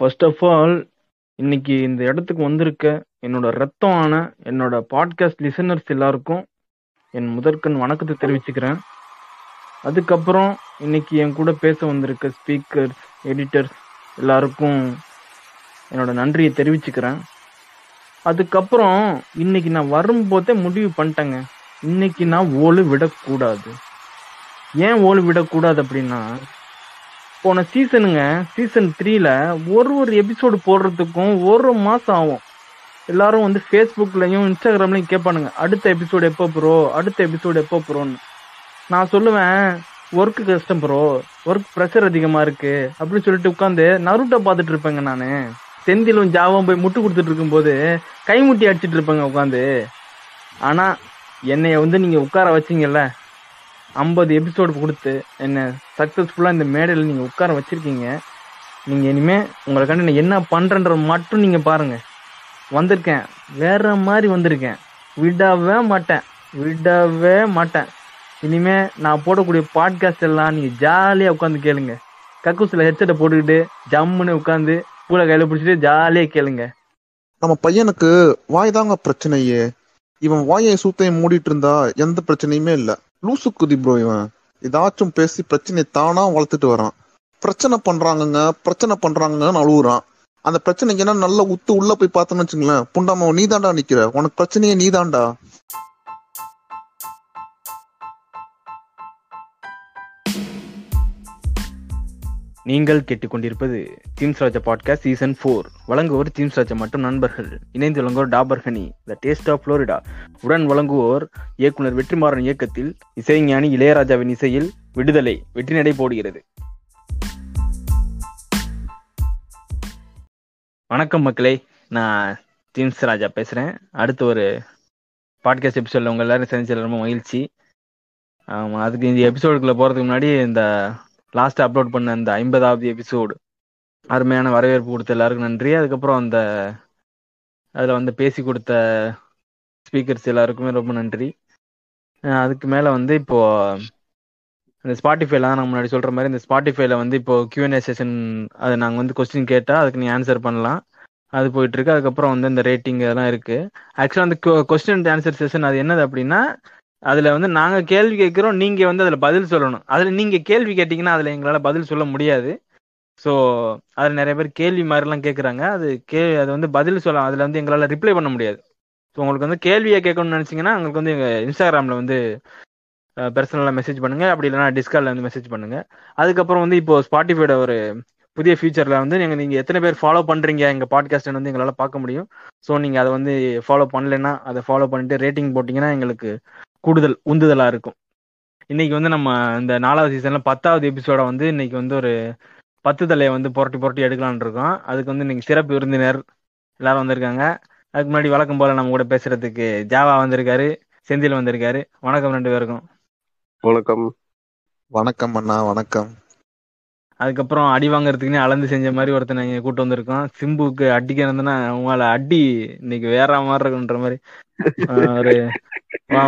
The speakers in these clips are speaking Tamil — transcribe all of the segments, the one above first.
ஃபர்ஸ்ட் ஆஃப் ஆல் இன்னைக்கு இந்த இடத்துக்கு வந்திருக்க என்னோட ரத்தம் ஆன என்னோட பாட்காஸ்ட் லிசனர்ஸ் எல்லாருக்கும் என் முதற்கண் வணக்கத்தை தெரிவிச்சுக்கிறேன். அதுக்கப்புறம் இன்னைக்கு என் கூட பேச வந்திருக்க ஸ்பீக்கர்ஸ், எடிட்டர்ஸ் எல்லாருக்கும் என்னோட நன்றியை தெரிவிச்சுக்கிறேன். அதுக்கப்புறம் இன்னைக்கு நான் வரும்போதே முடிவு பண்ணிட்டேங்க, இன்னைக்கு நான் ஓலு விடக்கூடாது. ஏன் ஓலு விடக்கூடாது அப்படின்னா, போன சீசனுங்க சீசன் 3ல ஒரு எபிசோடு போடுறதுக்கும் ஒரு மாசம் ஆகும். எல்லாரும் வந்து ஃபேஸ்புக்லையும் இன்ஸ்டாகிராம்லையும் கேட்பானுங்க, அடுத்த எபிசோடு எப்போ ப்ரோ, அடுத்த எபிசோடு எப்போ ப்ரோன்னு. நான் சொல்லுவேன், ஒர்க்கு கஷ்டம் ப்ரோ, ஒர்க் ப்ரெஷர் அதிகமாக இருக்கு அப்படின்னு சொல்லிட்டு உட்காந்து நருட்டா பார்த்துட்டு இருப்பேங்க. நான் செந்திலும் ஜாவும் போய் முட்டு கொடுத்துட்டு இருக்கும்போது கைமுட்டி அடிச்சுட்டு இருப்பேங்க உட்காந்து. ஆனால் என்னைய வந்து நீங்கள் உட்கார வச்சிங்கல்ல, 50 எபிசோடு கொடுத்து என்னை சக்ஸஸ்ஃபுல்லாக இந்த மேடையில் நீங்கள் உட்கார வச்சுருக்கீங்க. நீங்கள் இனிமேல் உங்களுக்காண்டி நான் என்ன பண்ணுறன்ற மட்டும் நீங்கள் பாருங்கள். வந்திருக்கேன், வேறு மாதிரி வந்திருக்கேன், விடவே மாட்டேன். இனிமேல் நான் போடக்கூடிய பாட்காஸ்ட் எல்லாம் நீங்கள் ஜாலியாக உட்காந்து கேளுங்க. கக்கூசில் ஹெட்செட்டை போட்டுக்கிட்டு ஜம்முன்னு உட்காந்து பூலை கையில் பிடிச்சிட்டு ஜாலியாக கேளுங்க. நம்ம பையனுக்கு வாய் தாங்க பிரச்சனையே. இவன் வாயை சூத்தையும் மூடிட்டு இருந்தா எந்த பிரச்சனையுமே இல்லை. லூசு குதி ப்ரோ, இவன் ஏதாச்சும் பேசி பிரச்சனை தானா வளர்த்துட்டு வரான். பிரச்சனை பண்றாங்கன்னு அழுகுறான். அந்த பிரச்சனைக்கு என்ன நல்லா உத்து உள்ள போய் பார்த்தோம்னு வச்சுங்களேன், புண்டாமா நீ தாண்டா நிக்கிற, உனக்கு பிரச்சனையே நீ தாண்டா. நீங்கள் கேட்டுக்கொண்டிருப்பது தீம்ஸ் ராஜா பாட்காஸ்ட் சீசன் 4. வழங்குவோர் தீம்ஸ் ராஜா மற்றும் நண்பர்கள், இணைந்து வழங்குவோர் Dabur honey the taste of Florida, உடன் வழங்குவோர் இயக்குனர் வெற்றிமாறன் இயக்கத்தில் இசைஞானி இளையராஜாவின் இசையில் விடுதலை வெற்றி நடை போடுகிறது. வணக்கம் மக்களே, நான் தீம்ஸ் ராஜா பேசுகிறேன். அடுத்த ஒரு பாட்காஸ்ட் எபிசோடில் உங்கள் எல்லாரும் செஞ்சதில் ரொம்ப மகிழ்ச்சி. அதுக்கு இந்த எபிசோடுக்குள்ளே போகிறதுக்கு முன்னாடி இந்த லாஸ்ட்டாக அப்லோட் பண்ண அந்த 50வது எபிசோடு அருமையான வரவேற்பு கொடுத்த எல்லாருக்கும் நன்றி. அதுக்கப்புறம் அந்த அதில் வந்து பேசி கொடுத்த ஸ்பீக்கர்ஸ் எல்லாருக்குமே ரொம்ப நன்றி. அதுக்கு மேலே வந்து இப்போது இந்த ஸ்பாட்டிஃபைலாம் நான் முன்னாடி சொல்கிற மாதிரி இந்த ஸ்பாட்டிஃபைல வந்து இப்போது கியூஎன்ஏ செஷன், அது நாங்கள் வந்து கொஸ்டின் கேட்டால் அதுக்கு நீ ஆன்சர் பண்ணலாம், அது போயிட்டுருக்கு. அதுக்கப்புறம் வந்து இந்த ரேட்டிங் அதெல்லாம் இருக்குது. ஆக்சுவலாக அந்த கொஸ்டின் அண்ட் ஆன்சர் செஷன் அது என்னது அப்படின்னா, அதில் வந்து நாங்கள் கேள்வி கேட்குறோம், நீங்கள் வந்து அதில் பதில் சொல்லணும். அதில் நீங்கள் கேள்வி கேட்டிங்கன்னா அதில் எங்களால் பதில் சொல்ல முடியாது. ஸோ அதில் நிறைய பேர் கேள்வி மாதிரிலாம் கேட்குறாங்க, அது வந்து பதில் சொல்லலாம், அதில் வந்து எங்களால் ரிப்ளை பண்ண முடியாது. ஸோ உங்களுக்கு வந்து கேள்வியை கேட்கணும்னு நினச்சிங்கன்னா உங்களுக்கு வந்து எங்கள் இன்ஸ்டாகிராமில் வந்து பர்சனலாக மெசேஜ் பண்ணுங்கள், அப்படி இல்லைனா டிஸ்கார்டில் வந்து மெசேஜ் பண்ணுங்கள். அதுக்கப்புறம் வந்து இப்போது ஸ்பாட்டிஃபைட ஒரு புதிய ஃபியூச்சரில் வந்து நீங்கள் எத்தனை பேர் ஃபாலோ பண்ணுறீங்க எங்கள் பாட்காஸ்ட்டை வந்து எங்களால் பார்க்க முடியும். ஸோ நீங்கள் அதை வந்து ஃபாலோ பண்ணலைன்னா அதை ஃபாலோ பண்ணிவிட்டு ரேட்டிங் போட்டிங்கன்னா எங்களுக்கு கூடுதல் உந்துதலாக இருக்கும். இன்றைக்கி வந்து நம்ம இந்த 4வது சீசனில் 10வது எபிசோட வந்து இன்றைக்கி வந்து ஒரு 10 தலையை வந்து புரட்டி எடுக்கலான் இருக்கோம். அதுக்கு வந்து இன்றைக்கி சிறப்பு விருந்தினர் எல்லோரும் வந்திருக்காங்க. அதுக்கு முன்னாடி வழக்கம் போல் நம்ம கூட பேசுகிறதுக்கு ஜாவா வந்திருக்காரு, செந்தில் வந்திருக்காரு. வணக்கம் 2 பேருக்கும். வணக்கம். வணக்கம் அண்ணா, வணக்கம். அதுக்கப்புறம் அடி வாங்குறதுக்குன்னு அளந்து செஞ்ச மாதிரி ஒருத்தனை இங்கே கூட்டு வந்திருக்கோம், சிம்புக்கு. அடிக்கிறதுனா உங்களை அடி இன்னைக்கு வேற மாதிரி இருக்குன்ற மாதிரி ஒரு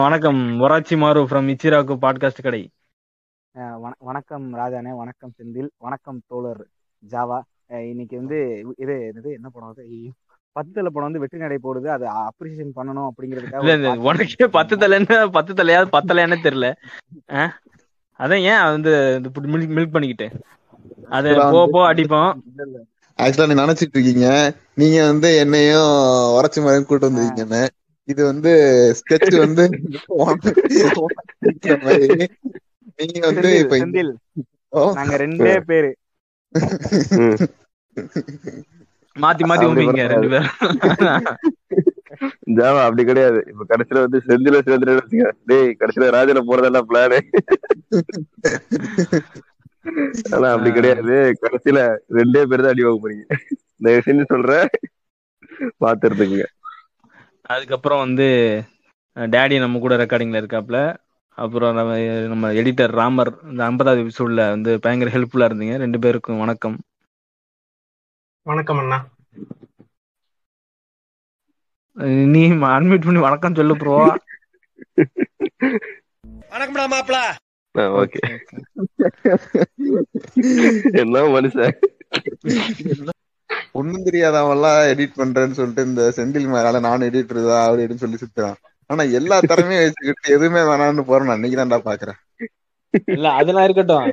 வணக்கம். ஒராச்சி மாரு ஃப்ரம் இச்சிராக்கு பாட்காஸ்ட் கடை. வணக்கம் ராஜானே, வணக்கம் செந்தில், வணக்கம் தோழர் ஜாவா. இன்னைக்கு வந்து இது என்ன படம் அது, 10 தலை படம் வந்து வெற்றி நடை போடுது, அது அப்ரிசியேஷன் பண்ணணும் அப்படிங்கிறதுக்காக. உனக்கே 10 தலைன்னு 10 தலையாவது 10 தலையானே தெரியல, அதான் ஏன் வந்து மில்க் பண்ணிக்கிட்டேன். நினைச்சிட்டு இருக்கீங்க நீங்க வந்து என்னையும் உரைச்சி மாதிரி கூட்டு வந்துருக்கீங்கன்னு. இது வந்து ஸ்கெட்ச் வந்து நீங்க வந்து நாங்க 2 பேரு மாத்தி மாத்தி உண்மைங்க 2 பேரும். ஜாவா அப்படி கிடையாது. இப்ப கடைசியில வந்து செந்தில சேர்ந்துட்டு டேய் கடைசியில ராஜில போறதெல்லாம் பிளானு, ஆனா அப்படி கிடையாது. கடைசியில 2 பேர் தான் அடி வாங்க போறீங்க, இந்த விஷயம் சொல்றேன், பாத்துருக்குங்க. அதுக்கப்புறம் வந்து டேடி நம்ம கூட ரெக்கார்டிங்ல இருக்காப்ல. அப்புறம் நம்ம எடிட்டர் ராமர், இந்த 50வது எபிசோட்ல வந்து பயங்கர ஹெல்ப்ஃபுல்லா இருந்தீங்க. 2 பேருக்கும் வணக்கம். வணக்கம் அண்ணா. நீ அட்மிட் பண்ணி வணக்கம் சொல்லு ப்ரோ. வணக்கம்டா மாப்ள. ஓகே, என்ன மனுஷன். ஒண்ணும் தெரியாதவெல்லாம் எடிட் பண்றேன்னு சொல்லிட்டு இந்த செந்தில் மேல நானும் எடிட்ருதா அவர் எடின்னு சொல்லி சுத்துறான். ஆனா எல்லா திறமையும் வச்சுக்கிட்டு எதுவுமே வேணான்னு போறேன். அன்னைக்குதான்டா பாக்குறேன். இல்ல அதெல்லாம் இருக்கட்டும்.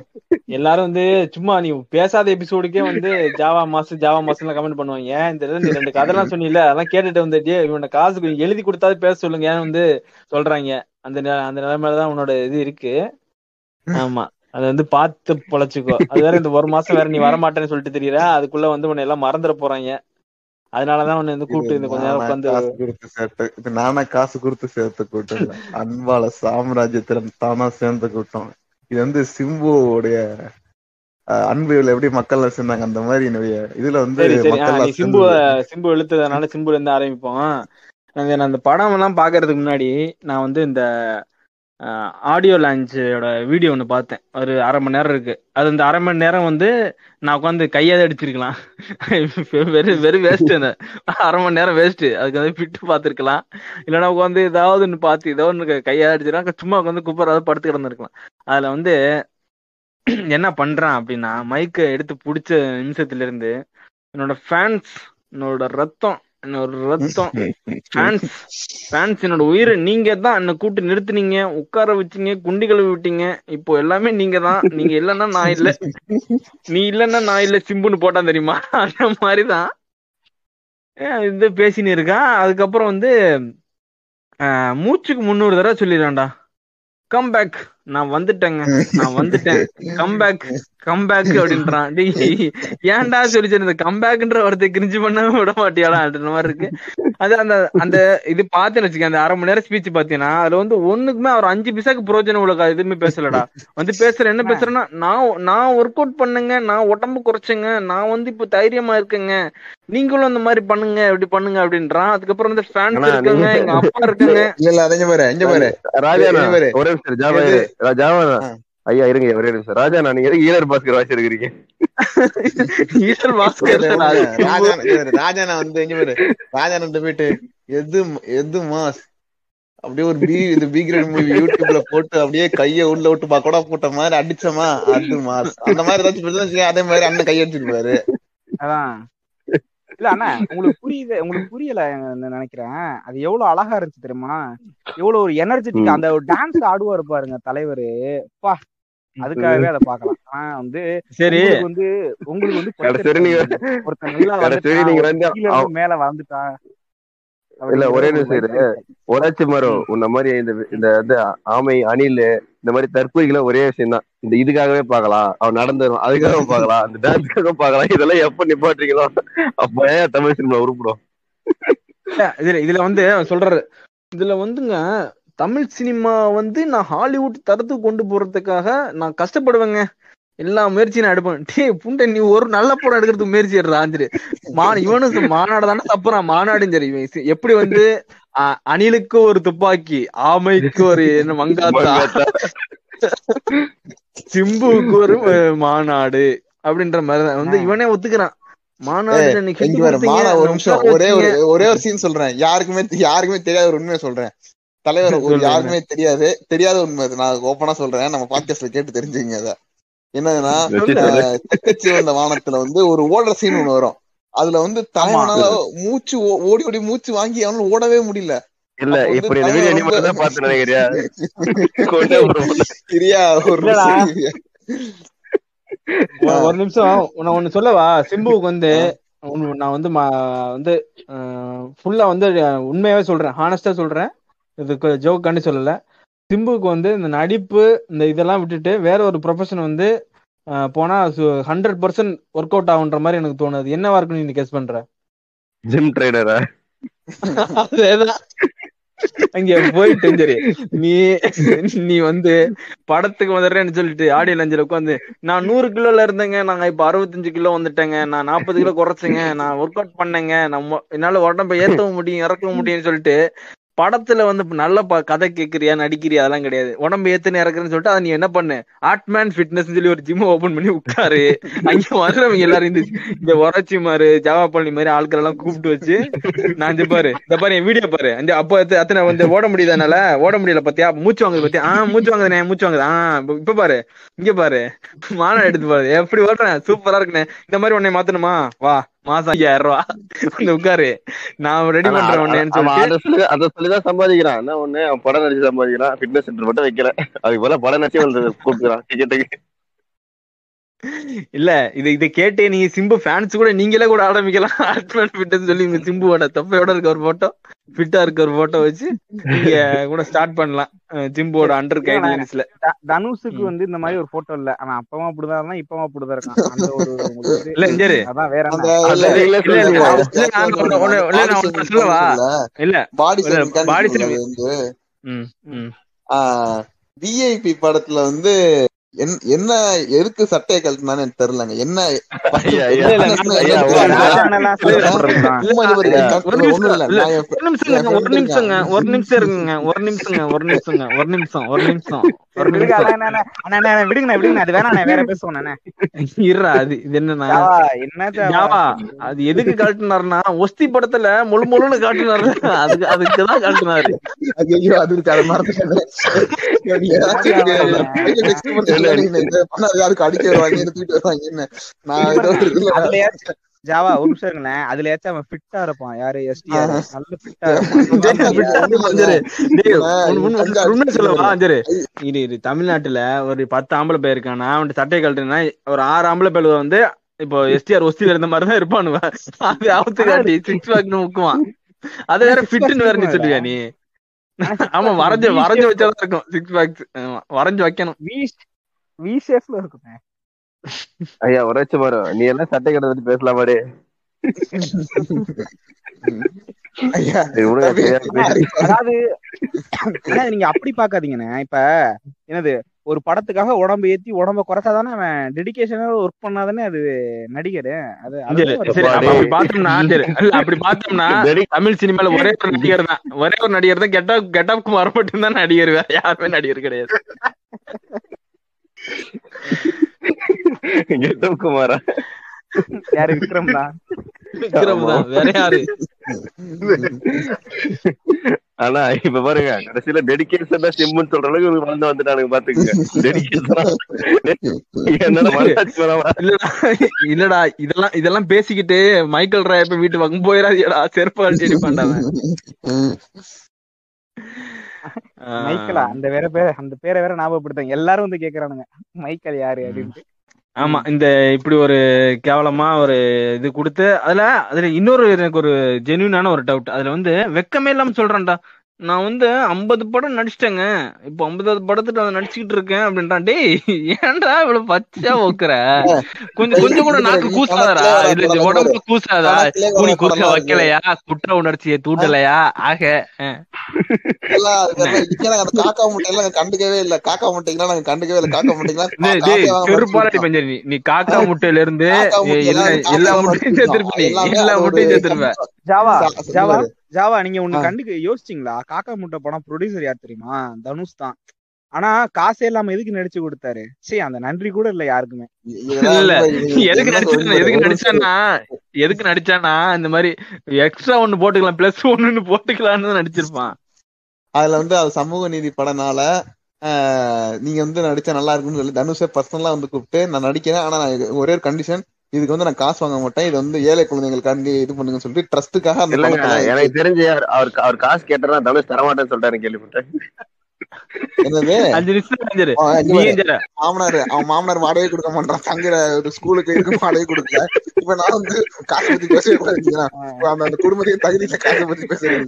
எல்லாரும் வந்து சும்மா நீ பேசாத எபிசோடுக்கே வந்து ஜாவா மாசம் கமெண்ட் பண்ணுவாங்க. இந்த ரெண்டு கதைலாம் சொன்னீங்கல்ல அதெல்லாம் கேட்டுட்டு வந்துட்டு இவனோட காசு எழுதி கொடுத்தாது பேச சொல்லுங்க வந்து சொல்றாங்க. அந்த நிலைமையிலதான் உன்னோட இது இருக்கு. ஆமா அது வந்து பார்த்து பொழைச்சுக்கோ. அது வேற இந்த ஒரு மாசம் வேற நீ வரமாட்டேன்னு சொல்லிட்டு தெரியல. அதுக்குள்ள வந்து உன்னை எல்லாம் மறந்துட போறாங்க. அதனாலதான் உன்னை வந்து கூப்பிட்டு கொஞ்ச நேரம் உட்காந்து நானா காசு கொடுத்து சேர்த்த கூட்டம் அன்பால சாம்ராஜ்யத்திடம் தானா சேர்ந்த கூட்டம். இது வந்து சிம்புடைய அன்புல எப்படி மக்கள் சேர்ந்தாங்க அந்த மாதிரி என்னுடைய இதுல வந்து சிம்பு எழுத்துறதுனால சிம்புல இருந்து ஆரம்பிப்போம். அந்த படம் எல்லாம் பாக்குறதுக்கு முன்னாடி நான் வந்து இந்த ஆடியோ லான்ச்சோட வீடியோ ஒன்று பார்த்தேன். ஒரு அரை மணி நேரம் இருக்கு. அது அந்த அரை மணி நேரம் வந்து நான் உட்காந்து கையாத அடிச்சிருக்கலாம். வெறும் வெறும் வேஸ்ட். அந்த அரை மணி நேரம் வேஸ்ட். அதுக்கு வந்து பிட்டு பார்த்துருக்கலாம். இல்லைன்னா உட்காந்து ஏதாவது ஒன்று பார்த்து ஏதோ ஒன்று கையாத அடிச்சிருக்கலாம். சும்மா உட்காந்து குப்பராது படுத்து கிடந்துருக்கலாம். அதில் வந்து என்ன பண்ணுறான் அப்படின்னா மைக்கை எடுத்து பிடிச்ச நிமிஷத்துலேருந்து என்னோட ஃபேன்ஸ் என்னோட ரத்தம் என்னோட ரத்தம் ஃபேன்ஸ் என்னோட உயிரை நீங்க தான் என்னை கூட்டு நிறுத்தினீங்க, உட்கார வச்சிங்க, குண்டி கழுவி விட்டீங்க. இப்போ எல்லாமே நீங்க தான். நீங்க இல்லைன்னா நான் இல்லை, நீ இல்லைன்னா நான் இல்லை, சிம்புன்னு போட்டான் தெரியுமா? அந்த மாதிரிதான் இது பேசினு இருக்கா. அதுக்கப்புறம் வந்து மூச்சுக்கு 300 தடவை சொல்லிடுறான்டா கம் பேக், நான் வந்துட்டேங்க, நான் வந்துட்டேன், கம் பேக் அப்படின்றான். ஏன்டா சொல்லிச்சு இந்த கம் பேக்ன்ற வார்த்தை கிரிஞ்சு பண்ண விட மாட்டியாடா அப்படின்ற மாதிரி இருக்கு. அது அந்த அந்த இது பாத்துன்னு வச்சுக்க அந்த அரை மணி நேரம் ஸ்பீச் பாத்தீங்கன்னா அதுல வந்து ஒண்ணுக்குமே அவர் 5 பைசாக்கு புரோஜனம் உள்ள எதுவுமே பேசலடா. வந்து பேசுற என்ன பேசுறேன்னா நான் ஒர்க் அவுட் பண்ணுங்க, நான் உடம்பு குறைச்சுங்க, நான் வந்து இப்ப தைரியமா இருக்கேங்க, நீங்களும் அந்த மாதிரி பண்ணுங்க, இப்படி பண்ணுங்க அப்படின்றான். அதுக்கப்புறம் வந்து ஃபேன்ஸ் இருக்காங்க, எங்க அப்பா இருக்காங்க. இல்ல அதே மாதிரி ஒரே ஐயா இருங்க ஒரே நிமிஷம் ராஜா. நான் நீங்க ஈழர் பாஸ்கர் வாசிச்சிருக்கீங்க. ஈழர் பாஸ்கர் ராஜானா வந்து எங்க பேரு ராஜான்னு போயிட்டு எது மாஸ் அப்படியே ஒரு பி கிரேட் மூவி யூடியூப்ல போட்டு அப்படியே கைய உள்ள விட்டு பக்கோடா போட்ட மாதிரி அடிச்சமா அது மாஸ். அந்த மாதிரி ஏதாச்சும் பிரச்சனை அதே மாதிரி அண்ணன் கையடிச்சிருப்பாரு. அதான் இல்ல அண்ணா உங்களுக்கு புரியல நினைக்கிறேன். அது எவ்வளவு அழகா இருந்துச்சு தெரியுமா? எவ்வளவு ஒரு எனர்ஜெட்டிக் அந்த ஒரு டான்ஸ் ஆடுவாரு பாருங்க தலைவரு. பா அதுக்காகவே அதை பாக்கலாம். ஆனா வந்து சரி வந்து உங்களுக்கு வந்து ஒருத்தர் மேல வளர்ந்துட்டா இல்ல ஒரே விஷயம் ஒராச்சி மரம் இந்த மாதிரி இந்த வந்து ஆமை அணில் இந்த மாதிரி தற்போதைகளை ஒரே விஷயம் தான். இந்த இதுக்காகவே பாக்கலாம், அவன் நடந்துடும் அதுக்காக பாக்கலாம், அந்த டான்ஸ்க்காக பாக்கலாம். இதெல்லாம் எப்ப நிப்பாட்டுறீங்களோ அப்ப ஏன் தமிழ் சினிமா உருப்பிடும்? இதுல வந்து சொல்றாரு இதுல வந்துங்க தமிழ் சினிமா வந்து நான் ஹாலிவுட் தரத்துக்கு கொண்டு போறதுக்காக நான் கஷ்டப்படுவேங்க, எல்லா முயற்சியும் நான் எடுப்பேன். டே புண்டை நீ ஒரு நல்ல படம் எடுக்கிறதுக்கு முயற்சி எடுறாஞ்சிரு. இவனு மாநாடு தானே தப்புறான். மாநாடும் சரி எப்படி வந்து அணிலுக்கு ஒரு துப்பாக்கி, ஆமைக்கு ஒரு என்ன மங்காத்தா, சிம்புக்கு ஒரு மாநாடு அப்படின்ற மாதிரிதான் வந்து இவனே ஒத்துக்கிறான். ஒரே ஒரு சீன் சொல்றேன், யாருக்குமே தெரியாத ஒரு உண்மையை சொல்றேன். தலைவர் யாருக்குமே தெரியாத உண்மை நான் ஓப்பனா சொல்றேன். நம்ம பாட்காஸ்ட்ல கேட்டு தெரிஞ்சுங்க. அத என்னதுன்னா செக்கச்சிவந்த வானத்துல வந்து ஒரு ஓடுற சீன் ஒண்ணு வரும். அதுல வந்து தலைவனால மூச்சு ஓடி மூச்சு வாங்கி அவனால ஓடவே முடியல. இல்ல இப்ப இந்த வீடியோ நீ மட்டும் தான் பார்த்து நினைக்கிறியா? சரியா ஒரு நிமிஷம் நான் ஒண்ணு சொல்லவா? சிம்புவுக்கு வந்து நான் வந்து ஃபுல்லா வந்து உண்மையாவே சொல்றேன், ஹானஸ்டா சொல்றேன், இதுக்கு ஜோக் கண்டு சொல்லல. சிம்புக்கு வந்து இந்த நடிப்பு இந்த இதெல்லாம் விட்டுட்டு வேற ஒரு ப்ரொஃபஷன் வந்து போனா 100% ஒர்க் அவுட் ஆகுன்ற மாதிரி எனக்கு தோணுது. என்னவா இருக்குன்னு நீ கேஸ் பண்ற? ஜிம் ட்ரைனரா? அதேதான். அங்க போயிட்டு சரி நீ வந்து படத்துக்கு வந்துடுறேன்னு சொல்லிட்டு ஆடியோ லஞ்சில உட்காந்து நான் 100 கிலோல இருந்தேங்க, நாங்க இப்ப 65 கிலோ வந்துட்டேங்க, நான் 40 கிலோ குறைச்சேங்க, நான் ஒர்க் அவுட் பண்ணேங்க, நம்ம என்னால உடம்ப ஏற்றவும் முடியும் இறக்கவும் முடியும்னு சொல்லிட்டு படத்துல வந்து நல்ல கதை கேட்கிறியா நடிக்கிறியா அதெல்லாம் கிடையாது. உடம்பு ஏத்துன்னு இறக்குறேன்னு சொல்லிட்டு அதை நீ என்ன பண்ணு, ஆட்மேன் ஃபிட்னஸ் சொல்லி ஒரு ஜிம் ஓபன் பண்ணி உட்காரு. அங்கே வர்றவங்க எல்லாரும் இந்த உரைச்சி மாதிரி ஜாவா பழனி மாதிரி ஆட்கள் எல்லாம் கூப்பிட்டு வச்சு நான் பாரு இந்த பாரு என் வீடியோ பாரு அந்த அப்போ அத்தனை வந்து ஓட முடியாதனால ஓட முடியல பத்தியா மூச்சு வாங்குது பத்தியா மூச்சு வாங்குது இப்ப பாரு இங்க பாரு மானம் எடுத்து பாரு எப்படி ஓடுறேன் சூப்பரா இருக்குண்ணே. இந்த மாதிரி உன்னை மாத்தணுமா? வா மாசம் 5000 ரூபா உட்காரு நான் ரெடி பண்றேன் சொல்லிதான் சம்பாதிக்கிறான். என்ன ஒண்ணு அவன் படம் நடிச்சு சம்பாதிக்கிறான், ஃபிட்னஸ் சென்டர் மட்டும் வைக்கிறேன். அதுக்கு போல படம் நடிச்சு கூப்பிடுறான் டிக்கெட்டுக்கு. இல்ல இது இதை கேட்டு நீங்க சிம்பு ஃபேன்ஸ் கூட நீங்களே கூட ஆரம்பிக்கலாம் ஆர்ட்மெண்ட் ஃபிட்னஸ் சொல்லி. இந்த சிம்புவோட தொப்பையோட இருக்க ஒரு போட்டோ, ஃபிட்டா இருக்க ஒரு போட்டோ வச்சு நீங்க கூட ஸ்டார்ட் பண்ணலாம். சிம்புவோட அண்டர் கைட்லைன்ஸ்ல தனுஷுக்கு வந்து இந்த மாதிரி ஒரு போட்டோ இல்ல, ஆனா அப்பவும் அப்படிதான் இருந்தா இப்பவும் அப்படிதான் இருக்கான். அந்த ஒரு இல்ல சரி அதான் வேற சொல்லவா இல்ல பாடி விஐபி படத்துல வந்து என்ன எதுக்கு சட்டையை கழட்டினான்னு எனக்கு தெரியலங்க. என்ன அது எதுக்கு கழட்டினாருன்னா ஒஸ்தி படத்துல முழு முழுன்னு காட்டினாரு, அதுக்குதான் காட்டினாரு. ஜாவா ஒரு நிமிஷம், அதுல ஏச்சா அவன் ஃபிட்டா இருப்பான். யாரு எஸ்டி நல்ல ஃபிட்டா இருப்பான் சொல்லுவா. இரு தமிழ்நாட்டுல ஒரு 10 ஆம்பளை பேர் இருக்கானா, அவன் சட்டை கழட்டுனா ஒரு 6 ஆம்பளை பேர் வந்து இப்போ எஸ்டிஆர் ஒஸ்தியில இருந்த மாதிரிதான் இருப்பானுவன். அது ஆபத்து காட்டி சிக்ஸ் பேக்னு முக்குவான். அது வேற ஃபிட்னு வேற நீ சொல்லுவியா நீ? ஆமா வரைஞ்சு வரைஞ்சு வச்சாதான் இருக்கும் சிக்ஸ் பேக்ஸ். வரைஞ்சு வைக்கணும். ஐயா உரைச்சு பாரு, நீ எல்லாம் சட்டை கடை பத்தி பேசலாம் பாரு. அதாவது நீங்க அப்படி பாக்காதீங்கண்ணே. இப்ப என்னது ஒரு படத்துக்காக உடம்பு ஏத்தி உடம்ப குறைச்சாதானே அவன் டெடிகேஷனா ஒர்க் பண்ணாதானே அது நடிகர். அப்படி பார்த்தோம்னா தமிழ் சினிமால ஒரே ஒரு நடிகர் தான் கெட்டப் குமார் மட்டும் தான் நடிகர், வேற யாருமே நடிகர் கிடையாது. குமாரா யாரு? விக்ரம் தான் வேற யாரு? ஆனா இப்ப பாருங்க கடைசியில டெடிகேஷன் தான் சிம்முன்னு சொல்ற அளவுக்கு வந்துட்டானுங்க. பாத்துக்க இல்லடா இதெல்லாம் பேசிக்கிட்டு மைக்கேல் ராய் இப்ப வீட்டு பக்கம் போயிடாதடா, செருப்பு அடிச்சு பண்ணாம. மைக்கேலா அந்த வேற பேர், அந்த பேரை வேற ஞாபகப்படுத்தாங்க. எல்லாரும் வந்து கேக்குறானுங்க மைக்கேல் யாரு அப்படின்ட்டு. ஆமா இந்த இப்படி ஒரு கேவலமா ஒரு இது கொடுத்து அதுல இன்னொரு எனக்கு ஒரு ஜென்யூனான ஒரு டவுட். அதுல வந்து வெக்கமே இல்லாம சொல்றேன்டா, நான் வந்து 50 படம் நடிச்சிட்டேங்க, இப்போ 50வது படத்துட்டு அதை நடிச்சுக்கிட்டு இருக்கேன் அப்படின்றான். டே ஏன்டா இவ்வளவு பச்சா ஓக்குற? கொஞ்சம் கூட நாக்கு கூசாதரா, இது உடம்பு கூசாதா? கூனி கூச வைக்கலையா? குற்ற உணர்ச்சியை தூண்டலையா? ஆக காக்கா முட்டையெல்லாம் கண்டுக்கவே இல்ல. செருப்பாலடி பஞ்சரி நீ காக்கா முட்டையில இருந்து எல்லா முட்டையும் சேர்த்திருப்ப. ஜாவா நீங்க ஒண்ணு கண்டுக்கு யோசிச்சீங்களா? காக்கா முட்டை படம் ப்ரொடியூசர் யார் தெரியுமா? தனுஷ் தான். ஆனா காசே இல்லாம எதுக்கு நடிச்சு கொடுத்தாரு? சரி அந்த நன்றி கூட இல்ல யாருக்குமே. இல்ல எதுக்கு நடிச்சானா இந்த மாதிரி எக்ஸ்ட்ரா 1 போட்டுக்கலாம் +1 போட்டுக்கலாம்னு நடிச்சிருப்பான். அதுல வந்து அது சமூக நீதி படனால நீங்க வந்து நடிச்சா நல்லா இருக்குன்னு சொல்லி தனுஷை பர்சனலா வந்து கூப்பிட்டு நான் நடிக்கிறேன், ஆனா ஒரே ஒரு கண்டிஷன், இதுக்கு வந்து நான் காசு வாங்க மாட்டேன், இது வந்து ஏழை குழந்தைங்களுக்காண்டி இது பண்ணுங்கன்னு சொல்லிட்டு ட்ரஸ்டுக்காக. எனக்கு தெரிஞ்ச அவர் காசு கேட்டாரா தனுஷ் தரமாட்டேன்னு சொல்லிட்டாரு கேள்விப்பட்டேன். என்னது மாமனார் வாடகை கொடுக்க மாட்டான், தங்குற ஒரு ஸ்கூலுக்கு இருக்கு வாடகை கொடுக்கல. இப்ப நான் வந்து காசு பத்தி பேசுறேன், அந்த குடும்பத்தையும் தகுதியில காசை பத்தி பேசுறேன்.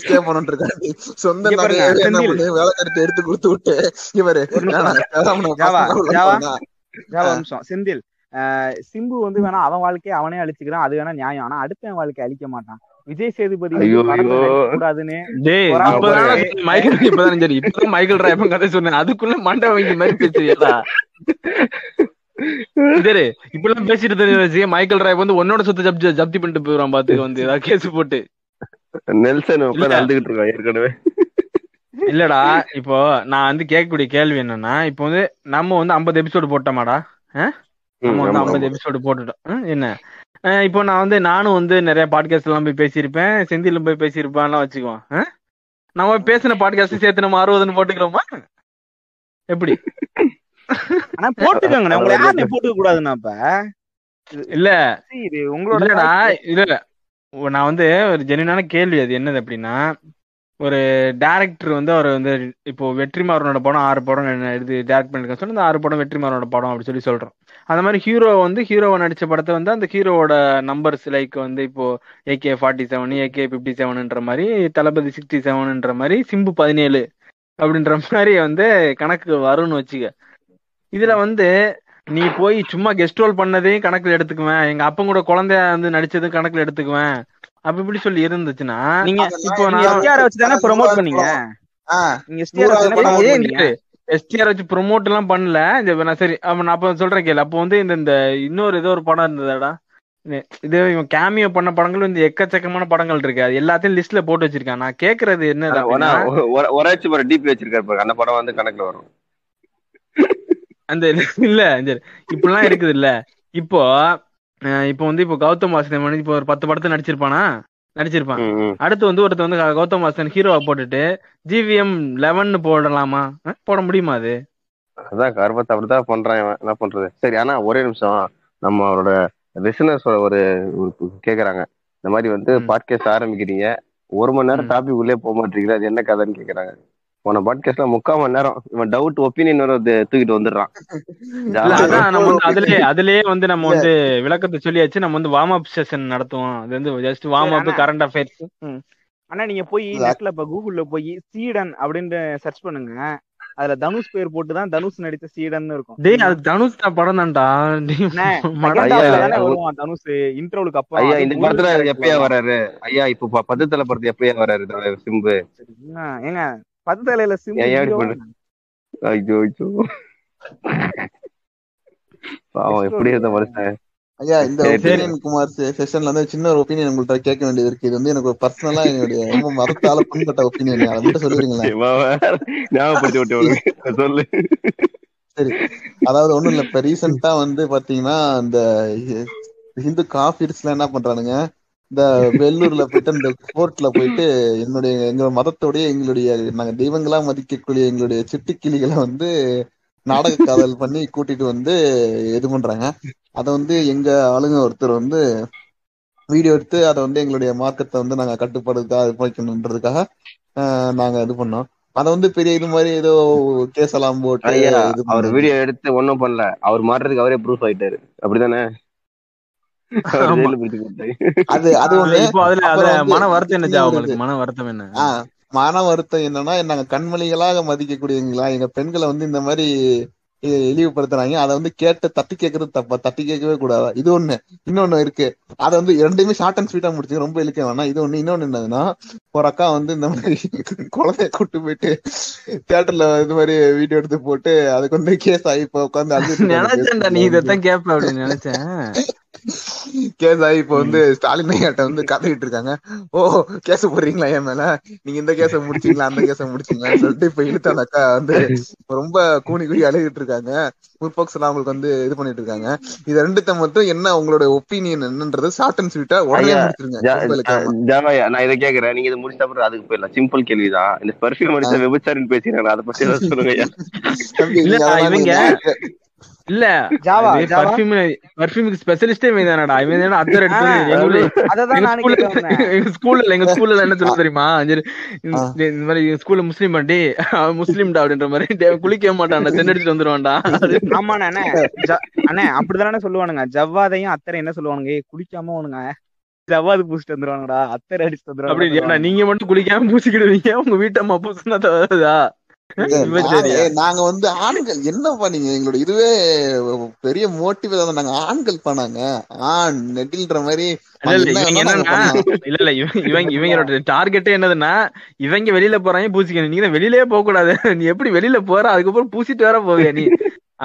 எஸ்கேப் பண்ணிட்டு இருக்காரு சொந்த வேலை கருத்து எடுத்து கொடுத்து விட்டு இவரு செந்தில் சிம்பு வந்து வேணா அவன் வாழ்க்கையை அவனே அழிச்சுக்கிறான், அது வேணா நியாயம். ஆனா அடுத்த வாழ்க்கையை அழிக்க மாட்டான். விஜய் சேதுபதி கூடாதுன்னு மைக்கேல் ராய் கதை சொன்னேன், அதுக்குள்ள மண்டை வாங்கி மாதிரி பேசுறீங்களா? சரி இப்பெல்லாம் பேசிட்டு தெரிஞ்சு மைக்கேல் ராய் வந்து உன்னோட சொத்து ஜப்தி பண்ணிட்டு போயிடுவான் பாத்துக்கு, வந்து ஏதாவது கேஸ் போட்டு நெல்சன் நடந்துகிட்டு இருக்கான் ஏற்கனவே. இல்லடா இப்போ நான் வந்து கேட்கக்கூடிய கேள்வி என்னன்னா, இப்போ வந்து நம்ம வந்து 50 எபிசோடு போட்டோமாடா? நம்ம வந்து 50 எபிசோடு போட்டுட்டோம். என்ன இப்போ நான் வந்து நானும் வந்து நிறைய பாட்காஸ்ட் எல்லாம் போய் பேசியிருப்பேன், செந்திலும் போய் பேசியிருப்பான்லாம் வச்சுக்குவோம். நம்ம பேசின பாட்காஸ்ட் சேர்த்து நம்ம 60ன்னு போட்டுக்கிறோமா? எப்படி போட்டுக்கோங்க, உங்களை யாருமே போட்டுக்க கூடாதுண்ணா. இப்ப இல்ல இது உங்களோட இல்ல, நான் வந்து ஒரு ஜெனினான கேள்வி. அது என்னது அப்படின்னா, ஒரு டேரக்டர் வந்து அவர் வந்து இப்போ வெற்றிமாறனோட படம் 6 படம் எடுத்து டேரக்ட் பண்ணிருக்கேன்னு சொல்லி அந்த 6 படம் வெற்றிமாறனோட படம் அப்படி சொல்லி சொல்றோம். அந்த மாதிரி ஹீரோ வந்து ஹீரோவை நடிச்ச படத்தை வந்து அந்த ஹீரோவோட நம்பர்ஸ் லைக் வந்து இப்போ AK-47, AK-57ன்ற மாதிரி, தளபதி 67ன்ற மாதிரி, சிம்பு 17 அப்படின்ற மாதிரி வந்து கணக்கு வரும்னு வச்சுக்க. இதுல வந்து நீ போய் சும்மா கெஸ்ட் ரோல் பண்ணதையும் கணக்குல எடுத்துக்குவேன், எங்க அப்பன் கூட குழந்தைய வந்து நடிச்சதும் கணக்குல எடுத்துக்குவேன் அப்ப இப்படி சொல்லி இருந்துச்சுன்னா, நீங்க இப்போ எஸ்டிஆர் வச்சு தானே ப்ரொமோட் பண்ணீங்க. எஸ்டிஆர் வச்சு ப்ரொமோட் எல்லாம் பண்ணல. இந்த சரி நான் அப்ப சொல்றேன் கேள்வி. அப்போ வந்து இந்த இன்னொரு ஏதோ ஒரு படம் இருந்ததாடா, இது இவன் கேமியோ பண்ண படங்கள் வந்து எக்கச்சக்கமான படங்கள் இருக்கு, அது எல்லாத்தையும் லிஸ்ட்ல போட்டு வச்சிருக்கேன். நான் கேக்குறது என்ன, ஒரு டிபி வச்சிருக்காரு, அந்த படம் வந்து கணக்குல வரும் அந்த இல்ல சரி இப்படிலாம் இருக்குது இல்ல. இப்போ வந்து இப்போ கௌதம் வாசன் வந்து இப்போ ஒரு 10 படத்தை நடிச்சிருப்பான். அடுத்து வந்து ஒருத்தர் வந்து கௌதம் வாசன் ஹீரோவை போட்டுட்டு GVM 11 போடலாமா, போட முடியுமா? அது அதான் கர்வத்தை அப்படிதான் பண்றான், என்ன பண்றது. சரி, ஆனா ஒரே நிமிஷம் நம்ம அவரோட லிசனர்ஸ் ஒரு கேக்குறாங்க, இந்த மாதிரி வந்து பாட்காஸ்ட் ஆரம்பிக்கிறீங்க 1 மணி நேரம் டாபிக் உள்ளே போக மாட்டீங்களா, அது என்ன கதைன்னு கேக்குறாங்க. போன பாட்காஸ்ட்ல 3/4 மணி நேரம் இவன் டவுட் ஒப்பீனியன் வர தூக்கிட்டு வந்துடுறான். அதுலயே வந்து நம்ம வந்து விளக்கத்தை சொல்லியாச்சு. நம்ம வந்து வார்ம் அப் செஷன் நடத்துவோம், அது வந்து just warm up, current affairs. ஆனா நீங்க போய் நெட்ல இப்ப கூகுள்ல போய் சீடன் அப்படின்னு சர்ச் பண்ணுங்க, அதுல தனுஷ் பேர் போட்டுதான் தனுஷ் நடித்த சீடன் இருக்கும். டேய், அது தனுஷ் தான் படம் தான்டா. தனுஷ் இன்ட்ரோலுக்கு அப்பா ஐயா இந்த படத்துல எப்பயா வராரு ஐயா, இப்ப பதத்தல படத்துல எப்பயா வராரு சிம்பு ஏங்க ஒண்ணும் இல்ல. இப்ப ரீசெண்டா வந்து பாத்தீங்கன்னா இந்த ஹிந்து காஃபிர்ஸ்ல என்ன பண்றானுங்க, இந்த வெள்ளூர்ல போயிட்டு அந்த கோர்ட்ல போயிட்டு என்னுடைய எங்களோட மதத்தோடய எங்களுடைய நாங்க தெய்வங்களா மதிக்கக்கூடிய எங்களுடைய சிட்டுக்கிளிகளை வந்து நாடக காதல் பண்ணி கூட்டிட்டு வந்து இது பண்றாங்க. அதை வந்து எங்க ஆளுங்க ஒருத்தர் வந்து வீடியோ எடுத்து அதை வந்து எங்களுடைய மார்க்கத்தை வந்து நாங்க கட்டுப்படுறதுக்காக இது வைக்கணுன்றதுக்காக நாங்க இது பண்ணோம். அதை வந்து பெரிய இது மாதிரி ஏதோ கேஸ் எல்லாம் போட்டு அவர் வீடியோ எடுத்து ஒன்னும் பண்ணல, அவர் மாட்டுறதுக்கு அவரே ப்ரூஃப் ஆயிட்டாரு, அப்படிதானே? மன வருத்தம் என்னன்னா, நாங்க கண்மணிகளாக மதிக்கக்கூடியவங்களா எங்க பெண்களை வந்து இந்த மாதிரி இழிவுபடுத்துறாங்க. அதை வந்து கேட்டு தட்டி கேட்கறது தப்பா, தட்டி கேட்கவே கூடாது. இது ஒண்ணு. இன்னொன்னு இருக்கு, அதை வந்து 2மே ஷார்ட் அண்ட் ஸ்வீட்டா முடிச்சுங்க, ரொம்ப இழுக்க வேணாம். இது ஒண்ணு. இன்னொன்னு என்னதுன்னா, ஒரு அக்கா வந்து இந்த மாதிரி குழந்தைய கூட்டு போயிட்டு தியேட்டர்ல இது மாதிரி வீடியோ எடுத்து போட்டு அதுக்கு வந்து கேஸ் ஆகி இப்ப உட்காந்து நினைச்சேன் கேஸ் ஆகி இப்ப வந்து ஸ்டாலின் ஐயாட்ட வந்து கதையிட்டு இருக்காங்க. ஓ, கேச போடுறீங்களா என் மேல, நீங்க இந்த கேச முடிச்சீங்களா அந்த கேச முடிச்சீங்களான்னு சொல்லிட்டு இப்ப இழுத்த அந்த அக்கா வந்து ரொம்ப கூணி கூடி அழுகிட்டு இருக்காங்க. முற்போக்ஸ் எல்லாம் அவங்களுக்கு வந்து இது பண்ணிட்டு இருக்காங்க. இது ரெண்டுத்த மட்டும் என்ன உங்களோட ஒப்பீனியன் என்னன்றது ஷார்ட் அண்ட் ஸ்வீட்டா உடனே முடிச்சிருங்க. நான் இதை கேக்குறேன், நீங்க இதை முடிச்ச அப்புறம் அதுக்கு போயிடலாம். சிம்பிள் கேள்விதான். இந்த பெர்ஃபியூம் அடிச்ச விபச்சாரின்னு பேசுறேன், அதை பத்தி ஏதாவது சொல்லுங்க. இல்ல பர்ஃபியூம் ஸ்பெஷலிஸ்டே வேணாடா, அத்தர் எடுத்து எங்க ஸ்கூல்ல என்ன சொல்ல தெரியுமா, இந்த மாதிரி ஸ்கூல்ல முஸ்லீம் பண்டி முஸ்லீம்டா அப்படின்ற மாதிரி குளிக்க மாட்டான்டா, சென்னடிச்சுட்டு வந்துருவான்டா. ஆமா அண்ணே, அப்படிதானே சொல்லுவானுங்க. ஜவ்வாதையும் அத்தரை என்ன சொல்லுவானுங்க, குளிக்காம உனுங்க ஜவ்வாது பூசிட்டு வந்துருவானுங்கடா, அத்தரை அடிச்சுட்டு வந்துருவாங்க. அப்படி நீங்க மட்டும் குளிக்காம பூசிக்கிடுவீங்க, உங்க வீட்டம்மா பூசுனா தவறுதா? நாங்க வந்து ஆண்கள் என்ன பண்ணீங்க, எங்களோட இதுவே பெரிய மோட்டிவே தான். நாங்க ஆண்கள் பண்ணாங்க நெட்டில்ன்ற மாதிரி இல்ல. இவங்களோட டார்கெட்டே என்னதுன்னா, இவங்க வெளியில போறாங்க பூசிக்கணும், நீங்க வெளியிலே போக கூடாது, நீ எப்படி வெளியில போற அதுக்கப்புறம் பூசிட்டு வேற போவியா நீ,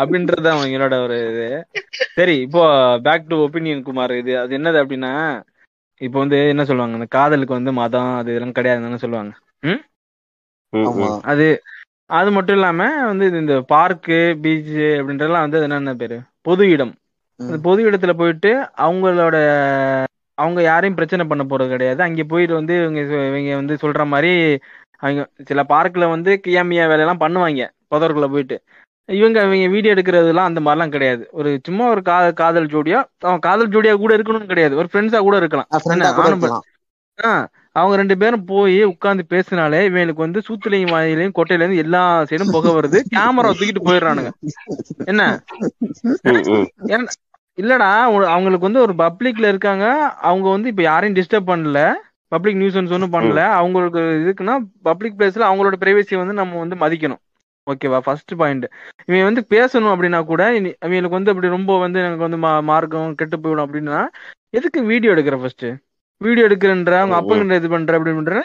அப்படின்றது அவங்களோட ஒரு இது. சரி, இப்போ பேக் டு ஒப்பீனியன் குமார். இது அது என்னது அப்படின்னா, இப்போ வந்து என்ன சொல்லுவாங்க, இந்த காதலுக்கு வந்து மதம் அது இதெல்லாம் கிடையாதுன்னு சொல்லுவாங்க. அது மட்டும் இல்லாம வந்து இந்த பார்க்கு பீச் அப்படின்றதெல்லாம் வந்து என்னென்ன பேரு, பொது இடம். அந்த பொது இடத்துல போயிட்டு அவங்க யாரையும் பிரச்சனை பண்ண போறது கிடையாது. அங்கே போயிட்டு வந்து இவங்க வந்து சொல்ற மாதிரி அவங்க சில பார்க்ல வந்து கியாமியா வேலையெல்லாம் பண்ணுவாங்க புதருக்குள்ள போயிட்டு. இவங்க வீடியோ எடுக்கிறதுலாம் அந்த மாதிரிலாம் கிடையாது. ஒரு சும்மா ஒரு காதல் ஜோடியா, அவன் காதல் ஜோடியா கூட இருக்கணும்னு கிடையாது, ஒரு ஃப்ரெண்ட்ஸா கூட இருக்கலாம். அவங்க ரெண்டு பேரும் போய் உட்காந்து பேசினாலே இவங்களுக்கு வந்து சூத்துலையும் வாயிலையும் கொட்டையில இருந்து எல்லா சைடும் புகை வருது. கேமரா தூக்கிட்டு போயிடுறானுங்க. என்ன இல்லடா, அவங்களுக்கு வந்து ஒரு பப்ளிக்ல இருக்காங்க, அவங்க வந்து இப்ப யாரையும் டிஸ்டர்ப் பண்ணல, பப்ளிக் நியூசன்ஸ் ஒன்றும் பண்ணல. அவங்களுக்கு இதுக்குன்னா பப்ளிக் பிளேஸ்ல அவங்களோட பிரைவசியை வந்து நம்ம வந்து மதிக்கணும். ஓகேவா, ஃபர்ஸ்ட் பாயிண்ட். இவன் வந்து பேசணும் அப்படின்னா கூட இவங்களுக்கு வந்து அப்படி ரொம்ப வந்து எனக்கு வந்து மார்க்கம் கெட்டு போயிடும் அப்படின்னா எதுக்கு வீடியோ எடுக்கிற? ஃபர்ஸ்ட் வீடியோ எடுக்கிறன்ற அவங்க அப்பங்கிற இது பண்ற அப்படின்ற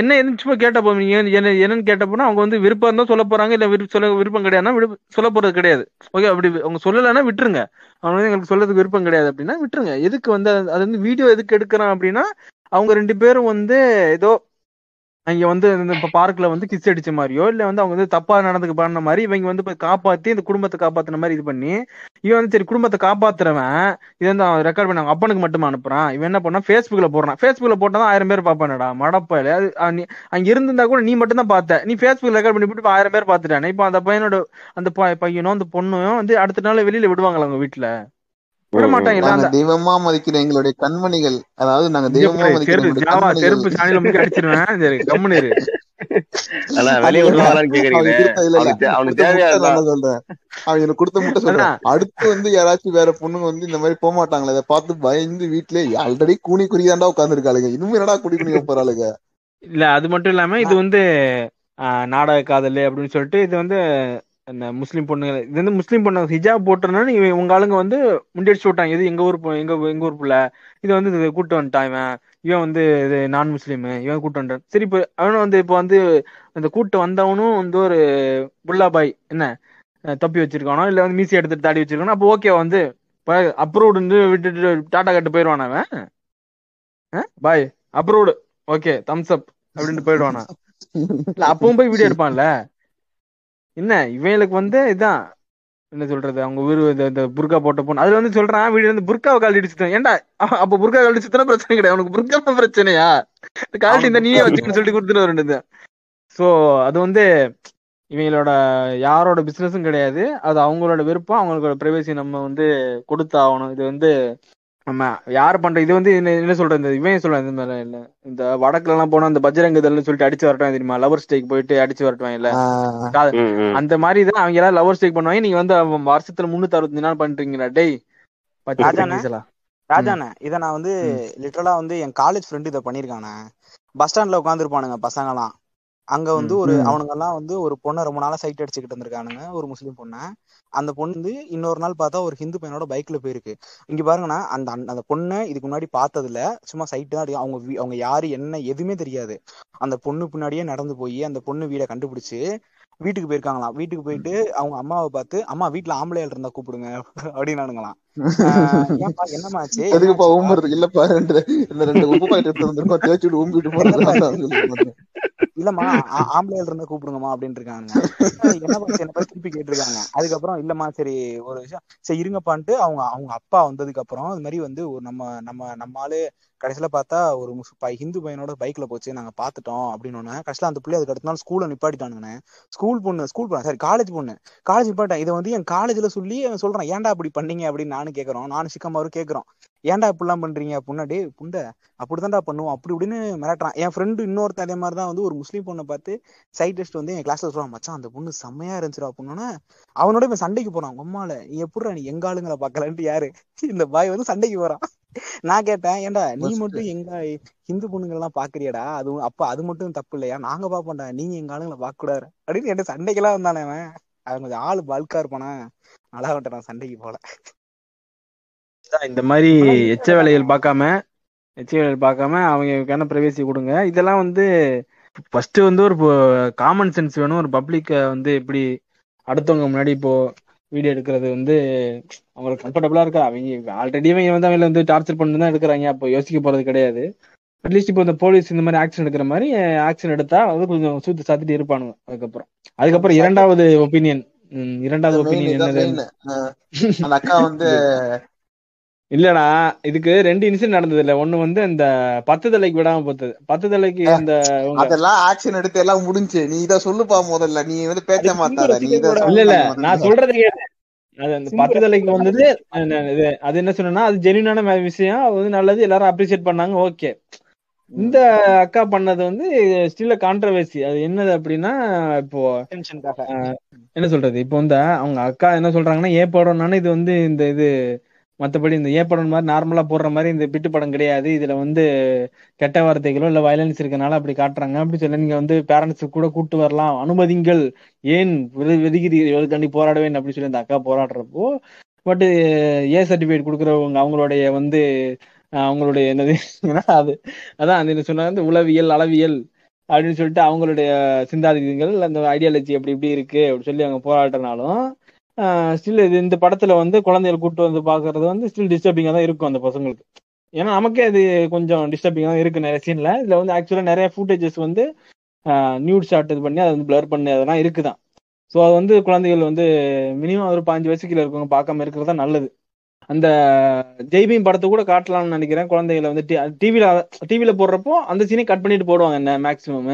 என்ன எதுவும் கேட்ட போவீங்க என்னன்னு கேட்ட போனா அவங்க வந்து விருப்பம் தான் சொல்ல போறாங்க, இல்ல விருப்பம் கிடையாதுன்னா சொல்ல போறது கிடையாது. ஓகே, அப்படி அவங்க சொல்லலைன்னா விட்டுருங்க. அவங்க வந்து எங்களுக்கு சொல்றதுக்கு விருப்பம் கிடையாது அப்படின்னா விட்டுருங்க. எதுக்கு வந்து அது வந்து வீடியோ எதுக்கு எடுக்கிறான் அப்படின்னா அவங்க ரெண்டு பேரும் வந்து ஏதோ அங்க வந்து இப்ப பார்க்ல வந்து கிஸ் அடிச்ச மாதிரியோ இல்ல வந்து அவங்க வந்து தப்பா நடந்துக்கு பண்ண மாதிரி இவங்க வந்து போய் காப்பாத்தி இந்த குடும்பத்தை காப்பாத்தின மாதிரி இது பண்ணி இவன் வந்து சரி குடும்பத்தை காப்பாத்துறவன் இது வந்து அவன் ரெக்கார்ட் பண்ண அப்பனுக்கு மட்டும் அனுப்புறான். இவன் என்ன பண்ணா ஃபேஸ்புக்ல போட்டாதான் 1000 பேர் பாப்பானடா மடப்பாயில. அது அங்க இருந்திருந்தா கூட நீ மட்டும் தான் பார்த்த, நீ ஃபேஸ்புக் ரெக்கார்ட் பண்ணி போட்டு 1000 பேர் பாத்துட்டானே. இப்ப அந்த பையனோட அந்த பையனும் அந்த பொண்ணும் வந்து அடுத்த நாள் வெளியில விடுவாங்களா? அவங்க வீட்டுல விட மாட்டாங்க. தெய்வமா மதிக்கிற எங்களுடைய கண்மணிகள், அதாவது நாங்க தெய்வமா அடுத்து வந்து யாராச்சும் வேற பொண்ணுங்க வந்து இந்த மாதிரி போக மாட்டாங்களா? இதை பார்த்து பயந்து வீட்டுல ஆல்ரெடி கூனி குறியாண்டா உட்காந்துருக்காளுங்க, இன்னும் என்னடா கூடி குனிய போறாளுங்க. இல்ல அது மட்டும் இல்லாம இது வந்து நாடக காதல் அப்படின்னு சொல்லிட்டு இது வந்து முஸ்லீம் பொண்ணுங்க, இது வந்து முஸ்லீம் பொண்ணுங்க ஹிஜாப் போட்டுறனால உங்க ஆளுங்க வந்து முண்டியடிச்சு விட்டாங்க. இது எங்க ஊர் புள்ள, இது வந்து கூப்பிட்டு வந்துட்டான் இவன் வந்து இது நான் முஸ்லீம், இவன் கூப்பிட்டு வந்துட்டான். சரி, இப்போ அவனும் வந்து இப்போ வந்து அந்த கூப்பிட்டு வந்தவனும் வந்து ஒரு புல்லா பாய் என்ன தப்பி வச்சிருக்கானோ இல்ல வந்து மீசி எடுத்துட்டு தாடி வச்சிருக்கானோ, அப்போ ஓகே வந்து அப்ரூவ்டு வந்து விட்டுட்டு டாட்டா கட்டு போயிடுவான். அவன் boy approved okay thumbs up அப்படின்ட்டு போயிடுவானா? இல்ல அப்பவும் போய் வீடியோ எடுப்பான்ல. என்ன இவங்களுக்கு வந்து இதான் என்ன சொல்றது, அவங்க ஊர் புர்கா போட்ட போன அதுல வந்து சொல்றான் வீடு வந்து புர்காவை கால் அடிச்சுட்டேன். ஏன்டா அப்ப புர்கா கால் அடிச்சுட்டா பிரச்சனை கிடையாது, உனக்கு புர்கா பிரச்சனையா கால்ட்டி இந்த நீயே வச்சுன்னு சொல்லிட்டு கொடுத்துட்டு வருது. சோ அது வந்து இவங்களோட யாரோட பிசினஸும் கிடையாது, அது அவங்களோட விருப்பம், அவங்களோட பிரைவசி நம்ம வந்து கொடுத்தாகணும். இது வந்து நம்ம யார் பண்ற இது வந்து என்ன சொல்றேன், இந்த இவன் சொல்றேன் இந்த மாதிரி இல்ல இந்த வடக்குல எல்லாம் போனா அந்த பஜ்ரங்க தள்ளுன்னு சொல்லிட்டு அடிச்சு வரட்டும் தெரியுமா, லவர் ஸ்டேக் போயிட்டு அடிச்சு வரட்டும் இல்ல அந்த மாதிரி தான் அவங்க எல்லாரும் லவர் ஸ்டேக் பண்ணுவாங்க. நீங்க வந்து வருஷத்துல 365 நாள் பண்றீங்களா? டேய் ராஜாண்ணே, இதை நான் வந்து லிட்டரலா வந்து என் காலேஜ் ஃப்ரெண்டு இதை பண்ணிருக்கானே. பஸ் ஸ்டாண்ட்ல உட்காந்துருப்பானுங்க பசங்கலாம். அங்க வந்து ஒரு அவனுங்க எல்லாம் வந்து ஒரு பொண்ணை ரொம்ப நாளா சைட் அடிச்சுக்கிட்டு இருந்திருக்கானுங்க, ஒரு முஸ்லீம் பொண்ணை. அந்த பொண்ணு வந்து இன்னொரு நாள் பார்த்தா ஒரு ஹிந்து பையனோட பைக்ல போயிருக்கு. இங்க பாருங்கன்னா அந்த பொண்ணை இதுக்கு முன்னாடி பார்த்ததுல சும்மா சைட்டு தான். அவங்க யாரு என்ன எதுவுமே தெரியாது. அந்த பொண்ணு பின்னாடியே நடந்து போய் அந்த பொண்ணு வீடை கண்டுபிடிச்சு வீட்டுக்கு போயிருக்காங்களாம். வீட்டுக்கு போயிட்டு அவங்க அம்மாவை பார்த்து, அம்மா வீட்டுல ஆம்பளையால் இருந்தா கூப்பிடுங்க அப்படின்னானுங்களாம். ஏன்பா என்னமா ஆச்சு? எதுக்குப்பா ஊம்புறது? இல்லப்பா ரெண்டு உப்பு பாயிட்டு இருந்திருக்கோம், தேய்ச்சி விட்டு ஊம்பிட்டு போறாங்க. இல்லம்மா ஆம்பளையால் இருந்தா கூப்பிடுங்கம்மா அப்படின்னு இருக்காங்க. என்ன திருப்பி கேட்டிருக்காங்க. அதுக்கப்புறம் இல்லம்மா சரி ஒரு விஷயம் சரி இருங்கப்பான்ட்டு அவங்க அப்பா வந்ததுக்கு அப்புறம் இது மாதிரி வந்து ஒரு நம்மளால கடைசியில பார்த்தா ஒரு ஹிந்து பையனோட பைக்ல போச்சு, நாங்க பாத்துட்டோம் அப்படின்னு ஒண்ணு. கடைசியில அந்த பிள்ளை அதுக்கு அடுத்த நாள் ஸ்கூல்ல நிப்பாட்டிட்டானுங்கண்ணே. காலேஜ் பொண்ணு காலேஜ் நிப்பாட்டேன். இதை வந்து என் காலேஜ்ல சொல்லி அவன் சொல்றான், ஏன்டா அப்படி பண்ணீங்க அப்படின்னு நானும் கேட்கறோம். நானும் சிக்கமாரும் கேட்கறோம், ஏன்டா இப்படிலாம் பண்றீங்க அப்படின்னாடி புண்டை அப்படிதான்டா பண்ணுவோம் அப்படி இப்படின்னு மிரட்டுறான். என் ஃப்ரெண்டு இன்னொருத்த அதே மாதிரிதான் வந்து ஒரு முஸ்லீம் பொண்ணை பார்த்து சைடிஸ்ட் வந்து என் கிளாஸ்ல சொல்றான், மச்சான் அந்த பொண்ணு செம்மையா இருந்துச்சுடா அப்படின்னா அவனோட இப்ப சண்டைக்கு போறான். உம்மால நீ எப்படா நீ எங்க ஆளுங்களை பாக்கலான்ட்டு யாரு இந்த பாய் வந்து சண்டைக்கு போறான். நான் கேட்டேன், ஏன்டா நீ மட்டும் எங்க ஹிந்து பொண்ணுங்க எல்லாம் பாக்குறியாடா, அது அப்ப அது மட்டும் தப்பு இல்லையா, நாங்க பாப்போம்டா நீங்க எங்க ஆளுங்களை பாக்க கூடாது அப்படின்னு என்கிட்ட சண்டைக்கெல்லாம் வந்தானே. அவன் கொஞ்சம் ஆளு பல்கா இருப்பானா, நல்லா வந்துட்டான் சண்டைக்கு போல. இந்த மாதிரி எச்ச வேலைகள் பார்க்காம அவங்களுக்கான பிரைவசி கொடுங்க. இதெல்லாம் வந்து ஃபர்ஸ்ட் வந்து ஒரு காமன் சென்ஸ் வேணும். ஒரு பப்ளிக்கை வந்து எப்படி அடுத்தவங்க முன்னாடி இப்போ வீடியோ எடுக்கிறது வந்து அவங்களுக்கு கம்ஃபர்டபுளா இருக்கா? அவங்க ஆல்ரெடி வந்து அவங்கள வந்து டார்ச்சர் பண்ணி தான் எடுக்கிறாங்க, அப்போ யோசிக்க போறது கிடையாது. அட்லீஸ்ட் இப்போ இந்த போலீஸ் இந்த மாதிரி ஆக்ஷன் எடுக்கிற மாதிரி ஆக்ஷன் எடுத்தா வந்து கொஞ்சம் சூத்து சாத்திட்டு இருப்பானுங்க. அதுக்கப்புறம் இரண்டாவது ஒப்பீனியன் என்னது? அந்த அக்கா வந்து இல்லடா இதுக்கு 2 இன்சிடென்ட் நடந்தது இல்ல. ஒண்ணு வந்து இந்த 10 தலைக்கு விடாம போத்தது, 10 தலைக்கு அந்த அதெல்லாம் ஆக்சன் எடுத்து எல்லாம் முடிஞ்சு. நீ இத சொல்லுப்பா முதல்ல, நீ வந்து பேச்ச மாத்தாத. நீ இத இல்ல இல்ல நான் சொல்றது கேளு. அது அந்த 10 தலைக்கு வந்தது அது என்ன சொன்னா, அது ஜெனியூனான விஷயம், அது வந்து நல்லது, எல்லாரும் அப்ரிசியேட் பண்ணாங்க, ஓகே. இந்த அக்கா பண்ணது வந்து ஸ்டில் கான்ட்ரவர்சி. அது என்னது அப்படின்னா, இப்போ என்ன சொல்றது, இப்போ வந்து அவங்க அக்கா என்ன சொல்றாங்கன்னா, ஏ படம்னாலும் இது வந்து இந்த இது மற்றபடி இந்த ஏ படம் மாதிரி நார்மலா போடுற மாதிரி இந்த பிட்டு படம் கிடையாது, இதுல வந்து கெட்ட வார்த்தைகளோ இல்ல வயலன்ஸ் இருக்கனால அப்படி காட்டுறாங்க. அப்படி சொல்லி நீங்க வந்து பேரண்ட்ஸு கூட கூட்டு வரலாம், அனுமதிங்கள், ஏன் வெதுக்கி போராடுவேன் அப்படின்னு சொல்லி அந்த அக்கா போராடுறப்போ, பட் ஏ சர்டிபிகேட் கொடுக்குறவங்க அவங்களுடைய வந்து அவங்களுடைய என்னது அது அதான் அந்த என்ன சொன்னாங்க, இந்த உளவியல் அளவியல் அப்படின்னு சொல்லிட்டு அவங்களுடைய சிந்தாதிகள் அந்த ஐடியாலஜி அப்படி இப்படி இருக்கு அப்படின்னு சொல்லி அவங்க போராட்டினாலும் ஸ்டில் இது இந்த படத்துல வந்து குழந்தைகள் கூப்பிட்டு வந்து பாக்குறது வந்து ஸ்டில் டிஸ்டர்பிங்கா தான் இருக்கும் அந்த பசங்களுக்கு. ஏன்னா நமக்கே அது கொஞ்சம் டிஸ்டர்பிங்கா தான் இருக்கு நிறைய சீன்ல. இதுல வந்து ஆக்சுவலா நிறைய ஃபுட்டேஜஸ் வந்து நியூட் ஷாட் இது பண்ணி அதை வந்து பிளர் பண்ணி அதெல்லாம் இருக்குதான். ஸோ அது வந்து குழந்தைகள் வந்து மினிமம் ஒரு 15 வயசுக்குள்ள இருக்கவங்க பார்க்காம இருக்கிறது தான் நல்லது. அந்த ஜெய்பீம் படத்தை கூட காட்டலாம்னு நினைக்கிறேன். குழந்தைகளை வந்து டிவியில போடுறப்போ அந்த சீனை கட் பண்ணிட்டு போடுவாங்க என்ன மேக்சிமம்.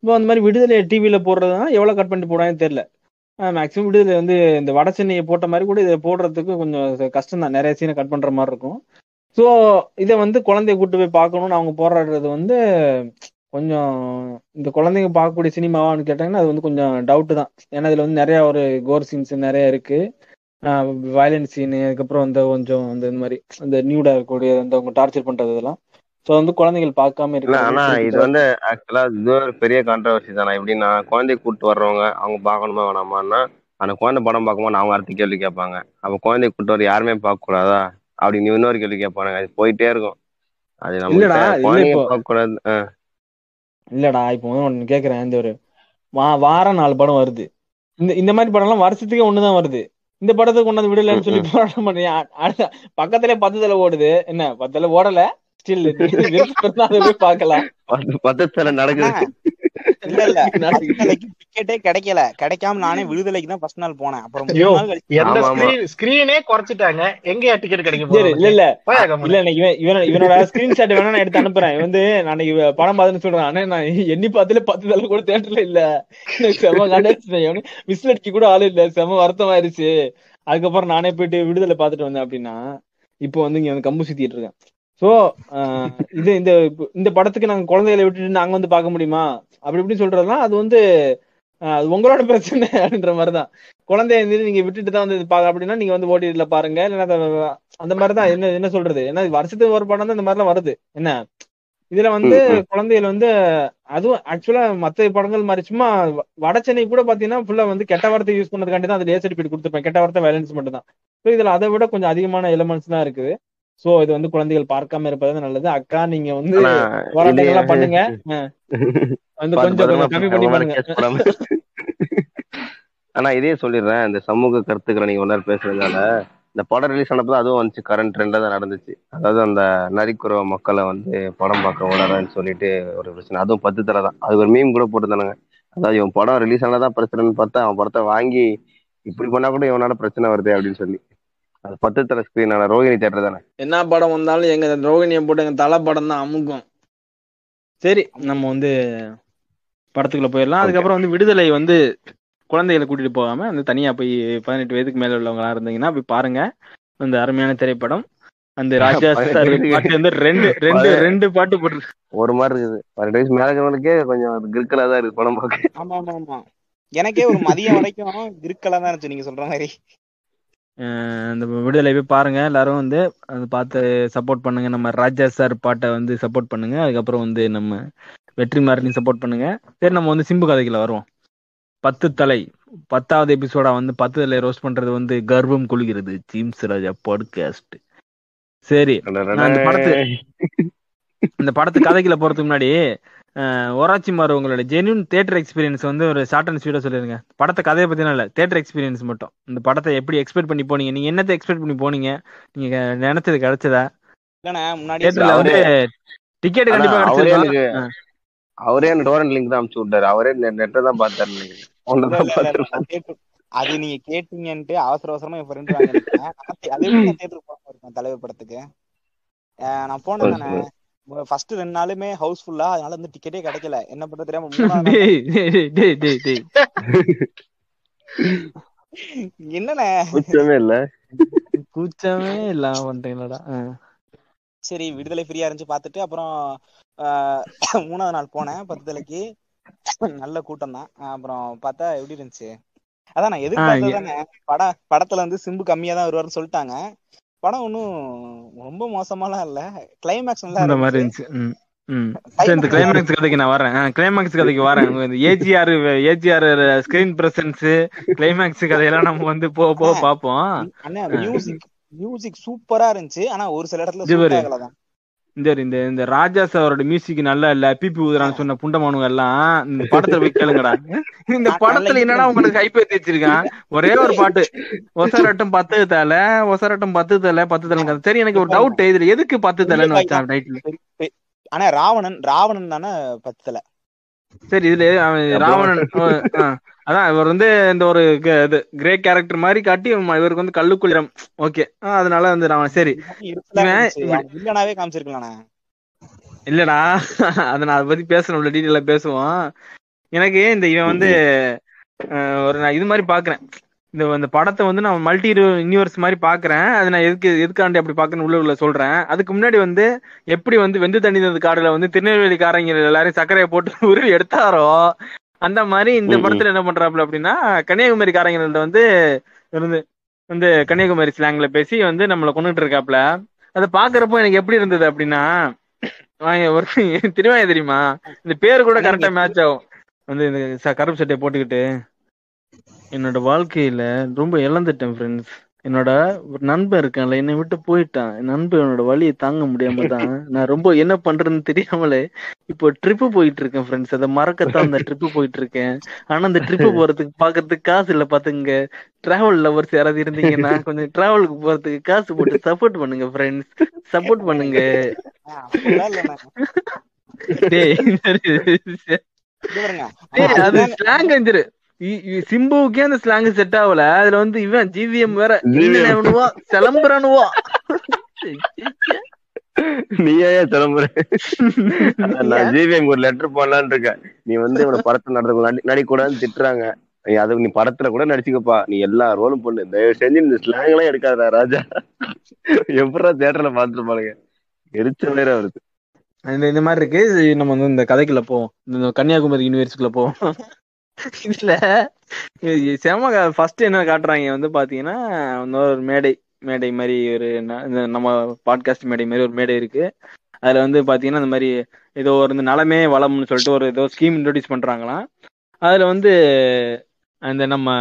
இப்போ அந்த மாதிரி விடுதலை டிவியில போடுறதுனா எவ்வளவு கட் பண்ணிட்டு போடுவாங்கன்னு தெரியல. மேக்சிமம் விடுதலை வந்து இந்த வட சென்னையை போட்ட மாதிரி கூட இதை போடுறதுக்கு கொஞ்சம் கஷ்டம் தான், நிறைய சீனை கட் பண்ற மாதிரி இருக்கும். ஸோ இதை வந்து குழந்தைய கூட்டு போய் பார்க்கணும்னு அவங்க போராடுறது வந்து கொஞ்சம் இந்த குழந்தைங்க பார்க்கக்கூடிய சினிமாவான்னு கேட்டாங்கன்னா அது வந்து கொஞ்சம் டவுட்டு தான். ஏன்னா இதுல வந்து நிறைய ஒரு கோர் சீன்ஸ் நிறைய இருக்கு, வயலன்ஸ் சீனு, அதுக்கப்புறம் வந்து கொஞ்சம் இந்த மாதிரி அந்த நியூடா இருக்கக்கூடிய அந்த அவங்க டார்ச்சர் பண்றது இதெல்லாம். ஸோ வந்து குழந்தைகள் பார்க்காம இருக்கு. ஆனா இது வந்து ஆக்சுவலா இது ஒரு பெரிய கான்ட்ரவர்சி தானே. எப்படின்னா குழந்தைய கூப்பிட்டு வர்றவங்க அவங்க பார்க்கணுமா வேணாமான்னா, அந்த குழந்தை படம் பார்க்கும்போது அவங்க அடுத்த கேள்வி கேட்பாங்க, அப்போ குழந்தைய கூப்பிட்டு வர யாருமே பார்க்க கூடாதா அப்படின்னு இன்னொரு கேள்வி கேட்பாங்க. அது போயிட்டே இருக்கும். அது நம்ம பார்க்க கூடாது. இல்லடா இப்போ ஒன்னு கேக்குறேன், இந்த ஒரு வாரம் 4 படம் வருது, இந்த மாதிரி படம் எல்லாம் வருஷத்துக்கே ஒண்ணுதான் வருது. இந்த படத்துக்கு கொண்டாந்து விடலன்னு சொல்லி போராட்டம் பண்றீங்க. பக்கத்திலே 10 தலை ஓடுது, என்ன 10 தலை ஓடல, ஸ்டில் பாக்கலாம் 10 தலை நடக்குது. இல்ல இல்ல டிக்கெட்டே கிடைக்கல, கிடைக்காம நானே விடுதலைக்கு தான் ஃபர்ஸ்ட் நாள் போனேன். அப்புறம் ஸ்கிரீனே குறைச்சிட்டாங்க, எங்கயா டிக்கெட் கிடைக்கும். இல்ல இல்ல இல்ல இவனோட ஸ்கிரீன் ஷாட் வேணா நான் எடுத்து அனுப்புறேன். வந்து நான் படம் பார்த்துன்னு சொல்றேன், ஆனா நான் எண்ணி பார்த்துல 10 தலை கூட தேட்டர்ல இல்ல. செம கண்டிச்சு, மிஸ்ல அடிக்க கூட ஆளு இல்ல, செம வருத்தம் ஆயிருச்சு. அதுக்கப்புறம் நானே போயிட்டு விடுதலை பார்த்துட்டு வந்தேன். அப்படின்னா இப்போ வந்து இங்க வந்து கம்பு சுத்திட்டு இருக்கேன். ஸோ இது இந்த படத்துக்கு நாங்கள் குழந்தைகளை விட்டுட்டு நாங்கள் வந்து பார்க்க முடியுமா அப்படி இப்படின்னு சொல்றதுலாம் அது வந்து உங்களோட பிரச்சனை அப்படின்ற மாதிரிதான். குழந்தைய நீங்க விட்டுட்டு தான் வந்து பாக்க அப்படின்னா நீங்க வந்து ஓடிட்டுல பாருங்க, இல்லைன்னா அந்த மாதிரிதான். என்ன சொல்றது, ஏன்னா வருஷத்துக்கு ஒரு படம் தான் இந்த மாதிரிலாம் வருது. என்ன இதுல வந்து குழந்தைகள் வந்து அதுவும் ஆக்சுவலா மற்ற படங்கள் மாதிரி சும்மா வட சென்னை கூட பாத்தீங்கன்னா ஃபுல்லா வந்து கெட்ட வார்த்தை யூஸ் பண்ணதுக்காண்டி தான் அதுல ஏ சர்டிபிகேட் கொடுத்துருப்பேன். கெட்ட வார்த்தை வயலன்ஸ் மட்டும் தான். ஸோ இதுல அதை விட கொஞ்சம் அதிகமான எலிமெண்ட்ஸ் தான் இருக்குது. சோ இது வந்து குழந்தைகள் பார்க்காம இருப்பது நல்லது. அக்கா நீங்க வந்து போராட்டங்கள்லாம் பண்ணுங்க, வந்து கொஞ்சம் கம்மி பண்ணி பண்ணுங்க. ஆனா இதே சொல்லிடுறேன், இந்த சமூக கருத்துக்களை நீங்க ஒன்னாரு பேசுறதுனால இந்த படம் ரிலீஸ் ஆனப்பதான் அதுவும் வந்துச்சு, கரண்ட் ட்ரெண்டா தான் நடந்துச்சு. அதாவது அந்த நரிக்குறவ மக்களை வந்து படம் பார்க்க விடாதான்னு சொல்லிட்டு ஒரு பிரச்சனை, அதுவும் 10 தலை தான். அது ஒரு மீம் கூட போட்டுருந்தானுங்க, அதாவது இவன் படம் ரிலீஸ் ஆனதான் பிரச்சனைன்னு பார்த்தா அவன் படத்தை வாங்கி இப்படி பண்ணா கூட இவனால பிரச்சனை வருது அப்படின்னு சொல்லி. அது 10 தலை ஸ்கிரீன் ஆன ரோகிணி தேட்டர் தானே. என்ன படம் வந்தாலும் எங்க ரோகிணியை போட்டு எங்க தலை படம் தான் அமுக்கும். சரி நம்ம வந்து படத்துக்குள்ள போயிடலாம். அதுக்கப்புறம் வந்து விடுதலை வந்து குழந்தைகளை கூட்டிட்டு போகாம அந்த தனியா போய் 18 வயதுக்கு மேல உள்ளவங்களா இருந்தீங்கன்னா போய் பாருங்க. அந்த அருமையான திரைப்படம். அந்த ராஜா சார் பாட்டு வந்து 2 பாட்டு போட்டு ஒரு மாதிரி இருக்குது. 18 வயசு மேல இருக்கிறவங்களுக்கே கொஞ்சம் கிருக்கலா தான் இருக்கு படம் பார்க்க. ஆமா ஆமா ஆமா, எனக்கே ஒரு மதியம் வரைக்கும் கிருக்கலா தான் இருந்துச்சு நீங்க சொல்ற மாதிரி. அந்த விடுதலை போய் பாருங்க எல்லாரும், வந்து அதை பார்த்து சப்போர்ட் பண்ணுங்க. நம்ம ராஜா சார் பாட்டை வந்து சப்போர்ட் பண்ணுங்க. அதுக்கப்புறம் வந்து நம்ம வெற்றிமாறனையும் சப்போர்ட் பண்ணுங்க. சரி நம்ம வந்து சிம்பு கதைக்குள்ள வருவோம். 10 தலை 10வது எபிசோடா வந்து 10 தலை ரோஸ்ட் பண்றது வந்து கர்வம் கொள்கிறது ஜீம்ஸ் ராஜா பாட்காஸ்ட். சரி இந்த படத்து கதைக்குள்ள போறதுக்கு முன்னாடி ஓராட்சி மாறு உங்களோட ஜென்யூன் தியேட்டர் எக்ஸ்பீரியன்ஸ் வந்து ஒரு ஷார்ட் அண்ட் ஸ்வீட்டா சொல்லிருங்க. படத்தை கதையை பத்தினா இல்ல, தியேட்டர் எக்ஸ்பீரியன்ஸ் மட்டும். இந்த படத்தை எப்படி எக்ஸ்பெக்ட் பண்ணி போனீங்க, நீங்க என்னத்தை எக்ஸ்பெக்ட் பண்ணி போனீங்க, நீங்க நினைச்சது கிடைச்சதா? தியேட்டர்ல வந்து டிக்கெட் கண்டிப்பா கிடைச்சிருக்கும். அவரே டோரன் லிங்க் தான் அனுப்பிச்சு விட்டாரு, அவரே நெட்ட தான் பார்த்தாரு. அது நீங்க கேட்டீங்கன்ட்டு அவசர அவசரமா என் ஃப்ரெண்ட் வாங்கிருக்கேன். அதே மாதிரி தியேட்டருக்கு போகாம தலைவர் படத்துக்கு நான் போனேன் தானே. ஃபர்ஸ்ட் ரெண்டு நாளுமே ஹவுஸ்ஃபுல்லா, அதனால வந்து டிக்கெட்டே கிடைக்கல. என்ன பண்றது தெரியாம என்னண்ணே கூச்சமே இல்லாம வந்துட்டீங்களா? சரி, விடுதலை ஃப்ரீயா இருந்துச்சு பாத்துட்டு. அப்புறம் மூணாவது நாள் போனேன் பத்துதலைக்கு, நல்ல கூட்டம் தான். அப்புறம் பார்த்தா எப்படி இருந்துச்சு. அதான் நான் எதிர்பார்த்ததானே, படத்துல வந்து சிம்பு கம்மியா தான் வருவாருன்னு சொல்லிட்டாங்க. படம் ஒன்னும் ரொம்ப மோசமாலாம் இல்ல, கிளைமேக்ஸ் நல்லா மாதிரி இருந்துச்சு. சூப்பரா இருந்துச்சு. ஆனா ஒரு சில இடத்துல இந்த ராஜா சாரோட மியூசிக் நல்லா இல்ல, பிபி ஊதுறான்னு சொன்ன புண்டமானுங்க எல்லாம் இந்த படத்துல போய் கேளுங்கடா. இந்த படத்துல என்னன்னா உங்களுக்கு கைப்பேத்தி வச்சிருக்கான் ஒரே ஒரு பாட்டு, ஒசரட்டம் பத்து தலை, ஒசரட்டம் பத்து தலை, பத்து தலை. சரி, எனக்கு ஒரு டவுட், இதுல எதுக்கு பத்து தலைன்னு வச்சான் டைட்டில்? ஆனா ராவணன் ராவணன் தானே பத்து தலை. சரி, இதுல ராவணன் அதான் இவர் வந்து இந்த ஒரு கிரே கேரக்டர் மாதிரி காட்டி இவருக்கு வந்து கல்லுக்குளிரம். ஓகே, அதனால வந்து ராவணன். சரி, இல்லனாவே காமிச்சிருக்கலாம். இல்லடா, அத நான் அதை பத்தி பேசணும், டீட்டெயிலா பேசுவோம். எனக்கு இந்த இவன் வந்து ஒரு நான் இது மாதிரி பாக்குறேன், இந்த படத்தை வந்து நான் மல்டி யூனிவர்ஸ் மாதிரி பாக்குறேன். அது நான் எதுக்காண்டி அப்படி பாக்குறேன்னு உள்ள சொல்றேன். அதுக்கு முன்னாடி வந்து எப்படி வந்து வெந்து தண்ணி தந்து காடுல வந்து திருநெல்வேலிக்காரங்க எல்லாரும் சர்க்கரையை போட்டு உருவி எடுத்தாரோ அந்த மாதிரி இந்த படத்துல என்ன பண்றாப்புல அப்படின்னா, கன்னியாகுமரி காரங்கள்ட்ட வந்து வந்து கன்னியாகுமரி ஸ்லாங்ல பேசி வந்து நம்மளை கொண்டுட்டு இருக்காப்புல. அதை பாக்குறப்போ எனக்கு எப்படி இருந்தது அப்படின்னா, திருவாங்க தெரியுமா, இந்த பேரு கூட கரெக்டா மேட்ச் ஆகும். வந்து இந்த கருப்பு சட்டையை போட்டுக்கிட்டு என்னோட வாழ்க்கையில ரொம்ப இழந்துட்டேன் ஃப்ரெண்ட்ஸ், என்னோட ஒரு நண்பன் இருக்கான்ல, என்னை விட்டு போயிட்டான், என் நண்பன் என்னோட வழியை தாங்க முடியாம தான் நான் ரொம்ப என்ன பண்றேன்னு தெரியாமலே இப்போ ட்ரிப்பு போயிட்டு இருக்கேன் ஃப்ரெண்ட்ஸ். அதை மறக்கத்தான் அந்த ட்ரிப்பு போயிட்டு இருக்கேன். ஆனா அந்த ட்ரிப்பு போறதுக்கு பாக்குறதுக்கு காசு இல்லை. பாத்துங்க, டிராவல் லவர்ஸ் யாராவது இருந்தீங்கன்னா கொஞ்சம் டிராவலுக்கு போறதுக்கு காசு போட்டு சப்போர்ட் பண்ணுங்க ஃப்ரெண்ட்ஸ், சப்போர்ட் பண்ணுங்க. அது ஸ்லாங் வந்துரு, சிம்புவுக்கே அந்த ஸ்லாங் செட் ஆகல. அதுல வந்து இவன் ஜிவிஎம் வேற சிலம்புறானுவா. நீயே சிலம்புற, நான் ஜிவிஎம் ஒரு லெட்டர் போடலான்னு இருக்கேன். நீ வந்து இவனை படத்துல நடந்து நடிக்கூடாதுன்னு திட்டுறாங்க, அது நீ படத்துல கூட நடிச்சுக்கப்பா, நீ எல்லா ரோலும் பண்ணு, தயவு செஞ்சு இந்த ஸ்லாங் எல்லாம் எடுக்காதா ராஜா. எப்படா தேட்டர்ல பாத்துருப்பாளுங்க, எரிச்ச வேற வருது. இந்த மாதிரி இருக்கு. நம்ம வந்து இந்த கதைக்குள்ள போவோம், இந்த கன்னியாகுமரி யூனிவர்சிட்டிக்குள்ள போவோம். இதுல செம ஃபர்ஸ்ட் என்ன காட்டுறாங்க வந்து பாத்தீங்கன்னா, ஒரு மேடை மாதிரி ஒரு நம்ம பாட்காஸ்ட் மேடை மாதிரி ஒரு மேடை இருக்கு. அதுல வந்து பாத்தீங்கன்னா இந்த மாதிரி ஏதோ ஒரு நலமே வளம்னு சொல்லிட்டு ஒரு ஏதோ ஸ்கீம் இன்ட்ரோடியூஸ் பண்றாங்களாம். அதுல வந்து அந்த நம்ம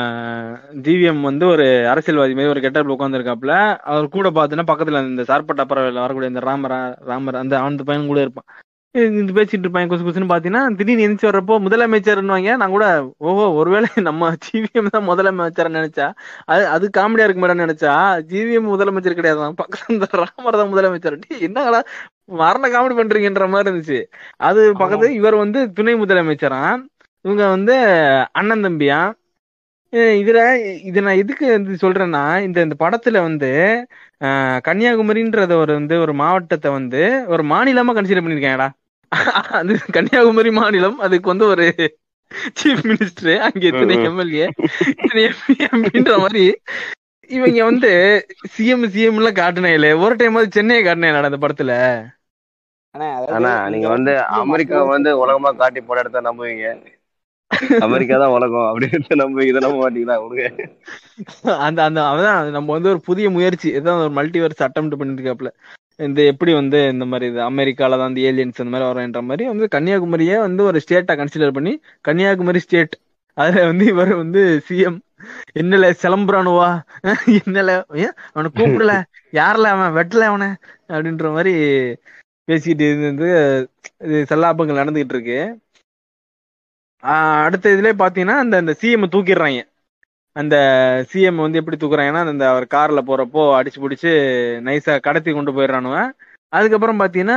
ஜிவிஎம் வந்து ஒரு அரசியல்வாதி மாதிரி ஒரு கெட்டப் உட்காந்துருக்காப்புல. அவர் கூட பாத்தீங்கன்னா பக்கத்துல இந்த சார்பட்டா பறவைல வரக்கூடிய இந்த ராமர் அந்த ஆண்டு பையன் கூட இருப்பான். இது பேசிட்டு இருப்பாங்க கொசு கொசுன்னு பாத்தீங்கன்னா, திடீர்னு எந்திரிச்சு வர்றப்போ முதலமைச்சர்னு வாங்க. நான் கூட ஓஹோ, ஒருவேளை நம்ம ஜிவிஎம் தான் முதலமைச்சர்னு நினைச்சா அது காமெடியா இருக்கு மேடம். நினைச்சா ஜிவிஎம் முதலமைச்சர் கிடையாது, பக்கத்துல இந்த ராமர் தான் முதலமைச்சர். என்னங்களா மரண காமெடி பண்றீங்கன்ற மாதிரி இருந்துச்சு. அது பக்கத்து இவர் வந்து துணை முதலமைச்சரா, இவங்க வந்து அண்ணன் தம்பியா. இது நான் எதுக்கு வந்து சொல்றேன்னா, இந்த படத்துல வந்து கன்னியாகுமரின்றத ஒரு மாவட்டத்தை வந்து ஒரு மாநிலமா கன்சிடர் பண்ணிருக்காங்கடா. அது கன்னியாகுமரி மாநிலம், அதுக்கு வந்து ஒரு சீஃப் மினிஸ்டர், அங்க இத்தனை எம்எல்ஏ, இத்தனை எம்பின்ற மாதிரி இவங்க வந்து சிஎம் எல்லாம் காட்டினே இல்ல. ஒரு டைம் வந்து சென்னையை காட்டினேன் அந்த படத்துல. ஆனா நீங்க வந்து அமெரிக்கா வந்து உலகமா காட்டி போட இடத்த நம்புவீங்க, அமெரிக்கா தான் உலகம் அப்படின்னு நம்ம இதெல்லாம் மாட்டீங்களா உனக்கு? நம்ம வந்து ஒரு புதிய முயற்சி ஏதாவது ஒரு மல்டிவர்ஸ் அட்டெம்ப்ட் பண்ணிருக்காப்புல. இந்த எப்படி வந்து இந்த மாதிரி இது அமெரிக்கால தான் இந்த ஏலியன்ஸ் அந்த மாதிரி வரன்ற மாதிரி வந்து கன்னியாகுமரியே வந்து ஒரு ஸ்டேட்டா கன்சிடர் பண்ணி கன்னியாகுமரி ஸ்டேட். அதுல வந்து இவர் வந்து சிஎம், என்னல சிலம்புறானுவா, என்னல ஏன் அவனை கூப்பிடல, யாரில் அவன் வெட்டல அவனை அப்படின்ற மாதிரி பேசிட்டு இருந்து செல்லாப்பங்கள் நடந்துகிட்டு இருக்கு. அடுத்த இதுல பாத்தீங்கன்னா அந்த சிஎம் தூக்கிடுறாங்க. அந்த சிஎம் வந்து எப்படி தூக்குறாங்கன்னா, அந்த அவர் கார்ல போறப்போ அடிச்சு பிடிச்சி நைஸா கடத்தி கொண்டு போயிடறானுவ. அதுக்கப்புறம் பாத்தீங்கன்னா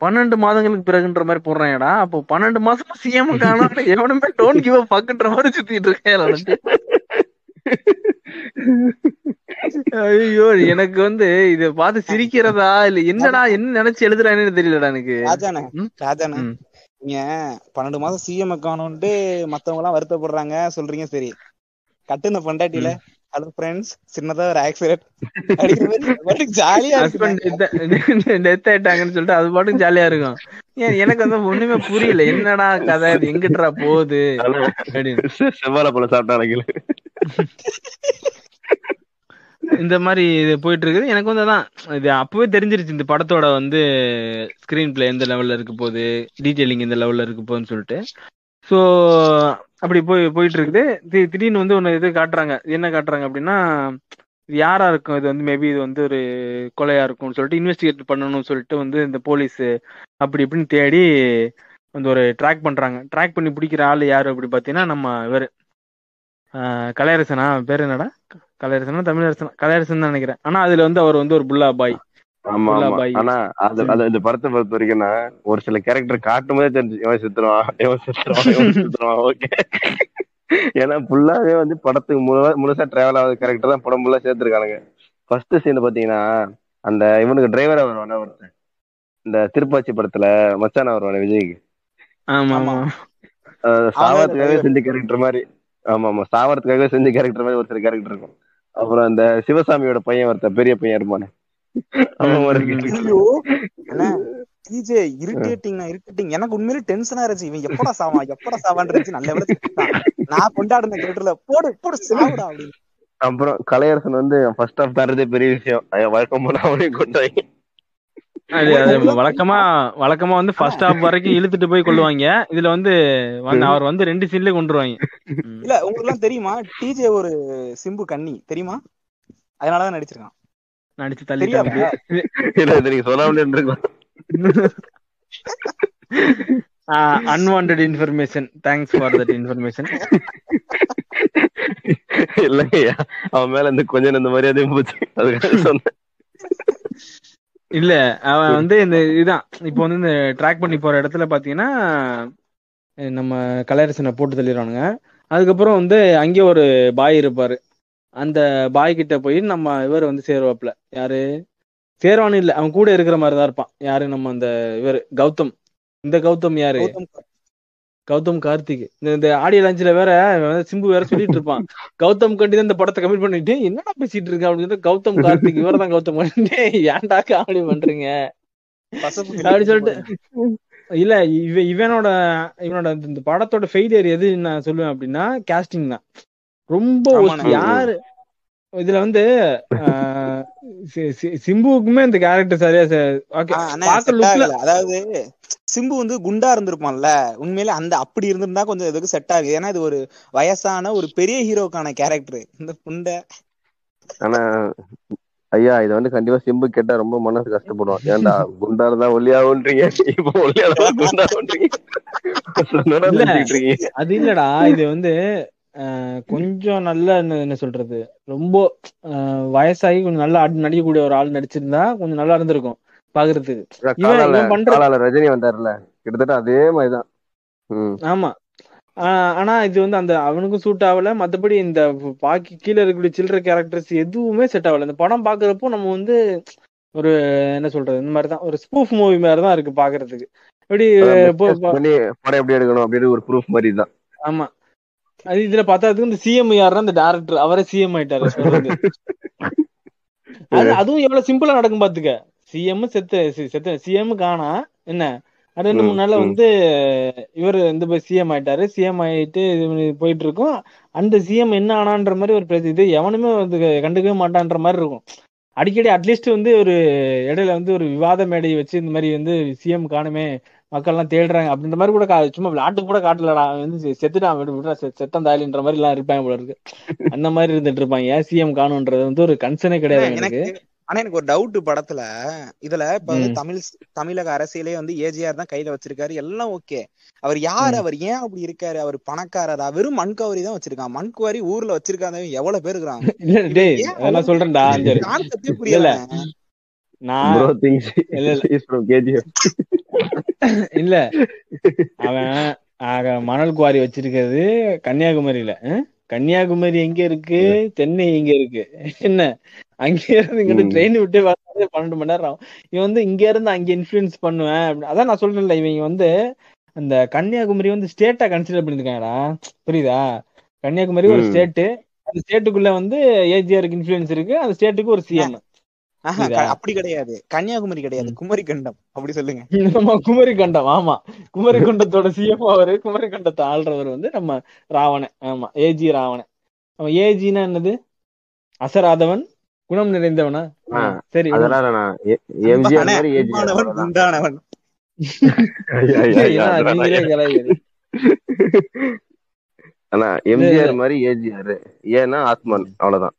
12 மாதங்களுக்கு பிறகுன்ற மாதிரி போடுறாங்கடா. அப்போ 12 மாசமா சிஎம் காணும், எவனுமே டோன்ட் கிவ் அ ஃபக்ன்ற மாதிரி சுத்திட்டு இருக்கேன். ஐயோ எனக்கு வந்து இத பார்த்து சிரிக்கிறதா இல்ல என்னடா என்ன நினைச்சு எழுதுறானேன்னு தெரியலடா எனக்கு. ராஜாண்ணா நீங்க 12 மாசம் சிஎம் காணோன்ட்டு மத்தவங்க எல்லாம் வருத்தப்படுறாங்க சொல்றீங்க, சரி கட்டுன பொண்டாட்டில ஹலோ ஃப்ரெண்ட்ஸ் சின்னதா ஒரு ஆக்சிடென்ட் அடிக்கிறது ஜாலியா டெத் ஆயிட்டாங்கன்னு சொல்லிட்டு அது பாட்டும் ஜாலியா இருக்கும். ஏன் எனக்கு வந்து ஒண்ணுமே புரியல என்னடா கதை அது எங்கிட்டா போகுது செவ்வாழை போல சாப்பிட்டாங்க இந்த மாதிரி இது போயிட்டு இருக்குது. எனக்கு வந்து அதான் இது அப்பவே தெரிஞ்சிருச்சு இந்த படத்தோட வந்து ஸ்கிரீன் பிளே எந்த லெவல்ல இருக்கு போகுது, டீட்டெயிலிங் எந்த லெவல்ல இருக்கு போகுதுன்னு சொல்லிட்டு. ஸோ அப்படி போயிட்டு இருக்குது. திடீர்னு வந்து ஒன்று இது காட்டுறாங்க, என்ன காட்டுறாங்க அப்படின்னா இது யாரா இருக்கும், இது வந்து மேபி இது வந்து ஒரு கொலையா இருக்கும்னு சொல்லிட்டு இன்வெஸ்டிகேட் பண்ணணும்னு சொல்லிட்டு வந்து இந்த போலீஸ் அப்படி இப்படின்னு தேடி வந்து ஒரு ட்ராக் பண்றாங்க. ட்ராக் பண்ணி பிடிக்கிற ஆள் யாரு அப்படி பார்த்தீங்கன்னா நம்ம இவர் கலையரசனா, பேர் என்னடா கலையரசனா தமிழரசனா கலையரசன் தான் நினைக்கிறேன். ஆனா அதுல வந்து அவர் வந்து ஒரு புல்லா பாய். ஆமா ஆனா இந்த படத்தை பொறுத்த வரைக்கும்னா ஒரு சில கேரக்டர் காட்டும் போதே தெரிஞ்சு எவன் செத்துருவான் ஓகே. ஏன்னா ஃபுல்லாவே வந்து படத்துக்கு முழுசா டிராவல் ஆகுது கேரக்டர் தான் படம் ஃபுல்லா சேர்த்துருக்கானுங்க. ஃபர்ஸ்ட் சீன் பாத்தீங்கன்னா அந்த இவனுக்கு டிரைவரா வருவானே ஒருத்தன், இந்த திருப்பாச்சி படத்துல மச்சானா வருவானே விஜய்க்கு, சாவரத்துக்காகவே செஞ்ச கேரக்டர் மாதிரி. ஆமா சாவரத்துக்காகவே செஞ்ச கேரக்டர் மாதிரி ஒரு சில கேரக்டர் இருக்கும். அப்புறம் அந்த சிவசாமியோட பையன் ஒருத்தன் பெரிய பையன் இருப்பானே எனக்கு உண்மையிலே டென்ஷனா இருந்துச்சு இவன் எப்படா சாவான் எப்படா சாவான்னு இருந்துச்சு. நல்ல நான் கொண்டாடுன கேரக்டர்ல போடு போடு சாவுடா அப்படின்னு. அப்புறம் கலையரசன் வந்து ஃபர்ஸ்ட் ஆஃப் தரதே பெரிய விஷயம், வழக்கம் போல அவனையும் கொண்டாங்க. வழக்கமா வந்து ஃபர்ஸ்ட் ஹாப் வரைக்கும் இழுத்துட்டு போய் கொள்ளுவாங்க, இதுல வந்து அவர் வந்து 2 சீன்ல கொண்டுருவாங்க. இல்ல உங்களுக்கு எல்லாம் தெரியுமா டிஜே ஒரு சிம்பு கண்ணி தெரியுமா, அதனாலதான் நடிச்சிருக்கான் நடிச்சு தள்ளிட்டு information. Thanks for that information. இல்லையா அவன் மேல இந்த கொஞ்சம் இந்த மரியாதையும் போச்சு அதுக்காக சொன்னேன். இல்ல அவன் வந்து இந்த இதுதான் இப்ப வந்து இந்த ட்ராக் பண்ணி போற இடத்துல பாத்தீங்கன்னா நம்ம கலையரசனை போட்டு தள்ளிடுவானுங்க. அதுக்கப்புறம் வந்து அங்கே ஒரு பாய் இருப்பாரு, அந்த பாய் கிட்ட போய் நம்ம இவர் வந்து சேருவாப்புல, யாரு சேருவானு இல்ல அவன் கூட இருக்கிற மாதிரிதான் இருப்பான். யாரு நம்ம அந்த இவர் கௌதம், இந்த கௌதம் யாரு கௌதம் கார்த்திக். இந்த ஆடியோ லான்ச்ல வேற சிம்பு வேற சொல்லிட்டு இருப்பான் கௌதம் கண்டி தான் இந்த படத்தை கமிட் பண்ணிட்டு என்னடா பேசிட்டு இருக்கா அப்படின்னு சொல்லிட்டு கௌதம் கார்த்திக் இவர தான் கௌதம் கண்டி ஏன்டா காமெடி பண்றீங்க அப்படின்னு சொல்லிட்டு. இல்ல இவனோட இந்த படத்தோட ஃபெயிலியர் எது நான் சொல்லுவேன் அப்படின்னா கேஸ்டிங் தான் ரொம்ப. யாரு இதுல வந்து சிம்புவுக்குமே இந்த கேரக்டர் சரியா அதாவது சிம்பு வந்து குண்டா இருந்திருப்பான்ல உண்மையில, அந்த அப்படி இருந்திருந்தா கொஞ்சம் இதுக்கு செட் ஆகுது. ஏன்னா இது ஒரு வயசான ஒரு பெரிய ஹீரோக்கான கேரக்டர் இந்த குண்ட. ஆனா ஐயா இதை வந்து கண்டிப்பா சிம்பு கேட்டா ரொம்ப மனசு கஷ்டப்படுவான், ஏன்டா குண்டா இருந்தா ஒல்லியாவுன்றீங்க இப்ப ஒல்லியா குண்டாவுன்றீங்க. அது இல்லடா இது வந்து கொஞ்சம் நல்ல என்ன சொல்றது ரொம்ப வயசாகி கொஞ்சம் நல்லா நடிக்கக்கூடிய ஒரு ஆள் நடிச்சிருந்தா கொஞ்சம் நல்லா இருந்திருக்கும் பாக்குறதுக்கு. ரஜினி வந்தாருல கிட்டத்தட்ட அதே மாதிரிதான். ஆமா ஆனா இது வந்து அந்த அவனுக்கும் சூட் ஆகல. மத்தபடி இந்த பாக்கி கீழே இருக்கக்கூடிய சில்லற கேரக்டர்ஸ் எதுவுமே செட் ஆகல. இந்த படம் பாக்குறப்போ நம்ம வந்து ஒரு என்ன சொல்றது இந்த மாதிரிதான் ஒரு ஸ்பூஃப் மூவி மாதிரிதான் இருக்கு பாக்குறதுக்கு. எப்படி படம் எப்படி எடுக்கணும் அப்படின்னு ஒரு ப்ரூஃப் மாதிரி தான். ஆமா அது இதுல பார்த்ததுக்கு இந்த சிஎம் யாருன்னா இந்த டைரக்டர் அவரே சிஎம் ஆயிட்டாரு. அதுவும் எவ்வளவு சிம்பிளா நடக்கும் பாத்துக்க, சிஎம் செத்த சிஎம் காணா என்ன 2-3 நாள்ல வந்து இவர் இந்த சிஎம் ஆயிட்டாரு. சிஎம் ஆயிட்டு போயிட்டு இருக்கும் அந்த சிஎம் என்ன ஆனான்ற மாதிரி ஒரு பிரச்சனை. இது எவனுமே வந்து கண்டுக்கவே மாட்டான்ற மாதிரி இருக்கும். அடிக்கடி அட்லீஸ்ட் வந்து ஒரு இடையில வந்து ஒரு விவாத மேடையை வச்சு இந்த மாதிரி வந்து சிஎம் காணுமே மக்கள் எல்லாம் தேடுறாங்க அப்படின்ற மாதிரி கூட சும்மா விளையாட்டு கூட காட்டலடா வந்து செத்துட்டான் விடுறா செத்தம் தாயிலின்ற மாதிரி எல்லாம் இருப்பாங்க போல இருக்கு. அந்த மாதிரி இருந்துட்டு இருப்பாங்க. சிஎம் காணுன்றது வந்து ஒரு கன்சர்னே கிடையாது எனக்கு. ஆனா எனக்கு ஒரு டவுட் படத்துல இதுல இப்ப தமிழக அரசியலே வந்து ஏஜிஆர் தான் கையில வச்சிருக்காரு எல்லாம் ஓகே. அவர் யாரு, அவர் ஏன் அப்படி இருக்காரு, அவர் பணக்காரரா, வெறும் மண்கவரி தான் வச்சிருக்கான். மண்கவரி ஊர்ல வச்சிருக்காங்க எவ்வளவு பேர் இருக்கிறாங்க சொல்றேன்டா. புரியல இல்ல அவன் மணல் குவாரி வச்சிருக்கிறது கன்னியாகுமரியில. கன்னியாகுமரி எங்க இருக்கு, சென்னை எங்க இருக்கு, என்ன அங்கே இருந்து இங்கிட்ட ட்ரெயின் விட்டு வர 12 மணி நேரம் ஆகும். இவன் வந்து இங்க இருந்து அங்கே இன்ஃபுளுன்ஸ் பண்ணுவேன் அப்படின்னு. அதான் நான் சொல்றேன்ல, இவங்க வந்து அந்த கன்னியாகுமரி வந்து ஸ்டேட்டா கன்சிடர் பண்ணிருக்காங்கடா, புரியுதா? கன்னியாகுமரி ஒரு ஸ்டேட்டு, அந்த ஸ்டேட்டுக்குள்ள வந்து ஏஜிஆருக்கு இன்ஃபுளுன்ஸ் இருக்கு, அந்த ஸ்டேட்டுக்கு ஒரு சிஎம். அப்படி கிடையாது, கன்னியாகுமரி கிடையாது, குமரி கண்டம். அப்படி சொல்லுங்க. ஆமா, குமரி கண்டம். ஆமா, குமரி கண்டத்தோட சிஎம் அவரு, குமரி கண்டத்தை ஆள்றவர் வந்து நம்ம ராவணன். ஆமா, ஏஜி ராவணன். அவன் ஏஜினா என்னது? அசராதவன், குணம் நிறைந்தவனா? சரி, அதெல்லாம் எம்ஜிஆர் மாதிரி ஏஜிஆர். ஏன்னா ஆத்மன், அவ்வளவுதான்.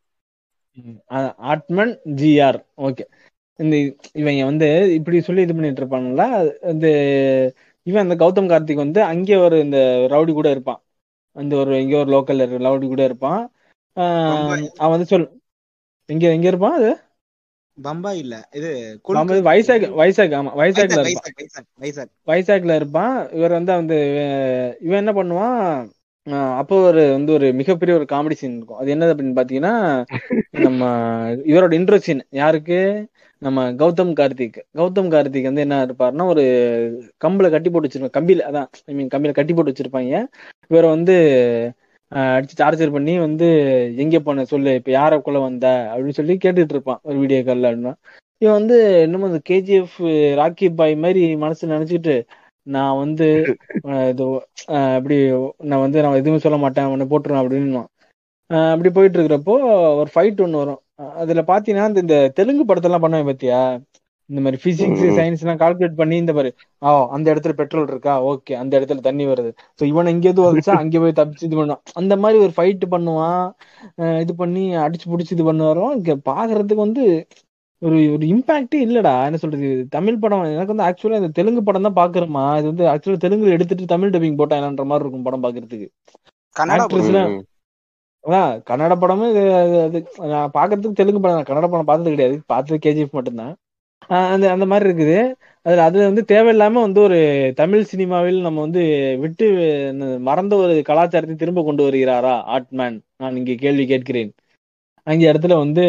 ஆத்மன் ஜிஆர். ஓகே, இந்த இவங்க வந்து இப்படி சொல்லி இது பண்ணிட்டு இருப்பாங்கல்ல. இந்த இவன் அந்த கௌதம் கார்த்திக் வந்து அங்கே ஒரு இந்த ரவுடி கூட இருப்பான், அந்த ஒரு இங்க ஒரு லோக்கல் ரவுடி கூட இருப்பான். அவன் வந்து சொல் எங்க எங்க இருப்பான்? அது பம்பாய் இல்ல, இது வைசாக். வைசாக். ஆமா, வைசாக்ல இருப்பான். வைசாக்ல இருப்பான். இவர் வந்து அந்த இவன் என்ன பண்ணுவான் அப்போ, ஒரு வந்து ஒரு மிகப்பெரிய ஒரு காமெடி சீன் இருக்கும். அது என்னது அப்படின்னு பாத்தீங்கன்னா, நம்ம இவரோட இன்ட்ரோ சீன். யாருக்கு? நம்ம கௌதம் கார்த்திக். கௌதம் கார்த்திக் வந்து என்ன இருப்பாருன்னா, ஒரு கம்பில கட்டி போட்டு வச்சிருப்பாங்க, கம்பியில. அதான் ஐ மீன் கம்பியில கட்டி போட்டு வச்சிருப்பாங்க. இவரை வந்து அடிச்சு டார்ச்சர் பண்ணி வந்து எங்க போன சொல்லு, இப்ப யாரக்குள்ள வந்த அப்படின்னு சொல்லி கேட்டுட்டு இருப்பான் ஒரு வீடியோ கால்ல. அப்படின்னா இவன் வந்து இன்னமும் அந்த கேஜிஎஃப் ராக்கி பாய் மாதிரி மனசு நினைச்சுக்கிட்டு, நான் வந்து இது அப்படி நான் வந்து நான் எதுவுமே சொல்ல மாட்டேன், உன்னை போட்டுருவேன் அப்படின்னு. அப்படி போயிட்டு இருக்கிறப்போ ஒரு ஃபைட் ஒன்று வரும். அதுல பாத்தீங்கன்னா இந்த தெலுங்கு படத்தெல்லாம் பண்ணுவேன் பாத்தியா, இந்த மாதிரி பிசிக்ஸ் சயின்ஸ் எல்லாம் கால்குலேட் பண்ணி இந்த மாதிரி, ஓ அந்த இடத்துல பெட்ரோல் இருக்கா, ஓகே அந்த இடத்துல தண்ணி வருது, ஸோ இவனை இங்கே எதுவும் வந்துச்சா அங்கே போய் தப்பிச்சு இது பண்ணுவான். அந்த மாதிரி ஒரு ஃபைட் பண்ணுவான், இது பண்ணி அடிச்சு பிடிச்சி இது பண்ணுவாரோ. இங்க பாக்குறதுக்கு வந்து ஒரு ஒரு இம்பாக்டே இல்லடா. என்ன சொல்றது, தமிழ் படம் எனக்கு வந்து ஆக்சுவலா இந்த தெலுங்கு படம் தான் பாக்குறோமா, இது வந்து ஆக்சுவலா தெலுங்கு எடுத்துட்டு தமிழ் டப்பிங் போட்டா என்னன்ற மாதிரி இருக்கும் படம் பாக்குறதுக்கு. கன்னட படமும் பாக்குறதுக்கு தெலுங்கு படம். கன்னட படம் பார்த்தது கிடையாது, பார்த்தது கேஜிஎஃப் மட்டும்தான். அந்த அந்த மாதிரி இருக்குது. அதுல அது வந்து தேவையில்லாம வந்து ஒரு தமிழ் சினிமாவில் நம்ம வந்து விட்டு மறந்த ஒரு கலாச்சாரத்தை திரும்ப கொண்டு வருகிறாரா ஆட்மேன், நான் இங்க கேள்வி கேட்கிறேன். அங்க இடத்துல வந்து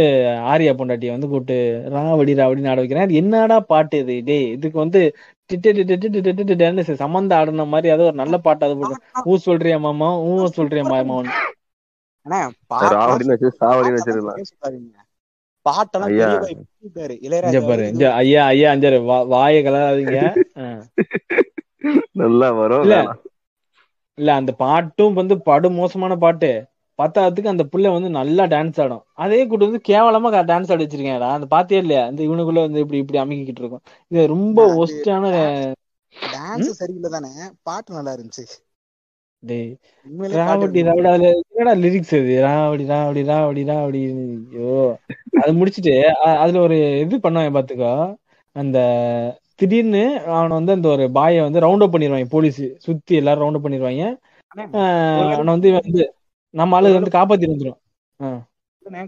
ஆரியா பொண்டாட்டியை வந்து கூப்பிட்டு ராவடி ராவடின்னு ஆட வைக்கிறேன். அது என்னடா பாட்டு இது? டே, இதுக்கு வந்து சம்மந்த ஆடுன மாதிரி அது ஒரு நல்ல பாட்டு. அது போட்டு ஊ சொல்றியா மாமா, ஊ சொல்றியா மாமான்னு பாட்டெல்லாம் ஐயா ஐயா அஞ்சாரு வாயை கலராதீங்க, நல்லா வரும் இல்ல. அந்த பாட்டும் வந்து படு மோசமான பாட்டு. பத்தாவதுக்கு அந்த புள்ள வந்து நல்லா டான்ஸ் ஆடும், அதே கூட்டு வந்து கேவலமா டான்ஸ் ஆடி வச்சிருக்கேன்டா. அந்த பாத்தியா இல்லையா, அந்த இவனுக்குள்ள வந்து இப்படி இப்படி அமைக்கிட்டு இருக்கும். இது ரொம்ப ஒஸ்டான டான்ஸ். சரியில்லை தானே, பாட்டு நல்லா இருந்துச்சு. ராவடி ராவடி என்னடா லிரிக்ஸ் அது, ராவடி ராவடி ராவடி ராவடி. ஐயோ, அது முடிச்சுட்டு அதுல ஒரு இது பண்ணுவாங்க பாத்துக்கோ. அந்த திடீர்னு அவனை வந்து அந்த ஒரு பாயை வந்து ரவுண்ட் அப் பண்ணிடுவாங்க போலீஸ், சுத்தி எல்லாரும் ரவுண்ட் அப் பண்ணிடுவாங்க. அவனை வந்து வந்து நம்ம ஆளு வந்து காப்பாத்தி வந்துடும்.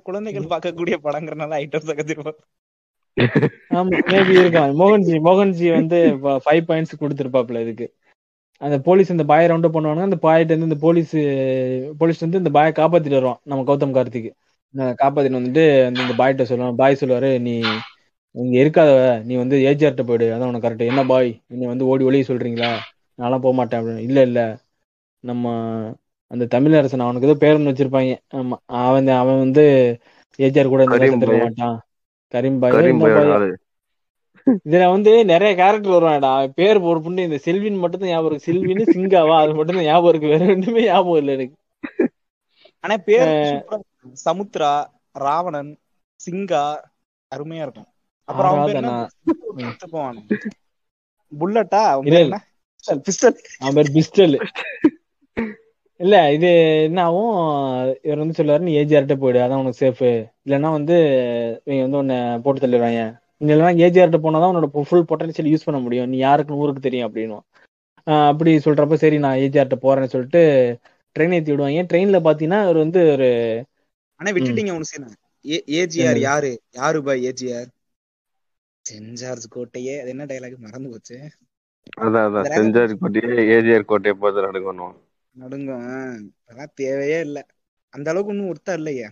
குழந்தைகள் பார்க்கக்கூடிய படங்கிறனால ஐட்டம்ஸ் கத்துருப்போம். மோகன்ஜி மோகன்ஜி வந்து 5 பாயிண்ட்ஸ் கொடுத்துருப்பாப்ல இதுக்கு. அந்த போலீஸ் அந்த பாயை ரவுண்ட் பண்ணுவாங்க. அந்த பாயிட்ட இருந்து இந்த போலீஸ் வந்து இந்த பாயை காப்பாத்திட்டு வருவான் நம்ம கௌதம் கார்த்திக். காப்பாத்திட்டு வந்துட்டு இந்த பாய்கிட்ட சொல்லுவான். பாய் சொல்லுவாரு, நீ இங்க இருக்காத, நீ வந்து ஏஜிஆர்ட்ட போயிடு, அதான் உனக்கு கரெக்ட். என்ன பாய், நீ வந்து ஓடி ஒளிய சொல்றீங்களா, நான்லாம் போக மாட்டேன் அப்படின்னு. இல்ல இல்ல, நம்ம அந்த தமிழரசன் அவனுக்கு ஏதோ பேருன்னு வச்சிருப்பாங்க. ஆமா, அவன் வந்து ஏஜிஆர் கூட இருக்க மாட்டான், கரீம்பாய். இதுல வந்து நிறைய கேரக்டர் வருவான்டா. பேர் ஒரு புண்ணு, இந்த செல்வின் மட்டும் தான் ஞாபகம் இருக்கு. செல்வின்னு சிங்காவா, அது மட்டும் தான் ஞாபகம் இருக்கு, வேற ரெண்டுமே ஞாபகம் இல்லை எனக்கு. ஆனா பேர் சமுத்ரா, ராவணன், சிங்கா, அருமையா இருக்கும். அப்புறம் புல்லட்டா பிஸ்டல் இல்ல, இது என்ன ஆகும், இவர் வந்து சொல்லுவாரு, நீ ஏஜிஆர்ட்ட போயிடு, அதான் உனக்கு சேஃப். இல்லைன்னா வந்து இவங்க வந்து உன்னை போட்டு தள்ளிடுவாங்க. இல்லைன்னா ஏஜிஆர்ட்ட போனாதான் உன்னோட ஃபுல் பொட்டன்ஷியல் யூஸ் பண்ண முடியும், நீ யாருக்குன்னு ஊருக்கு தெரியும் அப்படின்னு. அப்படி சொல்றப்ப சரி நான் ஏஜிஆர்ட்ட போறேன்னு சொல்லிட்டு ட்ரெயின் ஏற்றி விடுவாங்க. ட்ரெயின்ல பாத்தீங்கன்னா அவர் வந்து ஒரு ஆனா விட்டுட்டீங்க ஒண்ணு, ஏஜிஆர் யாரு யாரு பாய் ஏஜிஆர் செஞ்சார்ஜ் கோட்டையே. அது என்ன டயலாக் மறந்து போச்சு. அதான் செஞ்சார்ஜ் கோட்டையே ஏஜிஆர் கோட்டையை போய் நடக்கணும் நடுங்க. அதெல்லாம் தேவையே இல்லை, அந்த அளவுக்கு ஒன்றும் ஒருத்தா இல்லையா.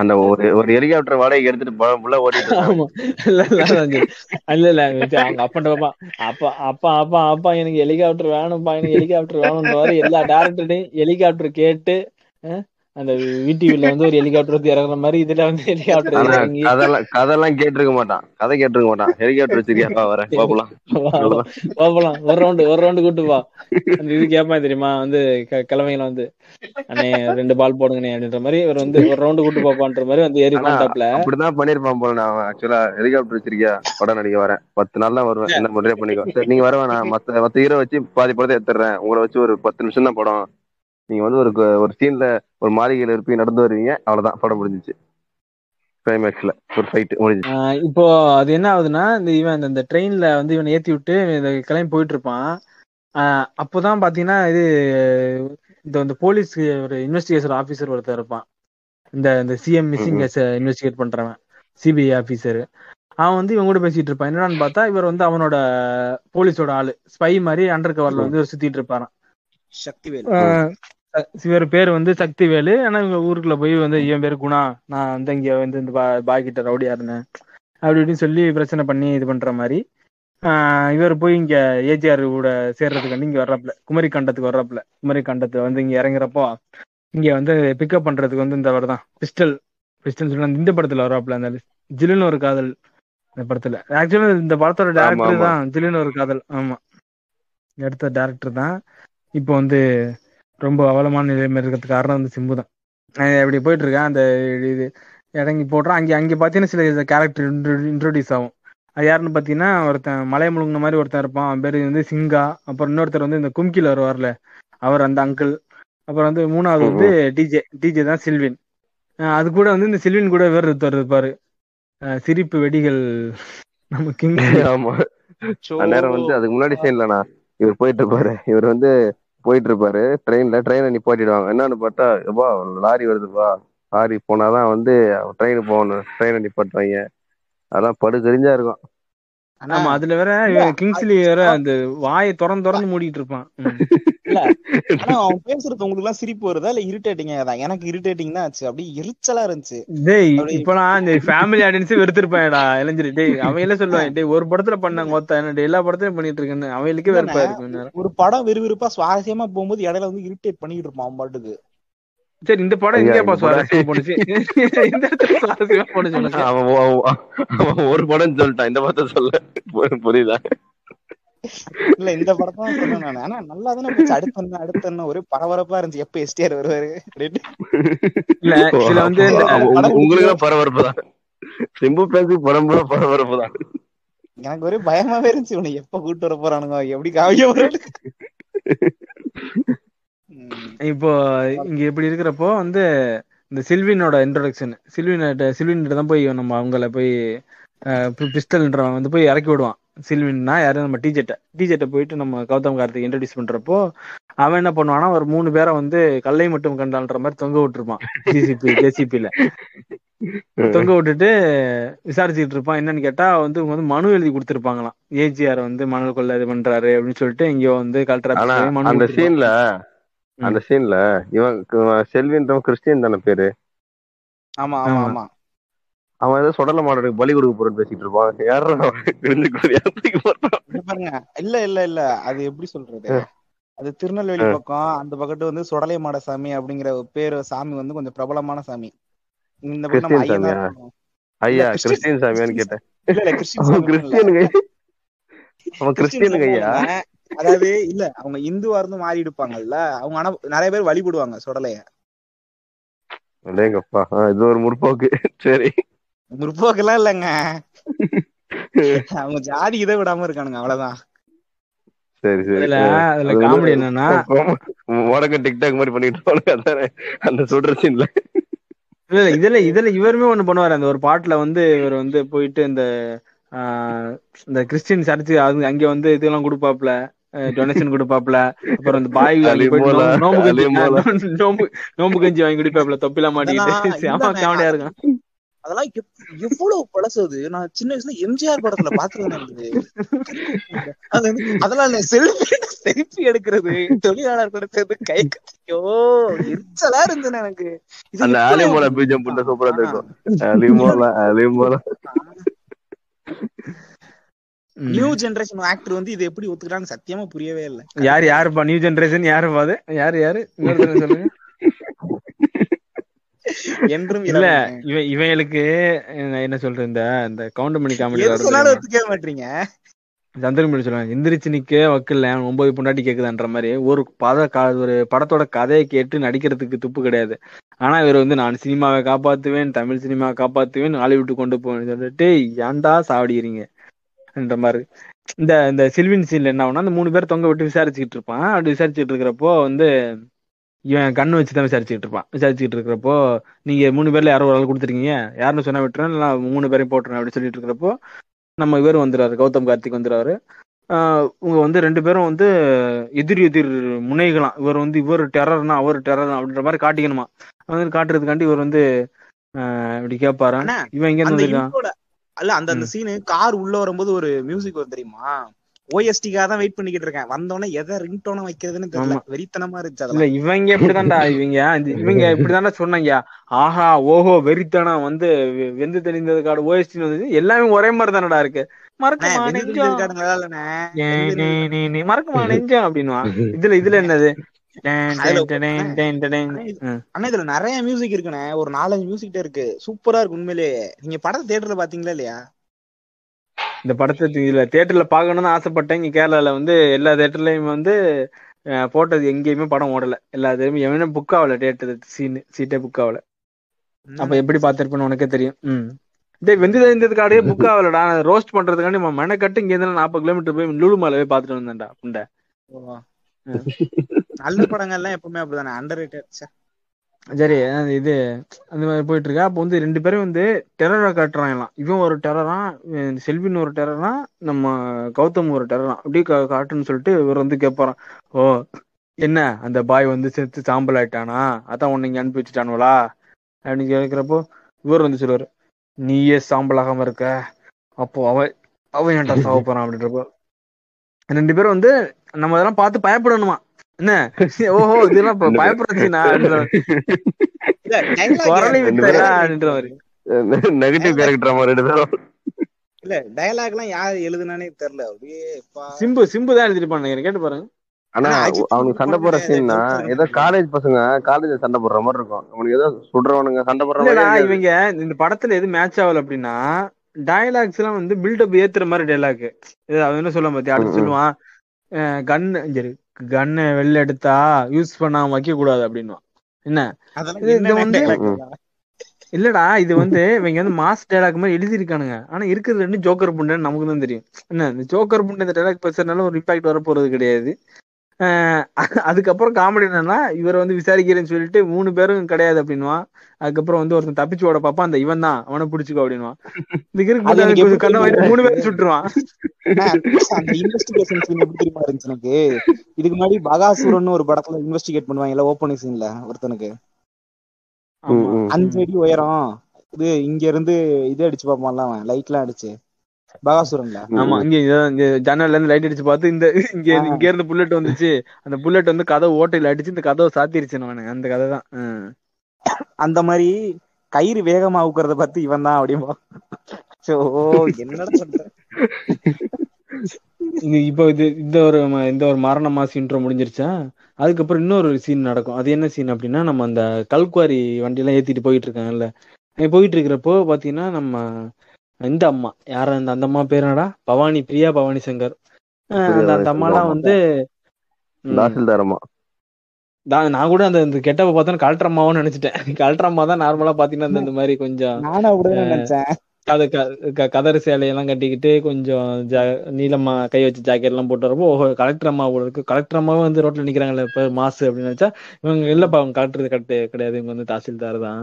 அந்த ஒரு ஹெலிகாப்டர் வாடகை எடுத்துட்டு எனக்கு ஹெலிகாப்டர் வேணும்பா, எனக்கு ஹெலிகாப்டர் வேணும். எல்லா டேரக்டரையும் ஹெலிகாப்டர் கேட்டு அந்த வீட்டுல வந்து ஒரு ஹெலிகாப்டர் இறங்குற மாதிரி இதுல வந்து ஹெலிகாப்டர் அதெல்லாம் கதெல்லாம் கேட்டிருக்க மாட்டான், கதை கேட்டிருக்க மாட்டான். ஹெலிகாப்டர் வச்சிருக்கியா வரேன் போகலாம் போகலாம், ஒரு ரவுண்டு கூட்டுப்பா. அந்த இது கேட்பான் தெரியுமா, வந்து கிழமையில வந்து அண்ணே 2 பால் போடுங்கண்ணே அப்படின்ற மாதிரி இவர் வந்து ஒரு ரவுண்டு கூட்டு போப்பான்ற மாதிரி வந்து ஏறி போட்டாப்ல. அப்படிதான் பண்ணிருப்பான் போல. நான் ஆக்சுவலா ஹெலிகாப்டர் வச்சிருக்கியா படம் நடிக்க வரேன், 10 நாள்லாம் வருவேன், என்ன பண்றே பண்ணிக்கோ நீங்க வரவேன், நான் மத்த ஹீரோ வச்சு பாதி படத்தை எடுத்துறேன், உங்களை வச்சு ஒரு 10 நிமிஷம் தான் படம், நீங்க வந்து ஒரு சீன்ல ஒரு மாளிகையில இருப்பீங்க, நடந்து வருவீங்க, அவ்வளவுதான் படம் முடிஞ்சிச்சு. கிளைமேக்ஸ்ல ஒரு ஃபைட் முடிஞ்சிச்சு. இப்போ அது என்ன ஆகுதுன்னா, இந்த இவன் இந்த ட்ரெயின்ல வந்து இவனை ஏத்தி விட்டு கிளம்பி போயிட்டு இருப்பான். அப்போதான் பாத்தீங்கன்னா இது இந்த போலீஸ் ஒரு இன்வெஸ்டிகேஷன் ஆபீசர் ஒருத்தர் இருப்பான், இந்த சிஎம் மிஸ்ஸிங் கேஸ இன்வெஸ்டிகேட் பண்றவன் சிபிஐ ஆபீசர். அவன் வந்து இவன் கூட பேசிட்டு இருப்பான். என்னன்னு பார்த்தா இவர் வந்து அவனோட போலீஸோட ஆளு, ஸ்பை மாதிரி அண்டர் கவர்ல வந்து சுத்திட்டு இருப்பாரான். இவர் பேர் வந்து சக்திவேலு. ஆனா இவங்க ஊருக்குள்ள போய் வந்து இவன் பேரு குணா, நான் வந்து இங்க வந்து இந்த பாய்கிட்ட ரவுடியா இருந்தேன் அப்படி இப்படின்னு சொல்லி பிரச்சனை பண்ணி இது பண்ற மாதிரி இவர் போய் இங்க ஏஜிஆர் கூட சேர்றதுக்கு வந்து இங்க வர்றப்பல குமரி கண்டத்துக்கு வந்து இங்க இறங்குறப்போ இங்க வந்து பிக்கப் பண்றதுக்கு வந்து இந்த வரதான் பிஸ்டல் சொல்லி இந்த படத்துல வர்றாப்ல. அந்த ஜில்லுன்னு ஒரு காதல் இந்த படத்துல, ஆக்சுவலா இந்த படத்தோட டேரக்டர் தான் ஜில்லுன்னு ஒரு காதல். ஆமா, எடுத்த டேரக்டர் தான். இப்போ வந்து ரொம்ப அவலமான நிலைமை இருக்கிறதுக்கு காரணம் வந்து சிம்பு தான். இப்படி போயிட்டு இருக்கேன், அந்த இது இறங்கி போடுறான். அங்கே பார்த்தீங்கன்னா சில கேரக்டர் இன்ட்ரோடியூஸ் ஆகும். அது யாருன்னு பார்த்தீங்கன்னா, ஒருத்தன் மலை முழுங்கின மாதிரி ஒருத்தன் இருப்பான், அவன் பேர் வந்து சிங்கா. அப்புறம் இன்னொருத்தர் வந்து இந்த கும்கியில் வருவார்ல அவர், அந்த அங்கிள். அப்புறம் வந்து மூணாவது வந்து டிஜே தான் சில்வின். அது கூட வந்து இந்த சில்வின் கூட வேறு ஒருத்தர் இருப்பாரு, சிரிப்பு வெடிகள் நம்ம கிங். ஆமா, வந்து அதுக்கு முன்னாடி சைட்லண்ணா இவர் போயிட்டு இருப்பாரு, இவர் வந்து போயிட்டு இருப்பாரு ட்ரெயினை நிப்பாட்டிடுவாங்க. என்னன்னு பார்த்தா எப்பா லாரி வருதுப்பா, லாரி போனாதான் வந்து ட்ரெயின் போகணும், ட்ரெயினை நிப்பாட்டுவாங்க. அதெல்லாம் படு தெரிஞ்சா இருக்கும். ஆமா, அதுல வேற கிங்ஸ்லி வேற அந்த வாயை திறந்து மூடிட்டு இருப்பான். அவன் பேசுறது உங்களுக்கு எல்லாம் சிரிப்பு வருதா இல்ல இரிட்டேட்டிங்கா? தான் எனக்கு இரிட்டேட்டிங் தான் ஆச்சு, அப்படியே எரிச்சலா இருந்துச்சு. டேய் இப்பலாம் இந்த ஃபேமிலி ஆடியன்ஸ் வெறுத்திருப்பான்டா இளைஞர். டேய் அவங்களே சொல்லுவாங்க, டேய் ஒரு படத்துல பண்ணாங்க ஒத்த, என்ன டேய் எல்லா படத்துலயும் பண்ணிட்டு இருக்கேன்னு அவங்களுக்கே வெறுப்பா இருக்கு. ஒரு படம் விறுவிறுப்பா சுவாரஸ்யமா போகும்போது இடையில வந்து இரிட்டேட் பண்ணிட்டு இருப்பான் அவன் பாட்டுக்கு. சரி, இந்த படம் எங்கேயாப்பா சுவாரஸ்யம் போனுச்சு? இந்த இடத்துல சுவாரஸ்யமா போனுச்சு. அவன் ஒரு படம் சொல்லிட்டான், இந்த படத்தை சொல்ல புரியுதா இல்ல? இந்த படம் தான் சொன்னேன் நான். ஆனா நல்லா தானே போச்சு. அடுத்த ஒரு பரபரப்பா இருந்துச்சு, எப்ப எஸ்டிஆர் வருவாரு அப்படின்னு. இல்ல இதுல வந்து உங்களுக்கு தான் பரபரப்பு தான், சிம்பு பேசி பரம்பரை பரபரப்பு தான். எனக்கு ஒரே பயமாவே இருந்துச்சு, உனக்கு எப்ப கூட்டு வர போறானுங்க, எப்படி காவிய வர்றது. இப்போ இங்க இப்படி இருக்கிறப்போ வந்து இந்த சில்வினோட இன்ட்ரோடக்ஷன், சில்வின்கிட்ட தான் போய் நம்ம அவங்கள போய் பிஸ்டல்ன்றவன் வந்து போய் இறக்கி விடுவான். சில்வின்னா யாரும் நம்ம டீச்சர்ட்ட போயிட்டு நம்ம கௌதம் கார்த்திக் இன்ட்ரடியூஸ் பண்றப்போ அவன் என்ன பண்ணுவான்னா, ஒரு 3 பேரை வந்து கல்லை மட்டும் கண்டான்ற மாதிரி தொங்க விட்டுருப்பான். ஜேசிபில தொங்க விட்டுட்டு விசாரிச்சுட்டு இருப்பான். என்னன்னு கேட்டா வந்து இவங்க வந்து மனு எழுதி கொடுத்துருப்பாங்களாம், ஏஜிஆர் வந்து மணல் கொள்ள இது பண்றாரு அப்படின்னு சொல்லிட்டு இங்க வந்து கலெக்டர். அந்த சீன்ல இவன் செல்வின்ற கிறிஸ்டியன் தானே பேரு. ஆமா ஆமா ஆமா, அவன் ஏதோ சுடல மாடலுக்கு பலி கொடுக்க போறேன்னு பேசிட்டு இருப்பான். யாரும் இல்ல இல்ல இல்ல, அது எப்படி சொல்றது, அது திருநெல்வேலி பக்கம் அந்த பக்கத்து வந்து சுடலை மாட சாமி அப்படிங்கிற பேரு சாமி வந்து கொஞ்சம் பிரபலமான சாமி. இந்த பக்கம் ஐயா கிறிஸ்டியன் சாமியான்னு கேட்டேன். அவன் கிறிஸ்டியனுங்க ஐயா, அதாவது இல்ல அவங்க இந்துவா இருந்து மாறி எடுப்பாங்கல்ல அவங்க. ஆனா நிறைய பேர் வழிபடுவாங்க சுடலைய. இது ஒரு முற்போக்கு. சரி, முற்போக்கு எல்லாம் இல்லங்க, அவங்க ஜாதி இதை விடாம இருக்கானுங்க, அவ்வளவுதான். சரி சரி, அதுல காமெடி என்னன்னா உடக்க டிக்டாக் மாதிரி பண்ணிட்டு அந்த சுடறீன்ல. இதுல இவருமே ஒண்ணு பண்ணுவாரு, அந்த ஒரு பாட்டுல வந்து இவர் வந்து போயிட்டு இந்த கிறிஸ்டின் சர்ச்சு அங்க வந்து இதெல்லாம் கொடுப்பாப்ல, டொனேஷன் கொடுப்பாப்ல. அப்புறம் அந்த பாய் நோம்பு கஞ்சி வாங்கி குடிப்பாப்ல தொப்பிலாம் மாட்டிக்கிட்டு. ஆமா, காமெடியா இருக்கும். அதெல்லாம் எவ்வளவு பழசுது. நான் சின்ன வயசுல எம்ஜிஆர் படத்துல பாத்துருந்தேன். அதெல்லாம் செல்ஃபி எடுக்கிறது, தொழிலாளர் கொடுத்தது, கை கட்டியோ எச்சலா இருந்தேன் எனக்கு. நியூ ஜெனரேஷன் ஆக்டர் வந்து இது எப்படி ஒத்துக்கிறாங்க சத்தியமா புரியவே இல்லை. யார் யாருப்பா நியூ ஜெனரேஷன்? யாருப்பா அது? யாரு யாரு சொல்லுங்க. என்றும் இல்ல இவங்களுக்கு என்ன சொல்றேன், இந்த கவுண்ட் பண்ணி காமெடி ஒத்துக்கவே மாட்டீங்க. சந்திரமணி சொல்லுவாங்க, எந்திரிச்சு நிக்க வக்கல 9 பொண்டாட்டி கேக்குதான்ற மாதிரி ஒரு படத்தோட கதையை கேட்டு நடிக்கிறதுக்கு துப்பு கிடையாது. ஆனா இவர் வந்து நான் சினிமாவை காப்பாத்துவேன், தமிழ் சினிமாவை காப்பாத்துவேன், ஹாலிவுட் கொண்டு போவேன்னு சொல்லிட்டு ஏன்டா சாவடிக்கிறீங்க என்ற மாதிரி. இந்த சில்வின் சீன்ல என்ன ஆகுனா, அந்த 3 பேர் தொங்க விட்டு விசாரிச்சுக்கிட்டு இருப்பான். அப்படி விசாரிச்சுட்டு இருக்கிறப்போ வந்து இவன் கண்ணு வச்சுதான் விசாரிச்சுட்டு இருக்கிறப்போ நீங்க 3 பேர்ல யாரோ ஒரு ஆள் கொடுத்துருக்கீங்க, யாருன்னு சொன்னா விட்டுறேன், இல்லைன்னா 3 பேரையும் போட்டுறேன் அப்படின்னு சொல்லிட்டு இருக்கிறப்போ நம்ம இவரும் வந்துடுறாரு, கௌதம் கார்த்திக் வந்துடுறாரு. இவங்க வந்து 2 பேரும் வந்து எதிர் முனைகளாம். இவர் வந்து இவர் டெரர்னா அவர் டெரர் அப்படின்ற மாதிரி காட்டிக்கணுமா, வந்து காட்டுறதுக்காண்டி இவர் வந்து இப்படி கேட்பாரு. இவன் இங்க இருக்கான் அல்ல. அந்த சீனு கார் உள்ள வரும்போது ஒரு மியூசிக் வரும் தெரியுமா, OST-க்காக தான் வெயிட் பண்ணிக்கிட்டு இருக்கேன். வந்தோடனே எதை ரிங் டோன வைக்கிறதுன்னு தெரியல, வெறித்தனமா இருந்துச்சு. இல்ல இவங்க இப்படிதான்டா, இவங்க இப்படிதான்டா சொன்னாங்க. ஆஹா ஓஹோ வெறித்தனம் வந்து வெந்து தெளிந்தது காடு OST-ன்னு வந்து எல்லாமே ஒரே மாதிரி தானடா இருக்கு. மறக்கமா நெஞ்சம், மறக்கமா நெஞ்சம் அப்படின்வா. இதுல என்னது? ஆனா இதுல நிறைய மியூசிக் இருக்குண்ணே, ஒரு 4-5 மியூசிக் இருக்கு, சூப்பரா இருக்கு உண்மையிலே. நீங்க படத்தை தியேட்டர்ல பாத்தீங்களா இல்லையா? இந்த படத்தை இதுல தியேட்டர்ல பாக்கணும்னு ஆசைப்பட்டேன். இங்க கேரளால வந்து எல்லா தியேட்டர்லயும் வந்து போட்டது, எங்கேயுமே படம் ஓடல. எல்லாத்தையும் எவனும் புக் ஆகல, தியேட்டர் சீட்டே புக் ஆகல. அப்ப எப்படி பாத்திருப்பேன்னு உனக்கே தெரியும். வெந்து தெரிந்ததுக்காடையே புக் ஆகலடா, ரோஸ்ட் பண்றதுக்காண்டி மெனக்கட்டு இங்க இருந்தாலும் 40 கிலோமீட்டர் போய் லூலுமால போய் பாத்துட்டு வந்தேன்டா புண்டை. நல்ல படங்கள்லாம் எப்பவுமே அப்படிதானே, அண்டர்ரேட்டட். சரி இது அந்த மாதிரி போயிட்டு இருக்கா. அப்போ வந்து 2 பேரும் வந்து டெரரா காட்டுறான் எல்லாம். இவன் ஒரு டெரரா, செல்வின் ஒரு டெரரா, நம்ம கௌதம் ஒரு டெரரா அப்படியே காட்டுன்னு சொல்லிட்டு இவர் வந்து கேட்பாரான். ஓ என்ன அந்த பாய் வந்து செத்து சாம்பல் ஆயிட்டானா, அதான் உன்னை இங்க அனுப்பி வச்சுட்டானுவலா அப்படின்னு கேட்கிறப்போ இவர் வந்து சொல்லுவாரு, நீயே சாம்பலாகாம இருக்க, அப்போ அவன் ஏன்டா சாவ போறான் அப்படின்றப்போ 2 பேரும் வந்து நம்ம அதெல்லாம் பார்த்து பயப்படணுமா என்ன? ஓஹோ இதெல்லாம் பயப்படுறதுனா இல்ல டயலாக் எல்லாம் யாரு எழுதுனானே தெரியல. அப்படியே சிம்பு தான் எழுதிருப்பான் கேட்டு பாருங்க. ஆனா அவனுக்கு சண்டை போற சீன்னா ஏதோ காலேஜ் பசங்க காலேஜ்ல சண்டை போடுற மாதிரி இருக்கும். அவனுக்கு ஏதோ சொல்றவனுங்க சண்டை போடுற மாதிரி. இவங்க இந்த படத்துல எது மேட்ச் ஆகல அப்படின்னா, டயலாக்ஸ் எல்லாம் வந்து பில்டப் ஏத்துற மாதிரி டயலாக். அது என்ன சொல்ல பார்த்தியா, அடுத்து சொல்லுவான் கண்ணு சரி கண்ணை வெளில எடுத்தா யூஸ் பண்ணாம வைக்க கூடாது அப்படின்னா என்ன வந்து இல்லடா. இது வந்து இவங்க வந்து மாஸ் டைலாக் மாதிரி எழுதிருக்கானுங்க. ஆனா இருக்கிறது 2 ஜோக்கர் புண்டைன்னு நமக்கு தான் தெரியும். என்ன இந்த ஜோக்கர் புண்டை இந்த டைலாக் பேசுறதுனால ஒரு இம்பாக்ட் வர போறது கிடையாது. அதுக்கப்புறம் காமெடி என்னன்னா, இவரை வந்து விசாரிக்கிறேன்னு சொல்லிட்டு 3 பேரும் கிடையாது அப்படின்வான். அதுக்கப்புறம் வந்து ஒருத்தன் தப்பிச்சு ஓட பாப்பா, அந்த இவன் தான் அவனை பிடிச்சிக்கோ அப்படின்வான். இதுக்கு கண்ணை வாங்கிட்டு 3 பேரும் சுட்டுருவான். இதுக்கு முன்னாடி பகாசுரன் ஒரு படத்துல இன்வெஸ்டிகேட் பண்ணுவாங்க ஓபனிங் சீன்ல, ஒருத்தனுக்கு 5 அடி உயரம் இது இங்க இருந்து இது அடிச்சு பாப்பான்ல, அவன் லைட் எல்லாம் அடிச்சு பகாசுரன்ல. ஆமா இங்க ஜன்னல்ல இருந்து லைட் அடிச்சு பார்த்து இந்த இங்க இருந்து புல்லட் வந்துச்சு, அந்த புல்லட் வந்து கதை ஓட்டையில அடிச்சு இந்த கதவை சாத்திருச்சு. அந்த கதை தான் அந்த மாதிரி. கயிறு வேகமா உட்கறத பார்த்து இவன் தான் அப்படிம்பா. என்னடா சொல்றேன். இப்போ இந்த ஒரு மரணமா சீன்ட்ரோ முடிஞ்சிருச்சா. அதுக்கப்புறம் இன்னொரு சீன் நடக்கும். அது என்ன சீன் அப்படின்னா, நம்ம அந்த கல்குவாரி வண்டி எல்லாம் ஏத்திட்டு போயிட்டு இருக்காங்கல்ல, போயிட்டு இருக்கிறப்போ பாத்தீங்கன்னா நம்ம இந்த அம்மா யார, அந்த அம்மா பேருடா பவானி பிரியா, பவானி சங்கர். அந்த அம்மாலாம் வந்து நான் கூட அந்த கெட்டப்ப பார்த்தா கலெக்டர் அம்மாவும் நினைச்சிட்டேன். கலெக்டர் அம்மா தான் நார்மலா பாத்தீங்கன்னா அந்த மாதிரி கொஞ்சம் கதர் சேலையெல்லாம் கட்டிக்கிட்டு கொஞ்சம் நீளமா கை வச்சு ஜாக்கெட் எல்லாம் போட்டு வரப்போ ஓஹோ கலெக்டர் அம்மா கூட இருக்கு. கலெக்டர் அம்மாவே வந்து ரோட்ல நிக்கிறாங்களே மாசு அப்படின்னு நினைச்சா, இவங்க இல்லப்பா அவங்க கலெக்டர் கட்டு கிடையாது, இவங்க வந்து தாசில்தார் தான்.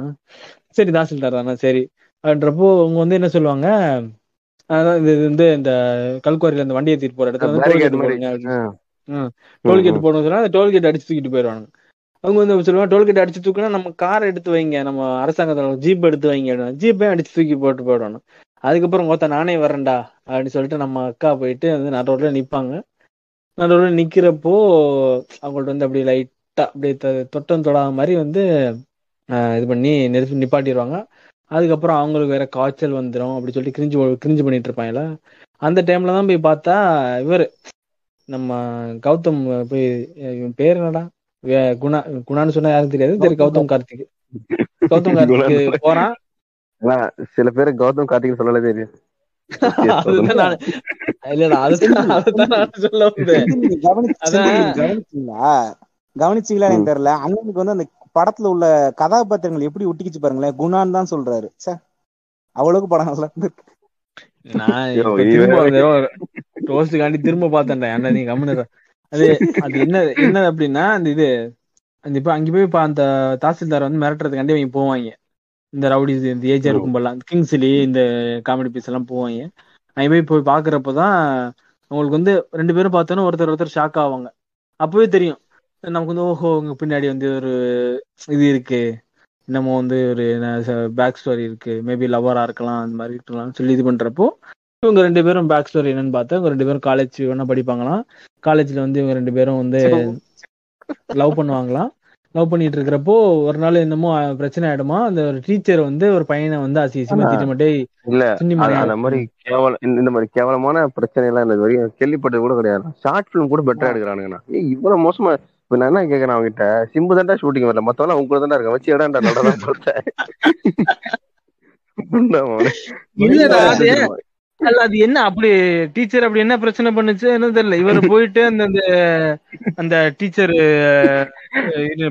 சரி தாசில்தார் தானா சரி அப்படின்றப்போ அவங்க வந்து என்ன சொல்லுவாங்க, அதான் இது வந்து இந்த கல்குவாரியில இந்த வண்டியை தூக்கிட்டு போற இடத்துல டோல்கேட் போடுங்க, டோல்கேட் போடணும் சொன்னா அந்த டோல்கேட் அடிச்சு தூக்கிட்டு போயிடுவாங்க. அவங்க வந்து சொல்லுவாங்க டோல்கேட் அடிச்சு தூக்கினா நம்ம காரை எடுத்து வைங்க, நம்ம அரசாங்கத்தில் ஜீப் எடுத்து வைங்க, ஜீப்பே அடிச்சு தூக்கி போட்டு போயிடணும். அதுக்கப்புறம் ஒருத்த நானே வரேன்டா அப்படின்னு சொல்லிட்டு நம்ம அக்கா போயிட்டு வந்து நான் ரோட்ல நிற்பாங்க. நான் ரோட்ல நிற்கிறப்போ அவங்கள்ட்ட வந்து அப்படி லைட்டாக அப்படியே தொட்டம் தொடாத மாதிரி வந்து இது பண்ணி நிப்பாட்டிடுவாங்க. அதுக்கப்புறம் அவங்களுக்கு வேற காய்ச்சல் வந்துடும் அப்படி சொல்லிட்டு கிரிஞ்சு பண்ணிட்டு இருப்பாங்களா. அந்த டைம்ல தான் போய் பார்த்தா இவர் நம்ம கௌதம் போய் பேர் என்னடா குணா, குணான்னு சொன்னா யாரும் தெரியாது, கௌதம் கார்த்திக், கௌதம் கார்த்திக் போறான். சில பேரு கௌதம் கார்த்திக் சொல்லல தெரியும். கவனிச்சீங்களான்னு தெரியல, அண்ணனுக்கு வந்து அந்த படத்துல உள்ள கதாபாத்திரங்கள் எப்படி ஒட்டிக்கிச்சு பாருங்களேன். குணான்னு தான் சொல்றாரு, அவ்வளவுக்கு படம் நல்லா இருக்கு. திரும்ப பார்த்தேன் அது அது என்ன என்ன அப்படின்னா அந்த இது அந்த இப்ப அங்க போய் அந்த தாசில்தார் வந்து மிரட்டுறதுக்காண்டி அவங்க போவாங்க. இந்த ரவுடி இந்த ஏஜா இருக்கும்போலாம் கிங்ஸ்லி இந்த காமெடி பீஸ் எல்லாம் போவாங்க. அங்க போய் பாக்குறப்பதான் அவங்களுக்கு வந்து ரெண்டு பேரும் பார்த்தோன்னா ஒருத்தர் ஷாக் ஆவாங்க. அப்பவே தெரியும் நமக்கு வந்து ஓஹோ உங்க பின்னாடி வந்து ஒரு இது இருக்கு, நம்ம வந்து ஒரு பேக் ஸ்டோரி இருக்கு, மேபி லவ்வரா இருக்கலாம் அந்த மாதிரி இருக்கலாம்னு சொல்லி இது பண்றப்போ இவங்க ரெண்டு பேரும் பேக் ஸ்டோரி என்னன்னு பார்த்தா இவங்க ரெண்டு பேரும் காலேஜ் வேணா படிப்பாங்களாம். காலேஜ்ல வந்து இவங்க ரெண்டு பேரும் வந்து லவ் பண்ணுவாங்களாம். லவ் பண்ணிட்டு இருக்கிறப்போ ஒரு நாள் என்னமோ பிரச்சனை ஆயிடுமா, அந்த ஒரு டீச்சர் வந்து ஒரு பையனை வந்து அசிசிமா திட்டமிட்டே இந்த மாதிரி கேவலமான பிரச்சனை எல்லாம் இந்த மாதிரி கேள்விப்பட்டது கூட கிடையாது. ஷார்ட் பிலிம் கூட பெட்டரா எடுக்கிறானுங்கண்ணா. இவ்வளவு மோசமா இப்ப நான் என்ன கேட்கறேன் அவங்ககிட்ட, சிம்பு தாண்டா ஷூட்டிங் வரல, மத்தவெல்லாம் உங்க கூட தாண்டா இருக்க வச்சு இடம்டா நல்லா பார்த்தேன். அது என்ன அப்படி டீச்சர் அப்படி என்ன பிரச்சனை பண்ணுச்சு என்ன தெரியல. இவர் போயிட்டு அந்த அந்த டீச்சர்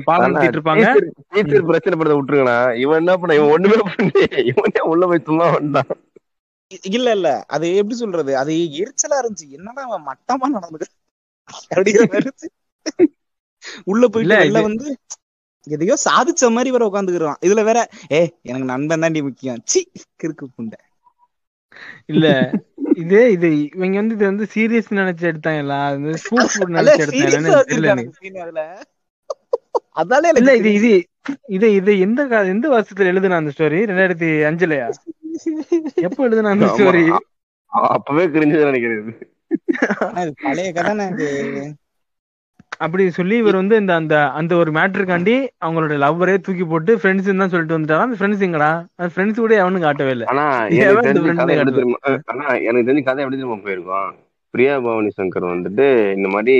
பாலம் கட்டிட்டு இருப்பாங்க, டீச்சர் பிரச்சனை பண்றத விட்டுருக்கா. இவன் என்ன பண்ண, இவன் ஒண்ணுமே பண்ணி இவனே உள்ள போய் சும்மா வந்தான். இல்ல இல்ல அது எப்படி சொல்றது, அது எரிச்சலா இருந்துச்சு. என்னன்னா அவன் மட்டமா நடந்து அப்படிங்கிற மாதிரி உள்ள போயிட்டு இல்ல வந்து எதையோ சாதிச்ச மாதிரி வேற உட்காந்துக்கிறான். இதுல வேற எனக்கு நண்பன் தாண்டி முக்கியம் சி கிறுக்கு புண்டை இல்ல இது இது இவங்க வந்து இது வந்து சீரியஸ் நினைச்சு எடுத்தாங்களா எந்த வருஷத்துல எழுதுனா அந்த ஸ்டோரி 2005 எப்ப எழுதுனா அந்த ஸ்டோரி அப்பவே தெரிஞ்சது நினைக்கிறது பழைய கதை அப்படி சொல்லி இவர் வந்து இந்த அந்த அந்த ஒரு மேட்டருக்காண்டி அவங்களோட லவ்வரே தூக்கி போட்டு ஃப்ரெண்ட்ஸ் தான் சொல்லிட்டு வந்துட்டாங்க. அந்த ஃப்ரெண்ட்ஸுங்களா அந்த ஃப்ரெண்ட்ஸ் கூட அவனுக்கு காட்டவே இல்லை. ஆனா எனக்கு தெரிஞ்ச கதை எப்படி திரும்ப போயிருக்கோம், பிரியா பவானி சங்கர் வந்துட்டு இந்த மாதிரி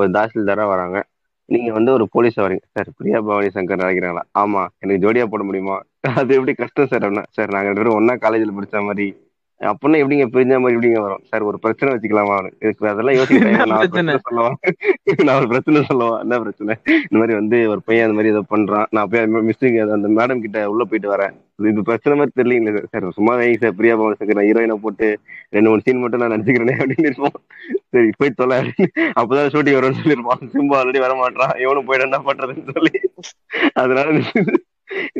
ஒரு தாசில்தாரா வராங்க, நீங்க வந்து ஒரு போலீஸ் வரீங்க சார், பிரியா பவானி சங்கர் நினைக்கிறாங்களா, ஆமா எனக்கு ஜோடியா போட முடியுமா, அது எப்படி கஷ்டம் சார் அப்படின்னா, சார் நாங்க ரெண்டு பேரும் ஒன்னா காலேஜ்ல படிச்ச மாதிரி அப்படின்னா எப்படிங்க பிரிஞ்ச மாதிரி எப்படிங்க வரும் சார், ஒரு பிரச்சனை வச்சுக்கலாமா இருக்கு, அதெல்லாம் யோசிக்கிறேன் நான் ஒரு பிரச்சனை சொல்லுவான். என்ன பிரச்சனை, இந்த மாதிரி வந்து ஒரு பையன் அந்த மாதிரி ஏதோ பண்றான், நான் போய் மிஸ்டேக் அந்த மேடம் கிட்ட உள்ள போயிட்டு வரேன், இது பிரச்சனை மாதிரி தெரியலீங்களே சார், சும்மா வைங்க சார், பிரியா பவன் சங்கர் ஹீரோயினை போட்டு 2-3 சீன் மட்டும் நான் நடிச்சுக்கிறேனே அப்படின்னு இருப்போம். சரி போய் தொலை அப்பதான் ஷூட்டிங் வரும்னு சொல்லியிருப்பான். சிம்பு ஆல்ரெடி வர மாட்டான், எவனும் போயிட்டு என்ன பண்றதுன்னு சொல்லி அதனால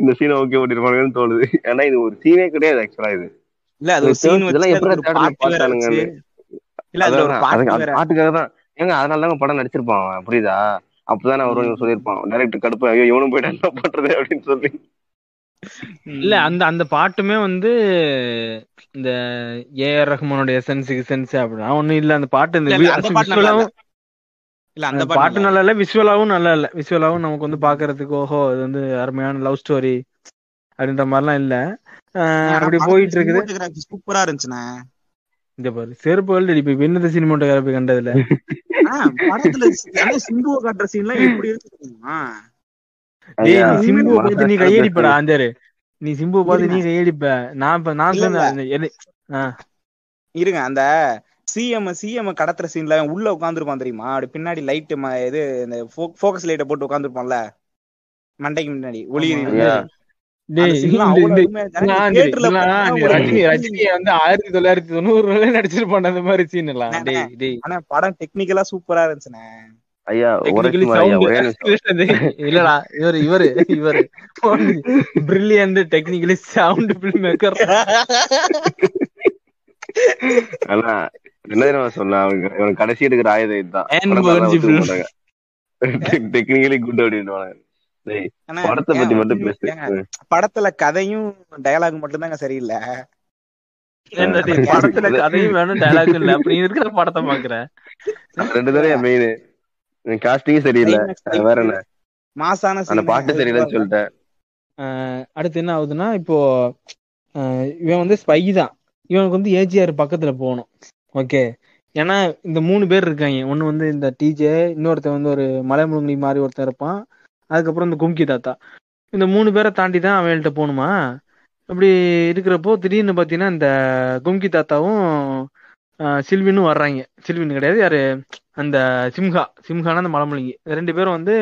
இந்த சீனை ஓகே பண்ணிருப்பாங்கன்னு தோணுது. ஏன்னா இது ஒரு சீனே கிடையாது ஆக்சுவலா. இது அதனாலதான் படம் நடிச்சிருப்பான் புரியுதா, அப்பதான் அவரும் சொல்லியிருப்பான் டைரக்டர் கடுப்பா இவனும் போயிட்டு என்ன பண்றது அப்படின்னு சொல்லி. இல்ல அந்த அந்த பாட்டுமே வந்து இந்த ஏஆர் ரஹ்மானோட எசன்ஸ் அப்படின்னா ஒண்ணும் இல்ல. அந்த பாட்டு இல்ல அந்த பாட்டு நல்லா இல்ல, விஷுவலாவும் நல்லா இல்ல. விஷுவலாவும் நமக்கு வந்து பாக்குறதுக்கு ஓஹோ இது வந்து அருமையான லவ் ஸ்டோரி அப்படின்ற மாதிரிலாம் இல்ல. அப்படி போயிட்டு இருக்குது, சூப்பரா இருந்துச்சுண்ணா. இந்த பாரு செருப்பு இப்ப விண்ணத சினிமோட்டோகிராபி கண்டதுல படத்துல சிம்புவை காட்டுற சீன்லாம் எப்படி இருக்குமா, சிம்புவை பார்த்து நீ கையடிப்படா அந்தாரு, நீ சிம்புவை பார்த்து நீ கையடிப்ப, நான் சொன்னேன் இருங்க. அந்த சிஎம் கடத்துற சீன்ல உள்ள உட்காந்துருப்பான் தெரியுமா, அப்படி பின்னாடி லைட் இது இந்த ஃபோக்கஸ் லைட்டை போட்டு உட்காந்துருப்பான்ல மண்டைக்கு முன்னாடி ஒளி. ரஜினியை வந்து 1990 நடிச்சிருப்பான் அந்த மாதிரி சீன் எல்லாம். ஆனா படம் டெக்னிக்கலா சூப்பரா இருந்துச்சுண்ணே. ஐயா இல்லடா இவரு இவரு இவரு brilliant technically sound filmmaker. ஆனா என்ன சொன்னா கடைசி எடுக்கிற ஆயுதம் இதுதான், டெக்னிக்கலி குட் அப்படின்னு படத்துல கதையும் டயலாக் மட்டும் தாங்க சரியில்லை. படத்துல கதையும் வேணும் டயலாக் இல்ல, அப்படி இருக்கிற படத்தை பாக்குறேன். ரெண்டு தடவையும் மெயின் காஸ்டிங் சரியில்லை, வேற என்ன மாசான பாட்டு சரியில்லைன்னு சொல்லிட்டேன். அடுத்து என்ன ஆகுதுன்னா, இப்போ இவன் வந்து ஸ்பை தான், இவனுக்கு வந்து ஏஜிஆர் பக்கத்துல போகணும். ஓகே, ஏன்னா இந்த 3 பேர் இருக்காங்க. ஒன்று வந்து இந்த டிஜே, இன்னொருத்தர் வந்து ஒரு மலைமுழுங்கி மாதிரி ஒருத்தர் இருப்பான், அதுக்கப்புறம் இந்த கும்கி தாத்தா. இந்த 3 பேரை தாண்டி தான் அவன்கிட்ட போகணுமா. அப்படி இருக்கிறப்போ திடீர்னு பார்த்தீங்கன்னா இந்த கும்கி தாத்தாவும் சில்வினும் வர்றாங்க. சில்வின் கிடையாது, யாரு அந்த சிம்ஹா, சிம்ஹானா அந்த மலைமுழுங்கி. 2 பேரும் வந்து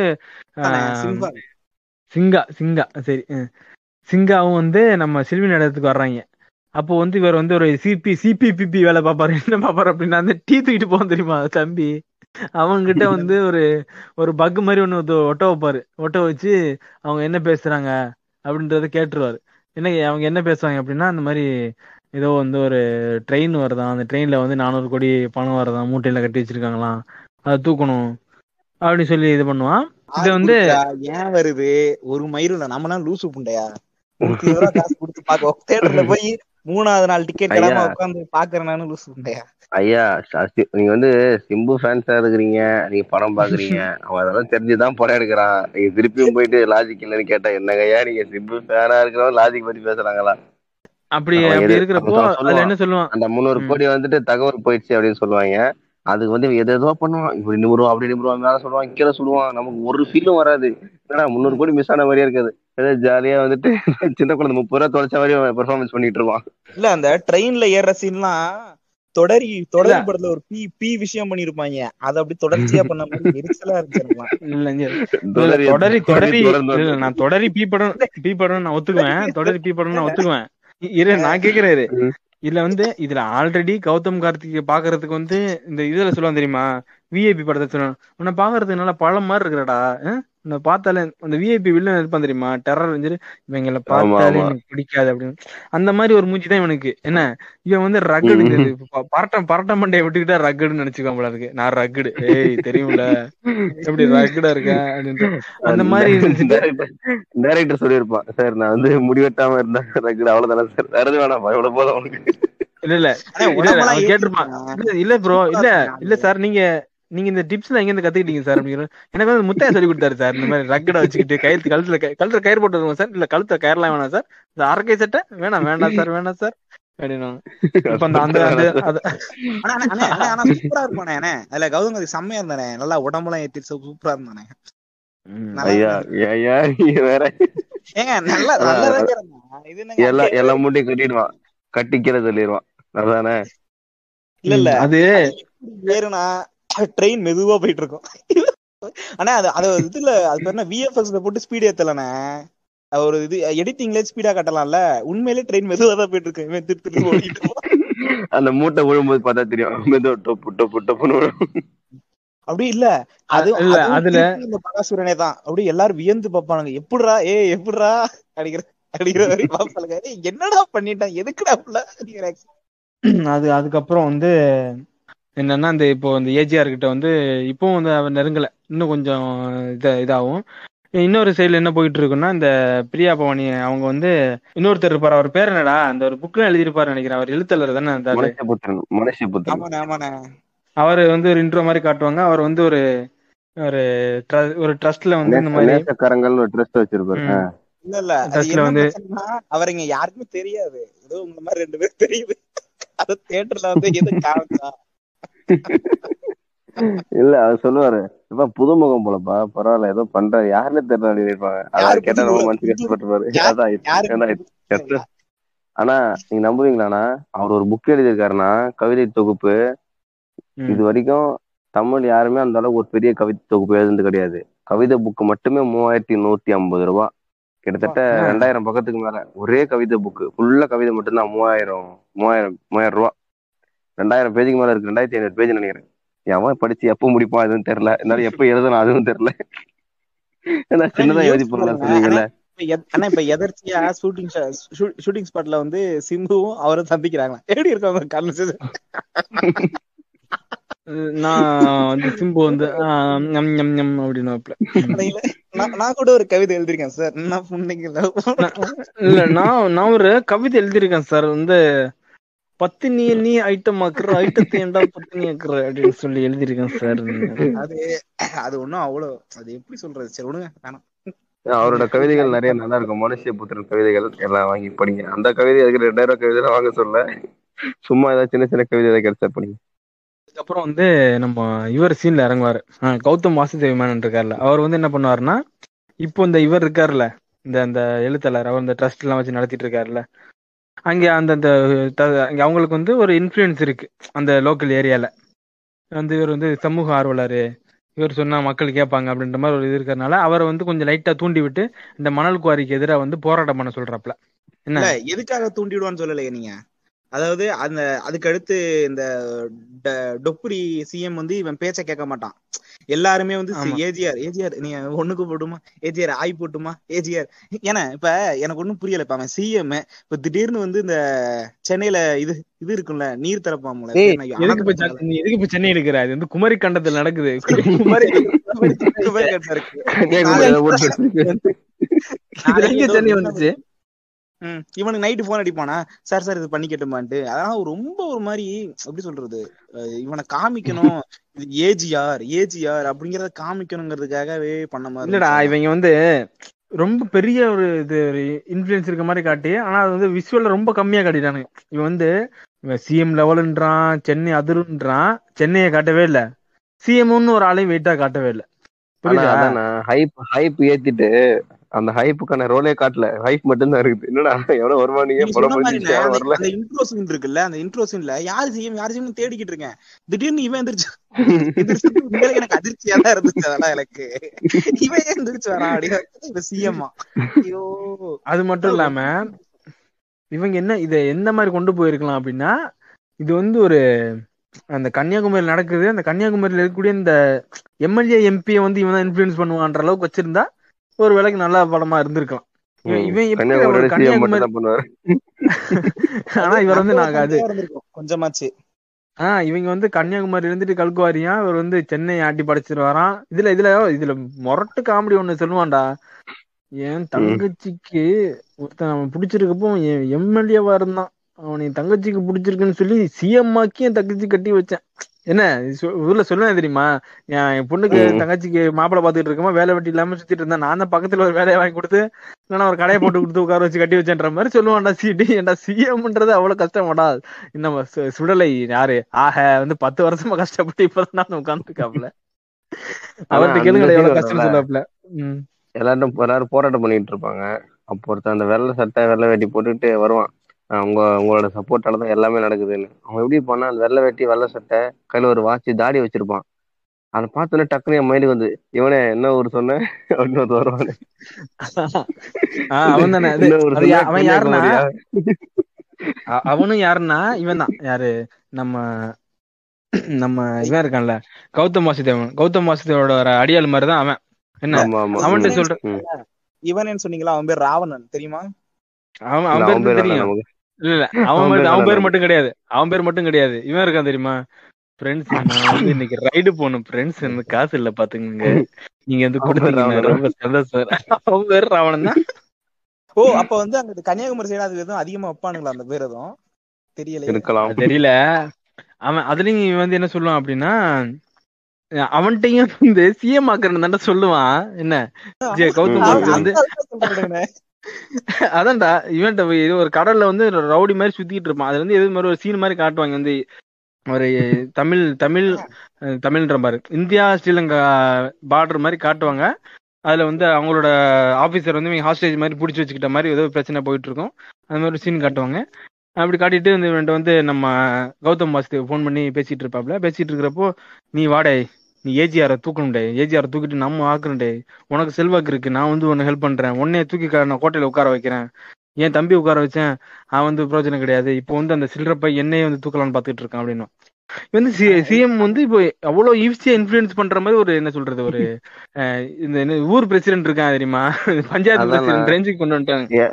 சிங்கா சிங்கா சரி சிங்காவும் வந்து நம்ம சில்வின் இடத்துக்கு வர்றாங்க. அப்போ வந்து இவர் வந்து ஒரு சிபிபிபி வேலை பார்ப்பாரு. என்ன பார்ப்பாரு அப்படின்னா, அந்த டீ தூக்கிட்டு போவோம் தெரியுமா தம்பி, அவங்ககிட்ட வந்து ஒரு ஒரு பக் மாதிரி ஒன்று ஒட்ட வைப்பாரு. ஒட்ட வச்சு அவங்க என்ன பேசுறாங்க அப்படின்றத கேட்டுருவாரு. என்ன அவங்க என்ன பேசுவாங்க அப்படின்னா, அந்த மாதிரி ஏதோ வந்து ஒரு ட்ரெயின் வருதான், அந்த ட்ரெயின்ல வந்து 400 கோடி பணம் வருதான், மூட்டையில கட்டி வச்சிருக்காங்களாம், அதை தூக்கணும் அப்படின்னு சொல்லி இது பண்ணுவான். இது வந்து ஏன் வருது, ஒரு மயிரும் தான், நம்மளாம் லூசு புண்டையா காசு கொடுத்து பார்க்க தேட்டர்ல போய் 3வது நாள் டிக்கெட் இல்லாம உட்காந்து பாக்குறேன்னு லூசு புண்டையா. ஐயா, நீங்க வந்து சிம்பு ஃபேன்ஸா இருக்கிறீங்க, நீங்க படம் பாக்குறீங்க, அவன் அதெல்லாம் தெரிஞ்சுதான் படம் எடுக்கிறான். நீங்க திருப்பியும் போயிட்டு லாஜிக் இல்லைன்னு கேட்டா என்னங்கய்யா, நீங்க சிம்பு ஃபேனா இருக்கிறவங்க லாஜிக் பத்தி பேசுறாங்களா? அப்படி இருக்கிறப்போ என்ன சொல்லுவான், அந்த 300 கோடி வந்துட்டு தகவல் போயிடுச்சு அப்படின்னு சொல்லுவாங்க. அதுக்கு வந்து எது எதுவா பண்ணுவான், இப்படி நிமிருவான், அப்படி நிமிருவான், மேல சொல்லுவான், கீழே சொல்லுவான். நமக்கு ஒரு ஃபீலும் வராது. ஏன்னா 300 கோடி மிஸ் ஆன மாதிரியே இருக்காது. ஏதோ ஜாலியா வந்துட்டு சின்ன குழந்தை 30 ரூபா தொலைச்ச மாதிரி பெர்ஃபார்மன்ஸ் பண்ணிட்டு இருவான். இல்ல அந்த ட்ரெயின்ல ஏற சீன்லாம் தொடர் படத்துல ஒரு பி விஷயம் பண்ணிருப்பாங்க. அது அப்படி தொடர்ச்சியா பண்ண மாதிரி எரிச்சலா இருந்துச்சு. நான் தொடரி பி படம் நான் ஒத்துக்குவேன், தொடரி பி படம் நான் ஒத்துக்குவேன். இரு, நான் கேக்குறேன். இதுல வந்து இதுல ஆல்ரெடி கௌதம் கார்த்திக் பாக்குறதுக்கு வந்து இந்த இதுல சொல்லுவான் தெரியுமா, விஐபி படத்தை சொல்லுவான், உன்னை பாக்குறதுக்கு நல்லா பழம் மாதிரி இருக்கிறடா, உன்னை பார்த்தாலே அந்த விஐபி வில்லன் இருப்பான் தெரியுமா, டெரர் வந்து இவங்களை பார்த்தாலே எனக்கு பிடிக்காது அப்படின்னு. அந்த மாதிரி ஒரு மூஞ்சி தான் இவனுக்கு. என்ன இவன் வந்து ரகடு, பரட்டம் பண்டைய விட்டுக்கிட்டா ரகடுன்னு நினைச்சுக்கான் போல இருக்கு. நான் ரகடு, ஏய் தெரியும்ல எப்படி ரகடா இருக்கேன் அப்படின்ட்டு அந்த மாதிரி டைரக்டர் சொல்லியிருப்பான். சார் நான் வந்து முடிவெட்டாம இருந்தா ரகடு, அவ்வளவுதானே சார், வேற எதுவும் வேணாம், இவ்வளவு போதும் அவனுக்கு. இல்ல கேட்டிருப்பான், இல்ல ப்ரோ, இல்ல சார் நீங்க இந்த டிப்ஸ் எங்க இருந்து கத்துக்கிட்டீங்க சார் அப்படிங்கிற. எனக்கு வந்து முத்தையா சொல்லி கொடுத்தாரு சார், இந்த மாதிரி ரக்கடை வச்சுக்கிட்டு கழுத்துல கயிறு போட்டு வருவோம் சார், இல்ல கழுத்துல கயிறலாம் வேணாம் சார், இந்த அரக்கை சட்டை வேணாம் வேண்டாம் சார் வேணாம் சார் அப்படின்னாங்க. அதுல கௌதம் செம்மையா இருந்தானே, நல்லா உடம்பெல்லாம் ஏத்தி சூப்பரா இருந்தானே. எல்லா மூட்டையும் கட்டிடுவான், கட்டிக்கிற சொல்லிடுவான். அதானே இல்ல இல்ல அது வேறுனா ட்ரெயின் மெதுவா போயிட்டு இருக்கும். ஆனா அது இதுல அது பேர் என்ன, விஎஃப்எக்ஸ்ல போட்டு ஸ்பீடு ஏத்தலனே, ஒரு இது எடிட்டிங்ல ஸ்பீடா கட்டலாம்ல. உண்மையிலே ட்ரெயின் மெதுவா தான் போயிட்டு இருக்கு. இவன் திருப்பி திருப்பி ஓடிட்டு அந்த மூட்டை விழும்போது பார்த்தா தெரியும், மெதுவா டொப்பு டொப்பு டொப்புன்னு அப்படி இல்ல. அது அதுல இந்த பராசுரனே தான் அப்படி எல்லாரும் வியந்து பாப்பானுங்க, எப்படிரா ஏ எப்படிரா அடிக்கிற வரையும் பாப்பாளுங்க, என்னடா பண்ணிட்டான் எதுக்குடா உள்ள அடிக்கிற. அது அதுக்கப்புறம் வந்து என்னன்னா, அந்த இப்போ இந்த ஏஜிஆர் கிட்ட வந்து இப்பவும் வந்து அவன் நெருங்கலை, இன்னும் கொஞ்சம் இதாகும். இன்னொரு சைடில் என்ன போயிட்டு இருக்குன்னா, இந்த பிரியா பவானி அவங்க வந்து இன்னொருத்தர் இருப்பார், அவர் பேர் என்னடா, அந்த ஒரு புக்ல எழுதியிருப்பாரு நினைக்கிறேன், அவர் எழுத்தலர் தானே. அவர் வந்து ஒரு இன்ட்ரோ மாதிரி காட்டுவாங்க. அவர் வந்து ஒரு ஒரு ட்ரஸ்ட்ல வந்து இந்த மாதிரி அவர் இங்க யாருக்குமே தெரியாது, ஏதோ உங்க மாதிரி 2 பேர் தெரியுது. அது தியேட்டர்ல வந்து எதுவும் காரணம் இல்ல, அவர் சொல்லுவாரு இப்ப புதுமுகம் போலப்பா, பரவாயில்ல ஏதோ பண்ற, யாருன்னு தெரியல. ஆனா நீங்க நம்புவீங்களானா, அவர் ஒரு புக் எழுதியிருக்காருன்னா கவிதை தொகுப்பு, இது வரைக்கும் தமிழ் யாருமே அந்த அளவுக்கு ஒரு பெரிய கவிதை தொகுப்பு எழுதுனது கிடையாது. கவிதை புக்கு மட்டுமே 3150 ரூபா, கிட்டத்தட்ட 2000 பக்கத்துக்கு மேல. ஒரே கவிதை புக்கு ஃபுல்லா கவிதை மட்டும்தான் 3000 ரூபா, 2000 பேஜுக்கு மேல இருக்கு, 2500 பேஜ் நினைக்கிறேன். எவன் படிச்சு எப்ப முடிப்பான் எதுவும் தெரியல, என்னால எப்ப எழுதணும் அதுவும் தெரியல. சின்னதா எழுதி போறீங்கல்ல. ஆனா இப்ப எதர்ச்சியா ஷூட்டிங் ஸ்பாட்ல வந்து சிம்புவும் அவரும் சந்திக்கிறாங்க. எப்படி இருக்காங்க கான்வர்சேஷன்? நான் வந்து சிம்பு வந்து ஞம் ஞம் ஞம் அப்படின்னு நான் கூட ஒரு கவிதை எழுதிருக்கேன் சார். நான் ஒரு கவிதை எழுதிருக்கேன் சார். வந்து பத்தினிய நீ ஐட்டம் ஆக்குற, ஐட்டத்தை ஏண்டா பத்தினி ஆக்குற அப்படின்னு சொல்லி எழுதிருக்கேன் சார். அது அது ஒன்றும் அவ்வளோ, அது எப்படி சொல்றது சார், ஒண்ணுங்க வேணாம். அவரோட கவிதைகள் நிறைய நல்லா இருக்கும். மனுஷிய புத்திரன் கவிதைகள் எல்லாம் வாங்கி படிங்க. அந்த கவிதை அதுக்கு 2000 கவிதைலாம் வாங்க சொல்ல, சும்மா ஏதாவது சின்ன சின்ன கவிதை ஏதாவது கிடைச்சா படிங்க. அதுக்கப்புறம் வந்து நம்ம இவர் சீன்ல இறங்குவாரு, கௌதம் வாசுதேவ மேனன் இருக்காருல்ல, அவர் வந்து என்ன பண்ணுவாருன்னா, இப்போ இந்த இவர் இருக்காருல்ல, இந்த அந்த எழுத்தாளர், அவர் இந்த ட்ரஸ்ட் எல்லாம் வச்சு நடத்திட்டு இருக்காருல்ல, அங்கே அந்த அவங்களுக்கு வந்து ஒரு இன்ஃப்ளூயன்ஸ் இருக்கு அந்த லோக்கல் ஏரியால. வந்து இவர் வந்து சமூக ஆர்வலர், இவர் சொன்னா மக்கள் கேட்பாங்க அப்படின்ற மாதிரி ஒரு இது இருக்கிறதுனால அவரை வந்து கொஞ்சம் லைட்டா தூண்டி விட்டு இந்த மணல் குவாரிக்கு எதிராக வந்து போராட்டம் பண்ண சொல்றாப்ல. என்ன எதுக்காக தூண்டிடுவான்னு சொல்லலையே நீங்க. அதாவது அந்த அதுக்கடுத்து இந்த டொப்புரி சிஎம் வந்து இவன் பேச்ச கேட்க மாட்டான். எல்லாருமே வந்து ஏஜிஆர் ஏஜிஆர் நீ ஒண்ணுக்கு போட்டுமா, ஏஜிஆர் ஆய் போட்டுமா, ஏஜிஆர். ஏன்னா இப்ப எனக்கு ஒண்ணும் புரியல, இப்ப அவன் சிஎம் இப்ப திடீர்னு வந்து இந்த சென்னையில இது இது இருக்குல்ல நீர் திறப்பாமல, சென்னை இருக்கிற இது வந்து குமரி கண்டத்துல நடக்குது, சென்னை வந்துச்சு. இவனுக்கு நைட்டு போன் அடிப்பானா, சார் சார் இது பண்ணிக்கட்டுமான்ட்டு. அதெல்லாம் ரொம்ப ஒரு மாதிரி எப்படி சொல்றது, இவனை காமிக்கணும், இது ஏஜிஆர் ஏஜிஆர் அப்படிங்கறத காமிக்கணுங்கிறதுக்காகவே பண்ண மாதிரி இல்லடா. இவங்க வந்து ரொம்ப பெரிய ஒரு இது இன்ஃபுளுன்ஸ் இருக்க மாதிரி காட்டி, ஆனா அது வந்து விஷுவல்ல ரொம்ப கம்மியா காட்டிட்டானுங்க. இவன் வந்து சிஎம் லெவலுன்றான், சென்னை அதிர்ன்றான், சென்னையை காட்டவே இல்லை, சிஎம்னு ஒரு ஆளையும் வெயிட்டா காட்டவே இல்லை. புரியுதா? ஹைப் ஏத்திட்டு அந்த ஹைப்புக்கான ரோலே காட்டல, ஹைப் மட்டும் தான் இருக்குது. என்னடா எவ்வளவு வருமானீங்க வரல. அந்த இன்ட்ரோ சீன் இருக்குல்ல, அந்த இன்ட்ரோ சீன்ல யார் சிஎம் தேடிக்கிட்டு இருக்கேன், திடீர்னு இவன் எந்திரிச்சு, எனக்கு அதிர்ச்சியா தான் இருந்துச்சு. அதெல்லாம் எனக்கு இவன் எந்திரிச்சு வரான் அப்படின்னு சிஎம்மா. ஐயோ, அது மட்டும் இல்லாம இவங்க என்ன இதை எந்த மாதிரி கொண்டு போயிருக்கலாம் அப்படின்னா, இது வந்து ஒரு அந்த கன்னியாகுமரியில் நடக்குது, அந்த கன்னியாகுமரியில் இருக்கக்கூடிய இந்த எம்எல்ஏ எம்பியை வந்து இவன் தான் இன்ஃப்ளூயன்ஸ் பண்ணுவான்ற அளவுக்கு வச்சிருந்தா ஒரு வேலைக்கு நல்ல படமா இருந்திருக்கலாம். ஆனா இவர் வந்து நாகாது கொஞ்சமாச்சு. இவங்க வந்து கன்னியாகுமரி இருந்துட்டு கல்குவாரியா, இவர் வந்து சென்னை ஆட்டி படைச்சிருவாராம். இதுல மொரட்டு காமெடி ஒண்ணு சொல்லுவான்டா, என் தங்கச்சிக்கு ஒருத்தன் அவன் பிடிச்சிருக்கப்போ எம்எல்ஏவா இருந்தான், அவன் என் தங்கச்சிக்கு பிடிச்சிருக்குன்னு சொல்லி சிஎம் ஆக்கி என் தங்கச்சி கட்டி வச்சேன். என்ன ஊர்ல சொல்லுவேன் தெரியுமா, என் பொண்ணுக்கு தங்கச்சிக்கு மாப்பிள்ளை பாத்துட்டு இருக்கமா, வேலை வெட்டி இல்லாம சுத்திட்டு இருந்தா, நான் தான் பக்கத்துல ஒரு வேலையை வாங்கி கொடுத்து இல்லைன்னா ஒரு கடையை போட்டு கொடுத்து உட்கார வச்சு கட்டி வச்சேன்ற மாதிரி சொல்லுவான்டா. ஏன்டா சிஎம்ன்றது அவ்வளவு கஷ்டமாடா, நம்ம சுடலை யாரு ஆக வந்து 10 வருஷமா கஷ்டப்பட்டு இப்பதான் நான் உட்காந்துருக்காப்ல. அவர்கிட்ட கேளுங்க எவ்வளவு கஷ்டம் சொல்லாப்ல. எல்லாரும் போராட்டம் பண்ணிட்டு இருப்பாங்க, அப்போ ஒருத்தர் அந்த வெள்ளை சட்டை வெள்ளை வெட்டி போட்டுட்டு வருவான், உங்களோட சப்போர்ட்டால தான் எல்லாமே நடக்குதுன்னு. அவன் எப்படி பண்ணா, அந்த வெள்ளை வெட்டி வெள்ளை சட்டை கையில் ஒரு வாட்சி தாடி வச்சிருப்பான். அதை பார்த்தோன்னே டக்குனு என் மைண்டுக்கு வந்து, இவனே என்ன ஊர் சொன்ன அப்படின்னு ஒரு வருவானு. அவனும் யாருன்னா இவன் தான், யாரு நம்ம நம்ம இவன் இருக்கான்ல கௌதம் வாசுதேவன், கௌதம் வாசுதேவோட அடியாள் மாதிரி தான் அவன். என்ன அவன்கிட்ட சொல்ற இவனேன்னு சொன்னீங்களா, அவன் பேர் ராவணன் தெரியுமா? அவன் பேர் தெரியும் இல்ல இல்ல, அவன் பேர் மட்டும் கிடையாது, அவன் பேர் மட்டும் கிடையாது, இவன் இருக்கான் தெரியுமா, இன்னைக்கு ரைடு போகணும் ஃப்ரெண்ட்ஸ், எனக்கு காசு இல்ல பாத்துங்க நீங்க வந்து கொடுத்துருங்க, ரொம்ப சந்தோஷம். அவன் பேர் ராவணன் தான். ஓ, அப்ப வந்து அங்க கன்னியாகுமரி சைடு அது எதுவும் அதிகமா வைப்பானுங்களா அந்த பேர், எதுவும் தெரியல தெரியல. அவன் அதுலயும் வந்து என்ன சொல்லுவான் அப்படின்னா, அவன்கிட்டையும் வந்து சிஎம் ஆக்குறன்னு தானே சொல்லுவான். என்ன கௌதம் வந்து அதான்டா இவன்ட்ட இது ஒரு கடல்ல வந்து ரவுடி மாதிரி சுத்திட்டு இருப்பான். அது வந்து எது மாதிரி ஒரு சீன் மாதிரி காட்டுவாங்க, வந்து ஒரு தமிழ் தமிழ் தமிழ்ன்ற மாதிரி இந்தியா ஸ்ரீலங்கா பார்டர் மாதிரி காட்டுவாங்க. அதுல வந்து அவங்களோட ஆபீசர் வந்து இவங்க ஹாஸ்டேஜ் மாதிரி பிடிச்சி வச்சுக்கிட்ட மாதிரி ஏதோ பிரச்சனை போயிட்டு இருக்கும், அந்த மாதிரி ஒரு சீன் காட்டுவாங்க. அப்படி காட்டிட்டு வந்து இவன்ட்ட வந்து நம்ம கௌதம் வாசுதேவ் ஃபோன் பண்ணி பேசிட்டு இருப்பாப்ல. பேசிட்டு இருக்கிறப்போ, நீ வாடே, நீ ஏஜிஆரை தூக்கணும்டே, ஏஜிஆரை தூக்கிட்டு நம்ம ஆக்குறேன்டே, உனக்கு செல்வாக்கு இருக்கு, நான் வந்து உன்னை ஹெல்ப் பண்றேன், உன்னைய தூக்கி நான் கோட்டையில உட்கார வைக்கிறேன், என் தம்பி உட்கார வச்சேன், அவன் வந்து பிரயோஜனை கிடையாது, இப்போ வந்து அந்த சில்லறப்பை என்னையே வந்து தூக்கலான்னு பாத்துட்டு இருக்கான் அப்படின்னு. வந்து சிஎம் வந்து இப்போ அவ்வளோ ஈஸியா இன்ஃபுளுன்ஸ் பண்ற மாதிரி ஒரு என்ன சொல்றது, ஒரு இந்த ஊர் பிரசிடென்ட் இருக்கான் தெரியுமா, பஞ்சாயத்து பிரசிடென்ட் ரேஞ்சுக்கு கொண்டு வந்துட்டாங்க.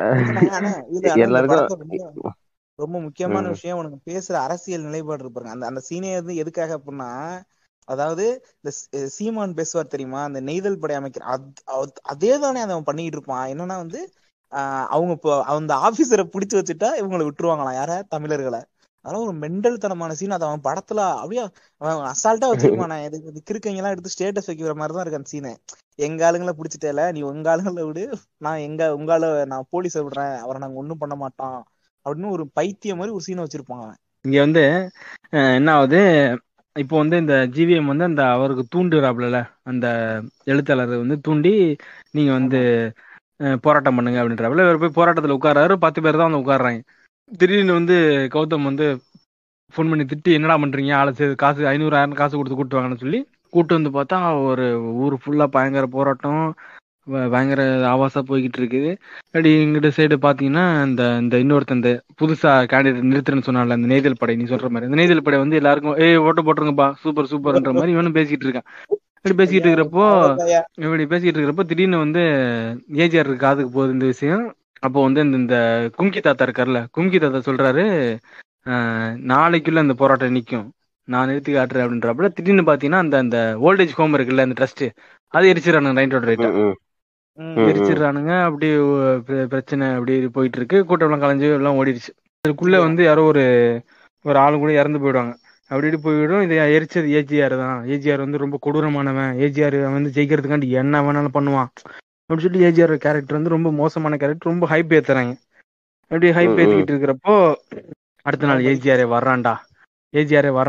ரொம்ப முக்கியமான விஷயம், உனக்கு பேசுற அரசியல் நிலைப்பாடு இருப்பாங்க. அந்த சீனியர் எதுக்காக அப்படின்னா, அதாவது இந்த சீமான் பேசுவார் தெரியுமா, அந்த நெய்தல் படை அமைக்கிற அதே தானே அதை அவன் பண்ணிட்டு இருப்பான். என்னன்னா வந்து அவங்க இப்போ அந்த ஆபீசரை பிடிச்சி வச்சுட்டா இவங்களை விட்டுருவாங்களாம், யார தமிழர்களை. அதெல்லாம் ஒரு மெண்டல் தனமான சீன். அது அவன் படத்துல அப்படியே அவன் அசால்ட்டா வச்சிருப்பான். நான் இதுக்கு இருக்கீங்க எல்லாம் எடுத்து ஸ்டேட்டஸ் வைக்கிற மாதிரிதான் இருக்கு அந்த சீனை. எங்க ஆளுங்களை பிடிச்சிட்டேல, நீ உங்க ஆளுங்களை விடு, நான் எங்க உங்கால நான் போலீஸை விடுறேன், அவரை நாங்க ஒன்றும் பண்ண மாட்டோம் அப்படின்னு ஒரு பைத்திய மாதிரி ஒரு சீனை வச்சிருப்பான் அவன். இங்க வந்து என்ன ஆகுது, இப்போ வந்து இந்த ஜிவிஎம் வந்து அந்த அவருக்கு தூண்டுறாப்புல அந்த எழுத்தாளர் வந்து தூண்டி நீங்க வந்து போராட்டம் பண்ணுங்க அப்படின்றப்பல இவர் போய் போராட்டத்தில் உட்கார்றாரு. 10 பேர் தான் வந்து உட்கார்றாங்க. திடீர்னு வந்து கௌதம் வந்து ஃபோன் பண்ணி திட்டி என்னடா பண்றீங்க, ஆளை காசு 500,000 காசு கொடுத்து கூப்பிட்டு வாங்கன்னு சொல்லி கூப்பிட்டு வந்து பார்த்தா ஒரு ஊர் ஃபுல்லா பயங்கர போராட்டம், பயங்கர ஆபாசா போய்கிட்டு இருக்குது. அப்படி எங்கிட்ட சைடு பாத்தீங்கன்னா இந்த இந்த இன்னொருத்தந்த புதுசா கேண்டிடேட் நிறுத்துறேன்னு சொன்னால அந்த நெய்தல் படை, நீ சொல்ற மாதிரி அந்த நெய்தல் படை வந்து எல்லாருக்கும் ஏ ஓட்ட போட்டுருங்கப்பா சூப்பர் சூப்பர்ன்ற மாதிரி இவனும் பேசிட்டு இருக்கான். இப்படி பேசிக்கிட்டு இருக்கிறப்போ திடீர்னு வந்து ஏஜிஆருக்கு காதுக்கு போகுது இந்த விஷயம். அப்போ வந்து இந்த கும்கி தாத்தா இருக்காருல்ல, கும்கி தாத்தா சொல்றாரு நாளைக்குள்ள அந்த போராட்டம் நிற்கும், நான் நிறுத்தி காட்டுறேன் அப்படின்றப்ப திடீர்னு பாத்தீங்கன்னா அந்த அந்த ஓல்டேஜ் ஹோம் இருக்குல்ல அந்த ட்ரஸ்ட், அது எரிச்சிடறானுங்க. ரைட்டா எரிச்சிடறானுங்க. அப்படி பிரச்சனை அப்படி போயிட்டு இருக்கு. கூட்டம்லாம் கலைஞ்சு எல்லாம் ஓடிடுச்சு. அதுக்குள்ள வந்து யாரோ ஒரு ஆளு கூட இறந்து போயிடுவாங்க. அப்படி போய்விடும். இதை எரிச்சது ஏஜிஆர் தான். ஏஜிஆர் வந்து ரொம்ப கொடூரமானவன். ஏஜிஆர் வந்து ஜெயிக்கிறதுக்காண்டி என்ன வேணாலும் பண்ணுவான் அப்படின்னு சொல்லி ஏஜிஆர் கேரக்டர் வந்து ரொம்ப மோசமான கேரக்டர், ரொம்ப ஹைப் ஏத்துறாங்க. அப்படி ஹைப் ஏத்திக்கிட்டு இருக்கிறப்போ அடுத்த நாள் ஏஜிஆரே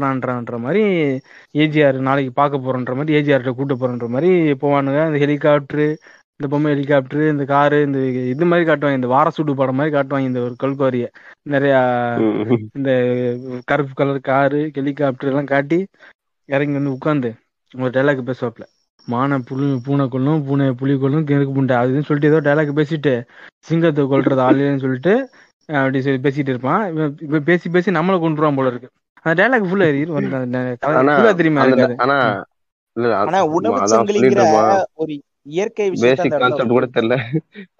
வர்றான்ற மாதிரி ஏஜிஆர் நாளைக்கு பார்க்க போறோன்ற மாதிரி ஏஜிஆர்கிட்ட கூப்பிட்டு போறன்ற மாதிரி போவானுங்க. இந்த ஹெலிகாப்டரு, இந்த பொம்மை ஹெலிகாப்டரு, இந்த காரு, இந்த இது மாதிரி காட்டுவாங்க. இந்த வாரசூடு படம் மாதிரி காட்டுவாங்க. இந்த ஒரு கொள்கோரிய நிறையா இந்த கருப்பு கலர் காரு, ஹெலிகாப்டர் எல்லாம் காட்டி இறங்கி வந்து உட்காந்து ஒரு டைலாக் பேசுவாப்புல, மானை பூனை கொள்ளும், பூனை புலி கொள்ளும், கிணக்கு பூண்டை அதுன்னு சொல்லிட்டு ஏதோ டைலாக் பேசிட்டு சிங்கத்தை கொள்றது ஆளுன்னு சொல்லிட்டு அப்படி சொல்லி பேசிட்டு இருப்பான். இப்ப பேசி நம்மளை கொண்டுருவான் போல இருக்கு. அந்த டைலாக் ஃபுல்லா எரியும் தெரியுமா. இயற்கை விஷயம் கூட தெரியல.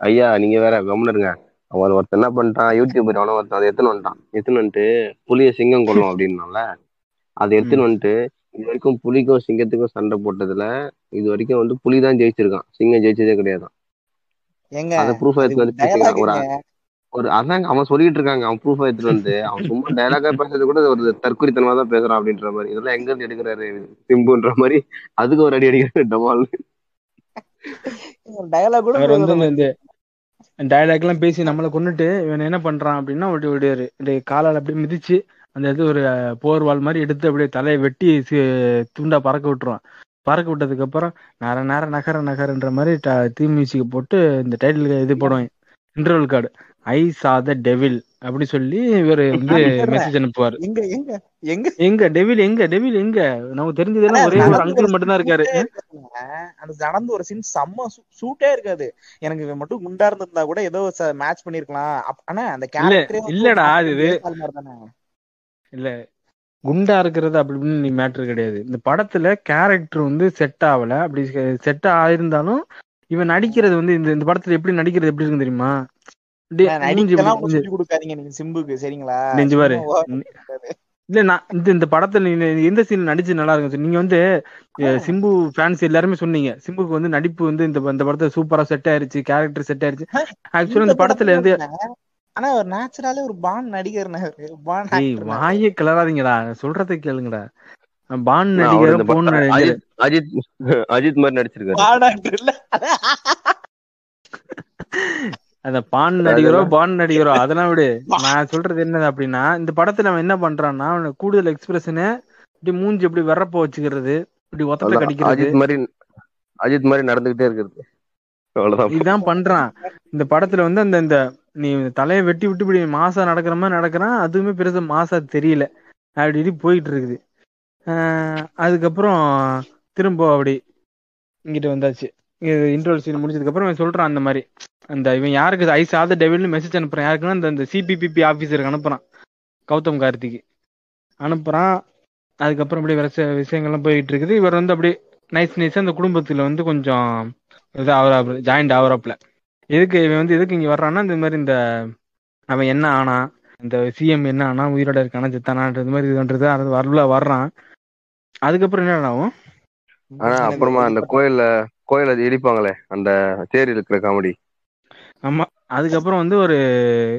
ஐயா நீங்க வேற கவனிருங்க. அவன் ஒருத்தர் என்ன பண்ணிட்டான், யூடியூபர் அவனை ஒருத்தன் அதை எடுத்துன்னு வந்துட்டு புலியை சிங்கம் கொள்ளும் அப்படின்னால அதை எடுத்துன்னு வந்துட்டு இது வரைக்கும் புலிக்கும் சிங்கத்துக்கும் சண்டை போட்டதுல இது வரைக்கும் வந்து புலிதான் ஜெயிச்சிருக்கான், சிங்கம் ஜெயிச்சதே கிடையாதான். அதை ப்ரூஃபா எடுத்து ஒரு அதாங்க அவன் சொல்லிட்டு இருக்காங்க. அவன் ப்ரூஃபா எடுத்துட்டு வந்து அவன் சும்மா டைலாகா பேசுறது கூட ஒரு தற்கொலைத்தனமா தான் பேசுறான் அப்படின்ற மாதிரி. இதெல்லாம் எங்க இருந்து எடுக்கிறாரு சிம்புன்ற மாதிரி அதுக்கு ஒரு அடி அடிக்கிறாரு டமால். அவர் வந்து இந்த டயலாக் எல்லாம் பேசி நம்மளை கொண்டுட்டு இவன் என்ன பண்றான் அப்படின்னா ஒரு காலால் அப்படியே மிதிச்சு அந்த இது ஒரு போர்வால் மாதிரி எடுத்து அப்படியே தலையை வெட்டி துண்டா பறக்க விட்டுருவான். பறக்க விட்டதுக்கு அப்புறம் நேரம் நகரன்ற மாதிரி தீ மியூசிக் போட்டு இந்த டைட்டில் இது போடுவாங்க. இன்டர்வல் கார்டு ஐ சா த டெவில் அப்படி சொல்லி இவரு வந்து மெசேஜ் அனுப்புவாரு. எங்க டெவில் நமக்கு தெரிஞ்சதெல்லாம் ஒரே ஒரு அங்கிள் மட்டும் தான் இருக்காரு. அந்த நடந்து ஒரு சீன் செம்ம சூட்டே இருக்காது. எனக்கு இவன் மட்டும் குண்டா இருந்திருந்தா கூட ஏதோ மேட்ச் பண்ணிருக்கலாம். ஆனா அந்த கேரக்டர் இல்லடா, இது இல்ல குண்டா இருக்கிறது அப்படின்னு நீ மேட்டர் கிடையாது. இந்த படத்துல கேரக்டர் வந்து செட் ஆகல. அப்படி செட் ஆயிருந்தாலும் இவன் நடிக்கிறது வந்து இந்த படத்துல எப்படி நடிக்கிறது எப்படி இருக்கு தெரியுமா, இந்த படத்துல எந்த சீன் நடிச்சு நல்லா இருக்கு. நீங்க வந்து சிம்பு ஃபேன்ஸ் எல்லாருமே சொன்னீங்க சிம்புக்கு வந்து நடிப்பு வந்து இந்த படத்துல சூப்பரா செட் ஆயிருச்சு, கேரக்டர் செட் ஆயிருச்சு. ஆக்சுவலா இந்த படத்துல இருந்து ஆனா ஒரு நேச்சுரலே ஒரு பான் நடிகர், பான் வாயை கிளறாதீங்கடா சொல்றதை கேளுங்கடா. பான் நடிகர் பொன் நடிகர் அஜித் மாதிரி நடிச்சிருக்காரு. அந்த பான் நடிகரோ அதெல்லாம் விடு. நான் சொல்றது என்னது அப்படின்னா இந்த படத்துல அவன் என்ன பண்றான்னா கூடுதல் எக்ஸ்பிரஷனு இப்படி மூஞ்சி இப்படி வரப்போ வச்சுக்கிறது, இப்படி ஒத்தல கடிக்கிறது, அஜித் மாதிரி நடந்துகிட்டே இருக்கிறது, இதுதான் பண்றான் இந்த படத்துல வந்து. அந்த நீ தலையை வெட்டி விட்டு இப்படி மாசா நடக்கிற மாதிரி நடக்கிறான். அதுவுமே பெருசா மாசா தெரியல. அப்படி போயிட்டு இருக்குது. அதுக்கப்புறம் திரும்ப அப்படி இங்கிட்ட வந்தாச்சு. இன்டர்வல் சீன் முடிச்சதுக்கு அப்புறம் சொல்றான் அந்த மாதிரி அந்த இவன் யாருக்கு ஐஸ் ஆத டெவில்னு மெசேஜ் அனுப்புறான். யாருக்குன்னா அந்த சிபிபிபி ஆபீசருக்கு அனுப்புறான், கௌதம் கார்த்திக்கு அனுப்புறான். அதுக்கப்புறம் அப்படியே வேற விஷயங்கள்லாம் போயிட்டு இருக்குது. இவர் வந்து அப்படியே நைஸ் அந்த குடும்பத்துல வந்து கொஞ்சம் இது ஆவராப் ஜாயிண்ட் ஆவராப்ல இவன் வந்து எதுக்கு இங்க வர்றான்னா இந்த மாதிரி இந்த அவன் என்ன ஆனா இந்த சிஎம் என்ன ஆனா உயிரோட இருக்கானா செத்தானான்றது மாதிரி இதுன்றது வரலாம் வர்றான். அதுக்கப்புறம் என்ன ஆகும்? ஆனா அப்புறமா அந்த கோயில இடிப்பாங்களே அந்த தேரி இருக்கிற காமெடி. ஆமா, அதுக்கப்புறம் வந்து ஒரு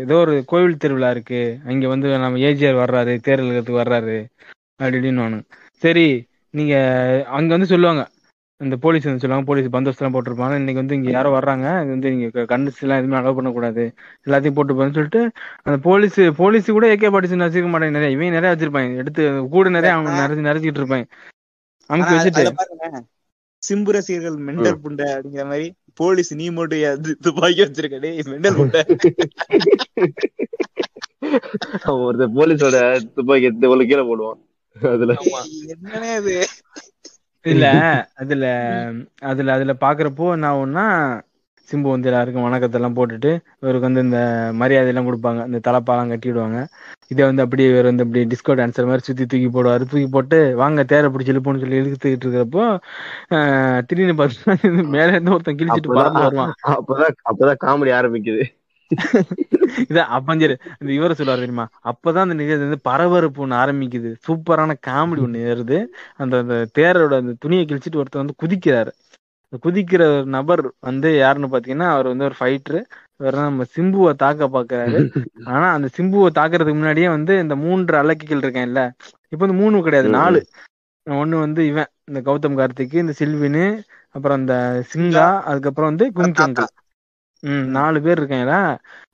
ஏதோ ஒரு கோவில் திருவிழா இருக்கு, அங்க வந்து நம்ம ஏஜிஆர் வர்றாரு, தேர் இழுக்கிறதுக்கு வர்றாரு அப்படின்னு. சரி, நீங்க அங்க வந்து சொல்லுவாங்க, இந்த போலீஸ் வந்து சொல்லுவாங்க, போலீஸ் பந்தோபஸ்து எல்லாம் போட்டிருப்பாங்க, இன்னைக்கு வந்து இங்க யாரோ வர்றாங்க, அது வந்து நீங்க கண்டிச்சு எல்லாம் எதுவுமே அலோவ் பண்ணக்கூடாது, எல்லாத்தையும் போட்டு போறேன்னு சொல்லிட்டு அந்த போலீஸ் கூட ஏகே பாட்டிச்சு வச்சிருக்க மாட்டாங்க, நிறைய இவன் நிறைய வச்சிருப்பாங்க, எடுத்து கூட நிறைய அவங்க நிறைச்சிட்டு இருப்பாங்க. நமக்கு வச்சுட்டு சிம்பு ரசிகர்கள் மெண்டல் புண்டை அப்படிங்கிற மாதிரி, போலீஸ் நீ மட்டும் துப்பாக்கி வச்சிருக்கே மெண்டல் புண்டை, ஒரு போலீஸோட துப்பாக்கி எடுத்து கீழே போடுவான். அதுல என்னன்னே அது இல்ல, அதுல அதுல அதுல பாக்குறப்போ என்ன ஆகும்னா, சிம்பு வந்து எல்லாருக்கும் வணக்கத்தை எல்லாம் போட்டுட்டு இவருக்கு வந்து இந்த மரியாதை எல்லாம் கொடுப்பாங்க, இந்த தலைப்பாலாம் கட்டிடுவாங்க. இதை வந்து அப்படியே இவர் வந்து அப்படியே டிஸ்கோ டான்ஸர் மாதிரி சுத்தி தூக்கி போடுவாரு, தூக்கி போட்டு வாங்க தேரை பிடிச்சி இழுப்போன்னு சொல்லி இழுத்துக்கிட்டு இருக்கிறப்போ திடீர்னு பார்த்தா மேல இருந்து ஒருத்தன் கிழிச்சிட்டு பறந்து வருவான். அப்பதான் காமெடி ஆரம்பிக்குது. இத அப்பஞ்சரு இந்த இவரை சொல்லுவார் தெரியுமா, அப்பதான் அந்த நிகழ்ச்சி வந்து பரபரப்பு ஒண்ணு ஆரம்பிக்குது, சூப்பரான காமெடி ஒண்ணு வருது. அந்த தேரோட அந்த துணியை கிழிச்சிட்டு ஒருத்தர் வந்து குதிக்கிறாரு. குதிக்கிற ஒரு நபர் வந்து யாருன்னு பாத்தீங்கன்னா, அவர் வந்து ஒரு ஃபைட்டரு, நம்ம சிம்புவை தாக்க பாக்குறாரு. ஆனா அந்த சிம்புவை தாக்குறதுக்கு முன்னாடியே வந்து இந்த 3 அலக்கிகள் இருக்கேன் இல்ல, இப்ப வந்து 3 கிடையாது 4, ஒண்ணு வந்து இவன் இந்த கௌதம் கார்த்திக், இந்த சில்வினு, அப்புறம் அந்த சிங்கா, அதுக்கப்புறம் வந்து குங்கா, 4 பேர் இருக்காங்களா.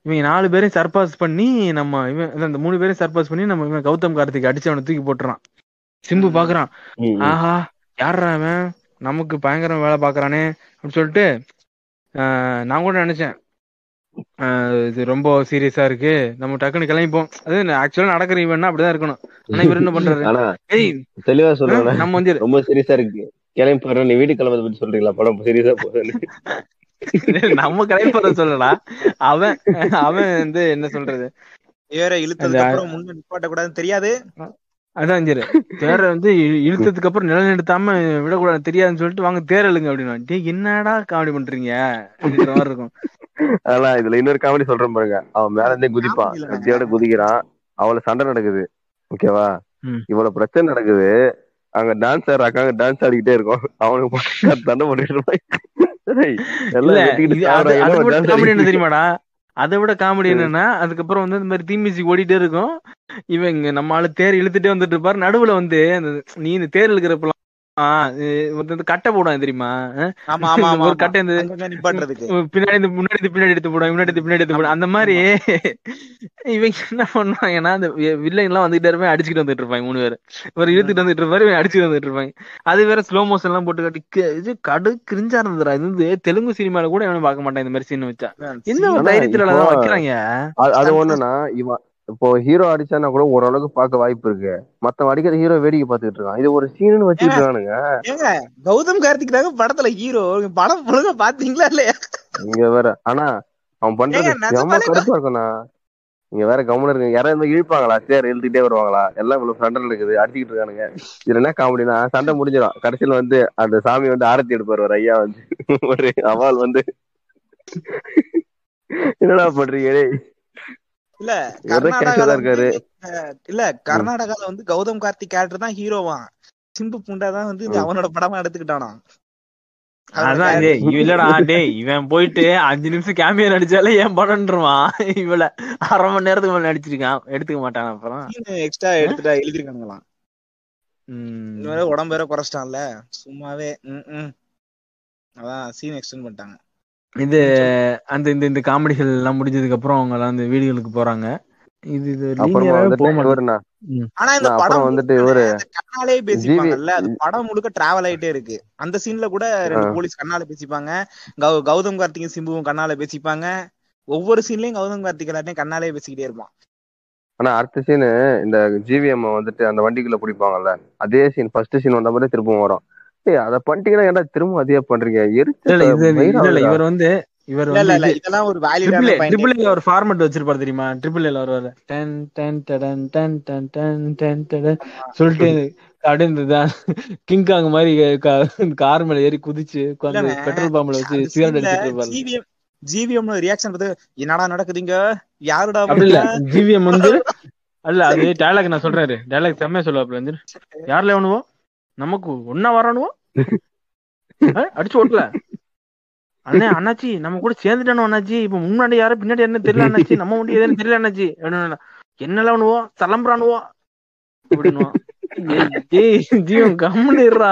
இவங்க 4 பேரையும் சர்பாஸ் பண்ணி நம்ம இவன் அந்த 3 பேரையும் சர்பாஸ் பண்ணி நம்ம இவன் கௌதம் கார்த்திக் அடிச்சு அவனை தூக்கி போட்டுறான். சிம்பு பாக்குறான், ஆஹா யார்ரா அவன் நமக்கு பயங்கரம் வேலை பாக்குறானே அப்படின்னு சொல்லிட்டு நான் கூட நினைச்சேன் இது ரொம்ப சீரியஸா இருக்கு, நம்ம டக்குன்னு கிளம்பிப்போம், அது ஆக்சுவலா நடக்கிற இவன்னா அப்படிதான் இருக்கணும். ஆனா இவர் என்ன பண்றாரு தெளிவா சொல்றேன், நம்ம வந்து ரொம்ப சீரியஸா இருக்கு கிளம்பி போறோம், நீ வீடு கிளம்புறது பத்தி சொல்றீங்களா, படம் சீரியஸா போகுதுன்னு நம்ம கிளம்பி போற சொல்லலா. அவன் அவன் வந்து என்ன சொல்றது, வேற இழுத்ததுக்கு அப்புறம் முன்ன நிப்பாட்ட கூடாதுன்னு தெரியாது, அதான் சரி தேரை வந்து இழுத்ததுக்கு அப்புறம் நிலநிறுத்தாம விடக்கூடாது தெரியாதுன்னு சொல்லிட்டு வாங்க தேர் இழுங்க அப்படின்னு. என்னடா காமெடி பண்றீங்க மாதிரி இருக்கும். அதெல்லாம் இதுல இன்னொரு காமெடி சொல்றேன் பாருங்க, அவன் மேல இருந்தே குதிப்பான், கத்தியோட குதிக்கிறான், அவளை சண்டை நடக்குது, ஓகேவா, இவ்வளவு பிரச்சனை நடக்குது, அங்க டான்ஸ் ஆடுறாங்க, டான்ஸ் ஆடிக்கிட்டே இருக்கும், அவனுக்கு சண்டை பண்ணிட்டு இருப்பான். தெரியுமாடா அதை விட காமெடி என்னன்னா, அதுக்கப்புறம் வந்து இந்த மாதிரி தீம் மியூசிக் ஓடிட்டே இருக்கும், இவங்க நம்மளால தேர் இழுத்துட்டே வந்துட்டு இருப்பாரு, நடுவுல வந்து நீ இந்த தேர் இழுக்கிறப்பெல்லாம் கட்டை போடுவான் தெரியுமா, ஒரு கட்டை பின்னாடி பின்னாடி எடுத்து போடுவான், பின்னாடி எடுத்து போடுவான். அந்த மாதிரி இவங்க என்ன பண்ணுவாங்கன்னா, அந்த வில்லைங்க எல்லாம் வந்துகிட்டே இருப்பாங்க, அடிச்சுட்டு வந்துட்டு இருப்பாங்க 3 பேர், ஒரு இழுத்துட்டு வந்துட்டு இருப்பாரு, இவன் அடிச்சுட்டு வந்துட்டு இருப்பாங்க. அது வேற ஸ்லோ மோஷன் எல்லாம் போட்டு கட்டி இது கடு கிரிஞ்சா இருந்ததுடா. இது வந்து தெலுங்கு சினிமால கூட எவனும் பார்க்க மாட்டான் இந்த மாதிரி சீன் வச்சா, என்ன ஒரு தைரியத்துல தான் வைக்கிறாங்க. அது ஒண்ணுன்னா இவன் இப்போ ஹீரோ அடிச்சானா கூட ஓரளவுக்கு பாக்க வாய்ப்பு இருக்கு, மத்த அடிக்கிற ஹீரோ வேடிக்கை பாத்துட்டு இருக்கான், இது ஒரு சீனு வச்சிருக்கானுங்க. ஏங்க கௌதம் கார்த்திக் தாங்க படத்துல ஹீரோ, படம் முழுக்க பாத்தீங்களா இல்லையா? இங்க வேற ஆனா அவன் பண்றது கடுப்பா இருக்கும்ண்ணா. இங்க வேற கவனம் இருக்கு, யாராவது இழுப்பாங்களா சேர் இழுத்துக்கிட்டே வருவாங்களா, எல்லாம் இவ்வளவு சண்டை நடக்குது, அடிச்சுக்கிட்டு இருக்கானுங்க. இதுல என்ன காமெடினா, சண்டை முடிஞ்சிடும், கடைசியில வந்து அந்த சாமி வந்து ஆரத்தி எடுப்பாரு, ஒரு ஐயா வந்து ஒரு அவால் வந்து என்னடா பண்றீங்களே. இல்ல கர்நாடகால இருக்காரு இல்ல, கர்நாடகால வந்து கௌதம் கார்த்திக் கேரக்டர் தான் ஹீரோவான், சிம்பு புண்டாதான் வந்து அவனோட படமா எடுத்துக்கிட்டானா. அதான் இல்லடா டே, இவன் போயிட்டு 5 நிமிஷம் கேமியா நடிச்சாலே ஏன் படம்ன்றான், இவள அரை மணி நேரத்துக்கு மேல நடிச்சிருக்கான், எடுத்துக்க மாட்டான், அப்புறம் எக்ஸ்ட்ரா எடுத்துட்டா எழுதிருக்கானுங்களாம். இன்னொரு உடம்பு வேற குறைச்சிட்டான்ல சும்மாவே, அதான் சீன் எக்ஸ்டெண்ட் பண்ணிட்டாங்க. இது அந்த இந்த இந்த காமெடிகள் எல்லாம் முடிஞ்சதுக்கு அப்புறம் அவங்க எல்லாம் அந்த வீடுகளுக்கு போறாங்க. இது இது ஆனா இந்த படம் வந்துட்டு ஒரு கண்ணாலே பேசிப்பாங்கல்ல, அது படம் முழுக்க டிராவல் ஆயிட்டே இருக்கு. அந்த சீன்ல கூட 2 போலீஸ் கண்ணால பேசிப்பாங்க, கௌதம் கார்த்திக் சிம்புவும் கண்ணால பேசிப்பாங்க, ஒவ்வொரு சீன்லயும் கௌதம் கார்த்திக் எல்லாத்தையும் கண்ணாலே பேசிக்கிட்டே இருப்பான். ஆனா அடுத்த சீனு இந்த ஜிவிஎம் வந்துட்டு அந்த வண்டிக்குள்ள பிடிப்பாங்கல்ல, அதே சீன் ஃபர்ஸ்ட் சீன் வந்த மாதிரி திரும்பவும் வரும். அத பண்ணிட்டீங்கன்னா திரும்ப அதே பண்றீங்க. இவர் வந்து இவர் ஒரு ஃபார்மட் வச்சிருப்பாரு தெரியுமா, ட்ரிபிள் ஏல வருவாரு சொல்லிட்டு அடுந்தது கிங்காங் மாதிரி கார் மேல ஏறி குதிச்சு பெட்ரோல் பம்ப்ல வச்சு சிகரெட் அடிச்சிட்டு இருப்பாரு. ஜிவிஎம் ரியாக்ஷன் பார்த்து என்னடா நடக்குதுங்க யாருடா இல்ல ஜிவிஎம் வந்து, அல்ல அது டயலாக் நான் சொல்றாரு, டயலாக் செம்மையா சொல்லுவாப்ல, யாருல எவனுவோ நமக்கு ஒன்னா வரணும் அடிச்சு ஓட்டல. அண்ணே அண்ணாச்சி நம்ம கூட சேர்ந்துட்டானோ அண்ணாச்சி, இப்ப முன்னாடி யாரும் பின்னாடி என்ன தெரியல அண்ணாச்சி, நம்ம முன்னாடி எதுன்னு தெரியல அண்ணாச்சி, என்னெல்லாம் பண்ணுவோம் தலம்புறானுவோம் அப்படின்னுவோம். ஜீவன் கம்முடுறா,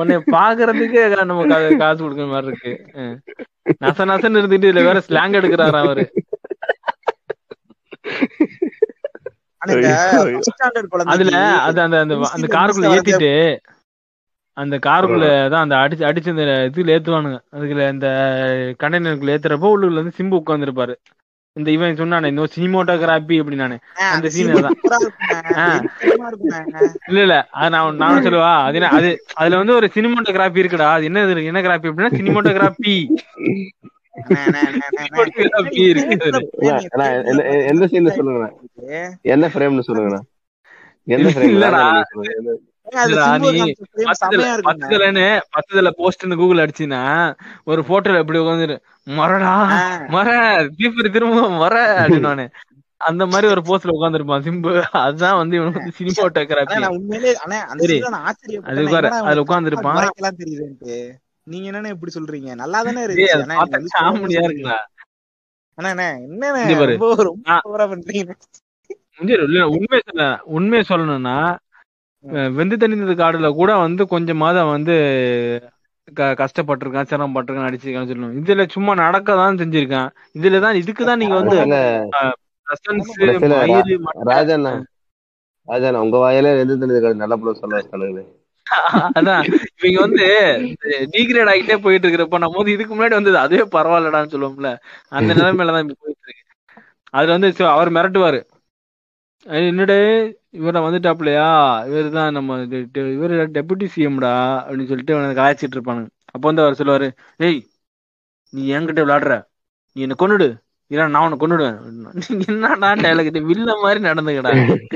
உன்னை பாக்குறதுக்கே நம்ம காசு கொடுக்குற மாதிரி இருக்கு. நச நசன்னு இருந்துட்டு இதுல வேற ஸ்லாங் எடுக்கிறாரா அவரு. அதுல அது அந்த அந்த காருக்குள்ள ஏத்திட்டு அந்த காருக்குள்ளதான் அந்த அடிச்சு அந்த இதுல ஏத்துவானுங்க. அதுக்குள்ள இந்த கண்டெய்னருக்குள்ள ஏத்துறப்போ உள்ளுக்குள்ள வந்து சிம்பு உட்காந்துருப்பாரு. இந்த இவன் சொன்னானே இந்த சினிமோட்டோகிராபி அப்படின்னு, நானே அந்த சீன் தான். இல்ல இல்ல நானும் சொல்லுவா அது என்ன, அது அதுல வந்து ஒரு சினிமோட்டோகிராபி இருக்குடா. அது என்ன என்ன கிராபி அப்படின்னா சினிமோட்டோகிராபி. எந்த சீன் சொல்லுங்க, என்ன ஃப்ரேம்னு சொல்லுங்க, என்ன ஃப்ரேம் இல்லடா. பத்துல போஸ்ட்னு கூகுள் அடிச்சுன்னா ஒரு போட்டோல எப்படி உட்காந்துரு மரடா மர தீபரி திரும்ப மர அப்படின்னு அந்த மாதிரி ஒரு போஸ்ட்ல உட்காந்துருப்பான் சிம்பு. அதுதான் வந்து இவனுக்கு சினிமோட்டோகிராபி. அது அதுல உட்காந்துருப்பான். நீங்க என்னன்னு எப்படி சொல்றீங்க, நல்லா தானே இருக்குங்களா என்ன? உண்மையை சொல்லணும்னா வெந்து தனிந்தது காடுல கூட வந்து கொஞ்ச மாதம் வந்து கஷ்டப்பட்டிருக்கான், சிரமப்பட்டிருக்கான், அடிச்சிருக்கான்னு சொல்லணும். இதுல சும்மா நடக்கதான் செஞ்சிருக்கான். இதுலதான் இதுக்குதான் நீங்க வந்து ராஜா உங்க வாயில வெந்து தனிந்தது காடு நல்ல படம் சொல்லுங்க. அதான் இவங்க வந்து டிகிரேட் ஆகிட்டே போயிட்டு இருக்கிறப்ப நம்ம வந்து இதுக்கு முன்னாடி வந்தது அதுவே பரவாயில்லடான்னு சொல்லுவோம்ல, அந்த நிலைமையிலதான் இப்ப போயிட்டு இருக்கு. அதுல வந்து அவர் மிரட்டுவாரு, என்னடே இவரை வந்துட்டாப்லையா, இவரு தான் நம்ம இவரு டெபுட்டி சிஎம்டா அப்படின்னு சொல்லிட்டு கலாய்ச்சிட்டு இருப்பானுங்க. அப்போ வந்து அவர் சொல்லுவாரு, ஏய் நீ என்கிட்ட விளையாடுற, நீ என்ன கொண்டுடு, நான் அவனை கொண்டுடுவேன். என்னன்னா டயலாக் கிட்ட வில்ல மாதிரி நடந்துக்கடா மாதிரி.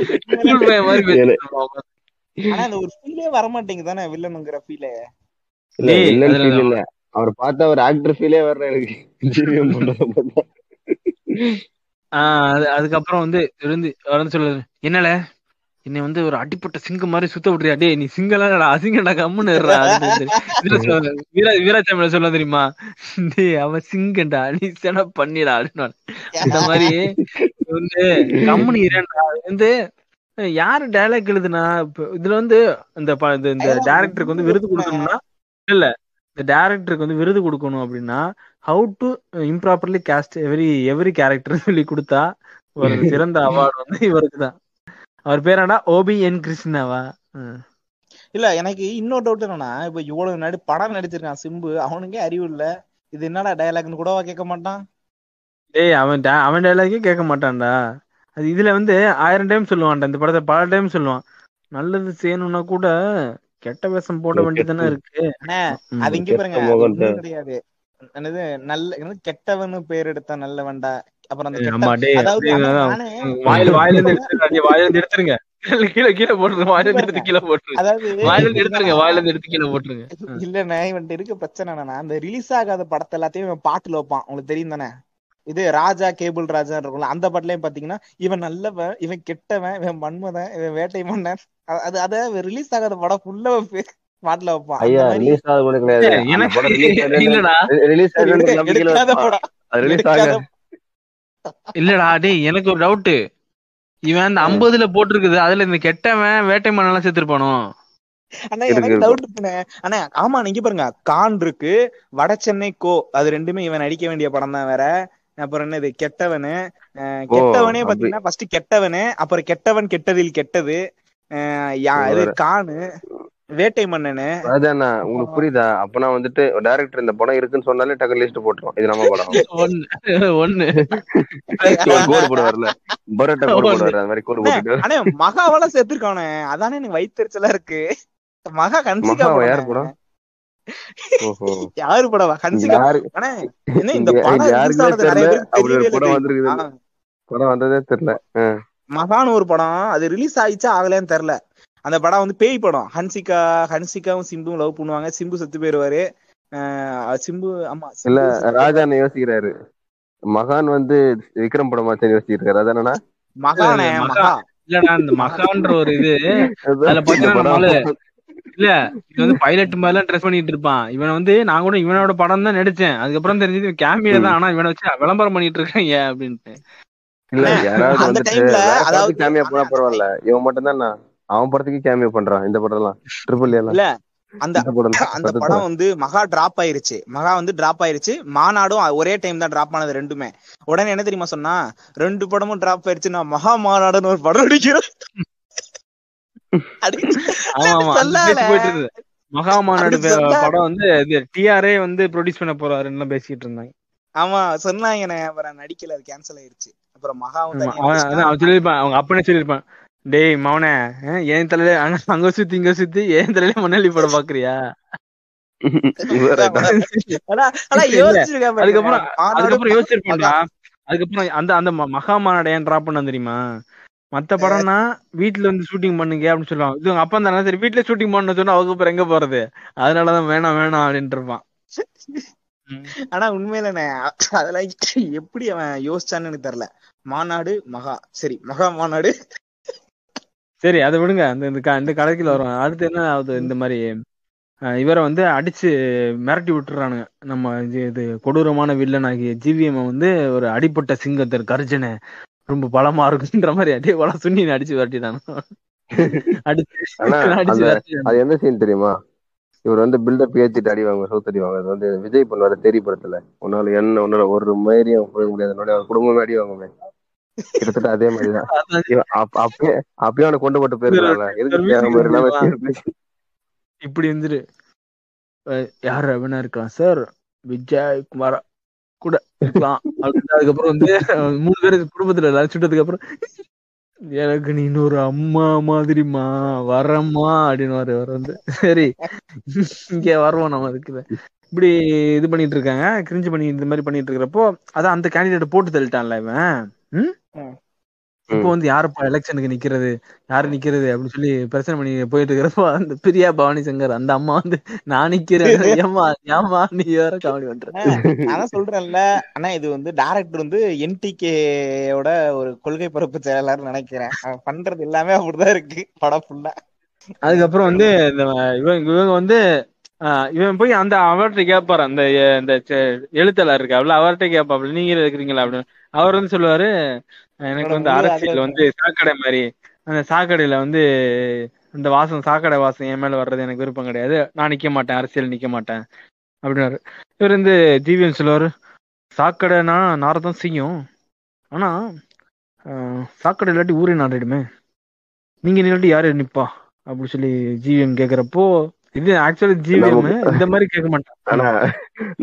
அதுக்கப்புறம் வந்து இருந்து சொல்லுது, என்னல என்னை வந்து ஒரு அடிப்பட்ட சிங்கம் மாதிரி சுத்த விடுறியா டே, நீ சிங்கம்லாம் அசிங்கடா கம்முன்னு வீராசாமியில சொல்ல தெரியுமா, டே அவன் சிங்கண்டா நீ சேனா பண்ணிடா அப்படின்னு. அந்த மாதிரி வந்து கம்முன்னு இரண்டா வந்து யாரு டயலாக் எழுதுனா. இதுல வந்து இந்த டைரக்டருக்கு வந்து விருது கொடுக்கணும்னா, இல்ல இந்த டைரக்டருக்கு வந்து விருது கொடுக்கணும் அப்படின்னா how to improperly cast every character சொல்லி கொடுத்தா ஒரு சிறந்த அவார்டு வந்து இவருக்குதான். அவர் பேரானா OBN கிருஷ்ணாவா. இல்ல எனக்கு இன்னொரு டவுட் என்னன்னா, இப்ப இவ்வளவு படம் நடிச்சிருக்கான் சிம்பு, அவனுக்கே அறிவு இல்ல இது என்னடா டயலாக்னு கூடவா கேட்க மாட்டான். டேய் அவன் டயலாக்கே கேட்க மாட்டான்டா. அது இதுல வந்து 1000 டைம் சொல்லுவான்டா, இந்த படத்தை பல டைம் சொல்லுவான். நல்லது செய்யணும்னா கூட கெட்ட வேஷம் போட வேண்டியதானே இருக்கு. அது இங்க பாருங்க கிடையாது, நல்ல கெட்டவனு பேர் எடுத்தா நல்லவன்டா. அப்புறம் இல்லண்ணே இவன்ட்டு இருக்க பிரச்சனை என்னன்னா, அந்த ரிலீஸ் ஆகாத படத்தை எல்லாத்தையும் பாட்டுல வைப்பான். உங்களுக்கு தெரியும் தானே, இது ராஜா கேபிள் ராஜா இருக்கும்ல, அந்த படத்துலயும் பாத்தீங்கன்னா இவன் நல்லவன், இவன் கெட்டவன், இவன் மன்மதன், இவன் வேட்டை மன்னன். அது அத ரிலீஸ் ஆகாத படம் ஃபுல்லா பாட்டுல வைப்பான். இல்லடா டே எனக்கு ஒரு டவுட், இவன் அந்த 50 போட்டிருக்குது அதுல இந்த கெட்டவன் வேட்டை மன்னன் எல்லாம் சேர்த்திருப்பானோ? ஆமா நீங்க பாருங்க, கான் இருக்கு, வட சென்னை கோ, அது ரெண்டுமே இவன் அடிக்க வேண்டிய படம் தான் வேற. அப்புறம் என்னது கெட்டவனு, கெட்டவனே பாத்தீங்கன்னா ஃபர்ஸ்ட் கெட்டவனு, அப்புறம் கெட்டவன் கெட்டதில் கெட்டது, கானு, வேட்டை மன்னனு. அதானா உங்களுக்கு புரியுதா? அப்பனா வந்துட்டு டைரக்டர் இந்த படம் இருக்குன்னு சொன்னாலே டக்கு லிஸ்ட் போட்டுரும், இது நம்ம படம் ஒண்ணு கோடு போடுவார்ல, பரோட்டா கோடு போடுவார், அந்த மாதிரி கோடு போட்டுட்டு. அண்ணே மகாவள சேர்த்திருக்கானே, அதானே எனக்கு வயிற்றுச்சலா இருக்கு. மகா கன்சிகா யார் படம்? யாரு படவா கன்சிகா? அண்ணே என்ன இந்த படம் யாருக்கு தெரியல, அப்படி ஒரு படம் வந்திருக்குது, படம் வந்ததே தெரியல. மகான்னு ஒரு படம், அது ரிலீஸ் ஆயிச்சா ஆகலையான்னு தெரியல. அந்த படம் வந்து பேய் படம். ஹன்சிகாவும் சிம்புவும் லவ் பண்ணுவாங்க, சிம்பு செத்து போயிருவாரு. சிம்பு ஆமா இல்ல ராஜான்னு யோசிக்கிறாரு. மகான் வந்து விக்ரம் படமா யோசிச்சிருக்காரு. அதானா மகான் இல்லண்ணா இந்த மகான்ற ஒரு இது அதுல பாத்தீங்கன்னா இல்ல இது வந்து பைலட் மாதிரிலாம் ட்ரெஸ் பண்ணிட்டு இருப்பான் இவன் வந்து. நான் கூட இவனோட படம் தான் நடிச்சேன், அதுக்கப்புறம் தெரிஞ்சது கேமியா தான், ஆனா இவனை வச்சு விளம்பரம் பண்ணிட்டு இருக்கேன் ஏன் அப்படின்ட்டு. இல்ல யாராவது வந்து கேமியா போனா பரவாயில்ல, இவன் மட்டும் தான் அவன் படத்துக்கு கேமியா பண்றான். இந்த படம் எல்லாம் ட்ரிபிள் ஏல அந்த படம் வந்து மகா டிராப் ஆயிருச்சு, மகா வந்து டிராப் ஆயிருச்சு, மாநாடும் ஒரே டைம் தான் டிராப் ஆனது ரெண்டுமே. உடனே என்ன தெரியுமா சொன்னா, ரெண்டு படமும் டிராப் ஆயிருச்சு, நான் மகா மாநாடுன்னு ஒரு படம் அடிக்கிறேன். மகா மாநாடு படம் வந்து டிஆர்ஏ வந்து ப்ரொடியூஸ் பண்ண போறாருன்னு பேசிட்டு இருந்தாங்க. ஆமா சொன்னாங்க, அப்புறம் நடிக்கல, அது கேன்சல் ஆயிருச்சு. அப்புறம் மகாவும் அவங்க அப்பனே சொல்லிருப்பான், டேய் மவனே என் தலையில அங்க சுத்தி இங்க சுத்தி என் தலையில மண்ணாளி படம் பாக்குறியா. அதுக்கப்புறம் யோசிச்சிருப்பா, அதுக்கப்புறம் அந்த அந்த மகா மாநாடு ஏன் டிராப் பண்ண தெரியுமா, மத்த படம்னா வீட்டுல வந்து ஷூட்டிங் பண்ணுங்க அப்படின்னு சொல்லுவாங்க. இது அப்பா தானே சரி வீட்டுல ஷூட்டிங் பண்ண சொன்னா அவங்க அப்புறம் எங்க போறது, அதனாலதான் வேணாம் வேணாம் அப்படின்ட்டு இருப்பான். ஆனா உண்மையில அதெல்லாம் எப்படி அவன் யோசிச்சான்னு எனக்கு தெரியல. மாநாடு மகா சரி மகா மாநாடு சரி அதை விடுங்க. அந்த கடைக்குள்ள வரும் அடுத்து என்ன ஆகுது, இந்த மாதிரி இவரை வந்து அடிச்சு மிரட்டி விட்டுறானுங்க. நம்ம இது கொடூரமான வில்லனாகி ஜிவிஎம் வந்து ஒரு அடிப்பட்ட சிங்கத்தை கர்ஜனை ரொம்ப பலமா இருக்குன்ற மாதிரி அதே பல சுண்ணி அடிச்சு விரட்டிட்டானுங்க. அது எந்த சீன் தெரியுமா, இவர் வந்து பில்டப் ஏத்திட்டு அடிவாங்க சவுத் அடிவாங்க. அது வந்து விஜய் பண்ணுவாரு தெரிய படத்துல, உன்னால என்ன உன்னால ஒரு மாதிரியும் போக முடியாது குடும்பமே அடிவாங்க கிட்டத்தட்ட அதே மாதிரிதான். அப்பயும் அவனை கொண்டு போட்டு போயிருக்காங்க. இப்படி இருந்துட்டு யாரு அவனா இருக்கலாம் சார் விஜய் குமாரா கூட இருக்கலாம். அதுக்கப்புறம் வந்து 3 பேரு குடும்பத்துல எல்லாரும் சுட்டதுக்கு அப்புறம் எனக்கு நீ இன்னொரு அம்மா மாதிரிமா வரம்மா அப்படின்னு வர வந்து சரி இங்க வருவோம் நம்ம இருக்குல்ல. இப்படி இது பண்ணிட்டு இருக்காங்க கிரிஞ்சு பண்ணி இந்த மாதிரி பண்ணிட்டு இருக்கிறப்போ அதான் அந்த கேண்டிடேட் போட்டு தள்ளிட்டான்ல இவன். இப்போ வந்து யாருப்பா எலெக்ஷனுக்கு நிக்கிறது யாரு நிக்கிறது அப்படின்னு சொல்லி பிரச்சனை பண்ணி போயிட்டு இருக்கிறப்போ அந்த பிரியா பவானி சங்கர் அந்த அம்மா வந்து நான் நிக்கிறேன் ஏமா ஏமா நீ வேற காமெடி பண்றேன். ஆனா சொல்றேன்ல, ஆனா இது வந்து டைரக்டர் வந்து என்டிகேயோட ஒரு கொள்கை பரப்பு செயலாளர் நினைக்கிறேன், அவன் பண்றது எல்லாமே அப்படிதான் இருக்கு படம் ஃபுல்லா. அதுக்கப்புறம் வந்து இந்த இவங்க வந்து இவன் போய் அந்த அவர்கிட்ட கேட்பாரு, அந்த எழுத்தாளர் இருக்கு அவ்வளவு அவர்கிட்ட கேட்பாப்ல நீங்க இருக்கிறீங்களா அப்படின்னு. அவர் வந்து சொல்லுவாரு எனக்கு வந்து அரசியல் வந்து சாக்கடை மாதிரி, அந்த சாக்கடையில வந்து அந்த வாசம் சாக்கடை வாசம் என் மேல வர்றது எனக்கு விருப்பம் கிடையாது, நான் நிக்க மாட்டேன் அரசியல் நிக்க மாட்டேன் அப்படின்னாரு. இவர் வந்து ஜிவிஎம் சொல்லுவாரு, சாக்கடைனா நாரதான் செய்யும், ஆனா சாக்கடை இல்லாட்டி ஊரே நாரிடுமே, நீங்க இல்லாட்டி யாரும் நிப்பா அப்படின்னு சொல்லி ஜிவிஎம் கேக்குறப்போ இது ஆக்சுவலி ஜிவிஎம் இந்த மாதிரி கேட்க மாட்டான். ஆனா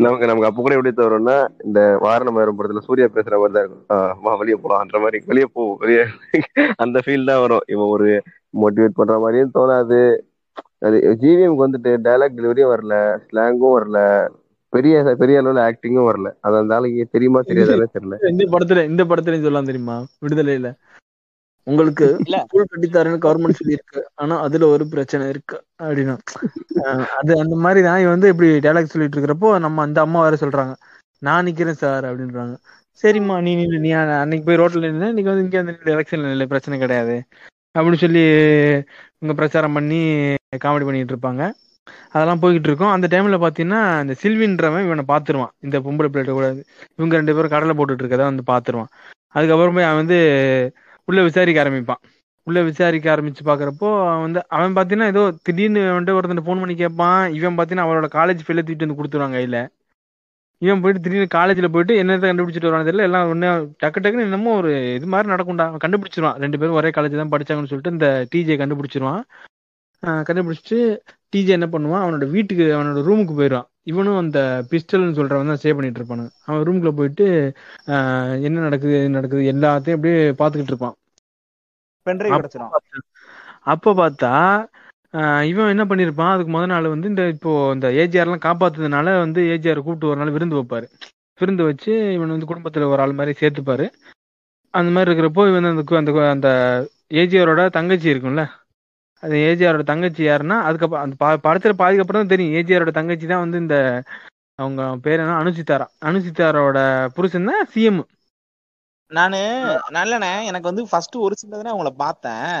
நமக்கு அப்ப கூட எப்படி தவறோம்னா இந்த வாரணம் வரும் படத்துல சூர்யா பேசுற மாதிரி தான் இருக்கும், வெளியே போலான்ற மாதிரி வெளியே போ வெளியே அந்த ஃபீல் தான் வரும். இவன் ஒரு மோட்டிவேட் பண்ற மாதிரியும் தோணாது. அது ஜிவிஎம்க்கு வந்துட்டு டைலாக் டெலிவரியும் வரல, ஸ்லாங்கும் வரல, பெரிய பெரிய அளவுல ஆக்டிங்கும் வரல. அது அந்த ஆளுக்கு தெரியுமா தெரியாதாலே தெரியல. இந்த படத்துல சொல்லலாம் தெரியுமா, விடுதலையில உங்களுக்கு கவர்மெண்ட் சொல்லி இருக்கு ஆனா அதுல ஒரு பிரச்சனை இருக்கு அப்படின்னா அது அந்த மாதிரிதான். இவன் வந்து இப்படி டைலாக் சொல்லிட்டு இருக்கிறப்போ நம்ம அந்த அம்மா வேற சொல்றாங்க நான் நிக்கிறேன் சார் அப்படின்றாங்க. சரிம்மா நீ நீ அன்னைக்கு போய் ரோட்ல நின்று இன்னைக்கு வந்து இங்கே வந்து எலெக்ஷன்ல இல்லை பிரச்சனை கிடையாது அப்படின்னு சொல்லி இவங்க பிரச்சாரம் பண்ணி காமெடி பண்ணிட்டு இருப்பாங்க. அதெல்லாம் போய்கிட்டு இருக்கும். அந்த டைம்ல பாத்தீங்கன்னா இந்த சில்வின்றவன் இவனை பாத்துருவான், இந்த பொம்பளை பிள்ளைகிட்ட கூட இவங்க 2 பேரும் கடலை போட்டுட்டு இருக்கதான் வந்து பாத்துருவான். அதுக்கப்புறம் போய் அவன் வந்து உள்ள விசாரிக்க ஆரம்பிப்பான். உள்ள விசாரிக்க ஆரம்பிச்சு பாக்குறப்போ வந்து அவன் பாத்தீங்கன்னா ஏதோ திடீர்னு வந்துட்டு ஒருத்தன் போன் பண்ணி கேட்பான். இவன் பாத்தீங்கன்னா அவரோட காலேஜ் ஃபெயில தூக்கிட்டு வந்து கொடுத்துருவாங்க கையில. இவன் போயிட்டு திடீர்னு காலேஜ்ல போயிட்டு என்னத்தை கண்டுபிடிச்சிட்டு வருவான் தெரியல, எல்லாம் ஒன்னு டக்கு டக்குன்னு என்னமோ ஒரு இது மாதிரி நடக்கும்டா. அவன் கண்டுபிடிச்சிருவான் 2 பேரும் ஒரே காலேஜ் தான் படிச்சாங்கன்னு சொல்லிட்டு இந்த டிஜே கண்டுபிடிச்சிருவான். கண்டுபிடிச்சிட்டு டிஜே என்ன பண்ணுவான், அவனோட வீட்டுக்கு அவனோட ரூமுக்கு போயிடுவான். இவனும் அந்த பிஸ்டல்னு சொல்றவன் தான் சேவ் பண்ணிட்டு இருப்பானு. அவன் ரூம்குள்ள போயிட்டு என்ன நடக்குது நடக்குது எல்லாத்தையும் அப்படியே பாத்துக்கிட்டு இருப்பான். அப்ப பார்த்தா இவன் என்ன பண்ணிருப்பான், அதுக்கு முத நாள் வந்து இந்த இப்போ இந்த ஏஜிஆர் எல்லாம் காப்பாத்துறதுனால வந்து ஏஜிஆர் கூப்பிட்டு ஒரு நாள் விருந்து வைப்பாரு. விருந்து வச்சு இவன் வந்து குடும்பத்துல ஒரு ஆள் மாதிரி சேர்த்துப்பாரு. அந்த மாதிரி இருக்கிறப்போ இவன் அந்த அந்த ஏஜிஆரோட தங்கச்சி இருக்கும்ல, அது ஏஜிஆரோட தங்கச்சி யாருன்னா அதுக்கப்புறம் அந்த படத்துல பாதிக்கு அப்புறம் தான் தெரியும் ஏஜிஆரோட தங்கச்சி தான் வந்து இந்த அவங்க பேர் என்ன அனுசிதாரா, அனுசிதாரோட புருஷன் தான் சிஎம். நானு நல்லண்ணே எனக்கு வந்து ஃபர்ஸ்ட் ஒரு சின்னதுனே அவங்கள பார்த்தேன்.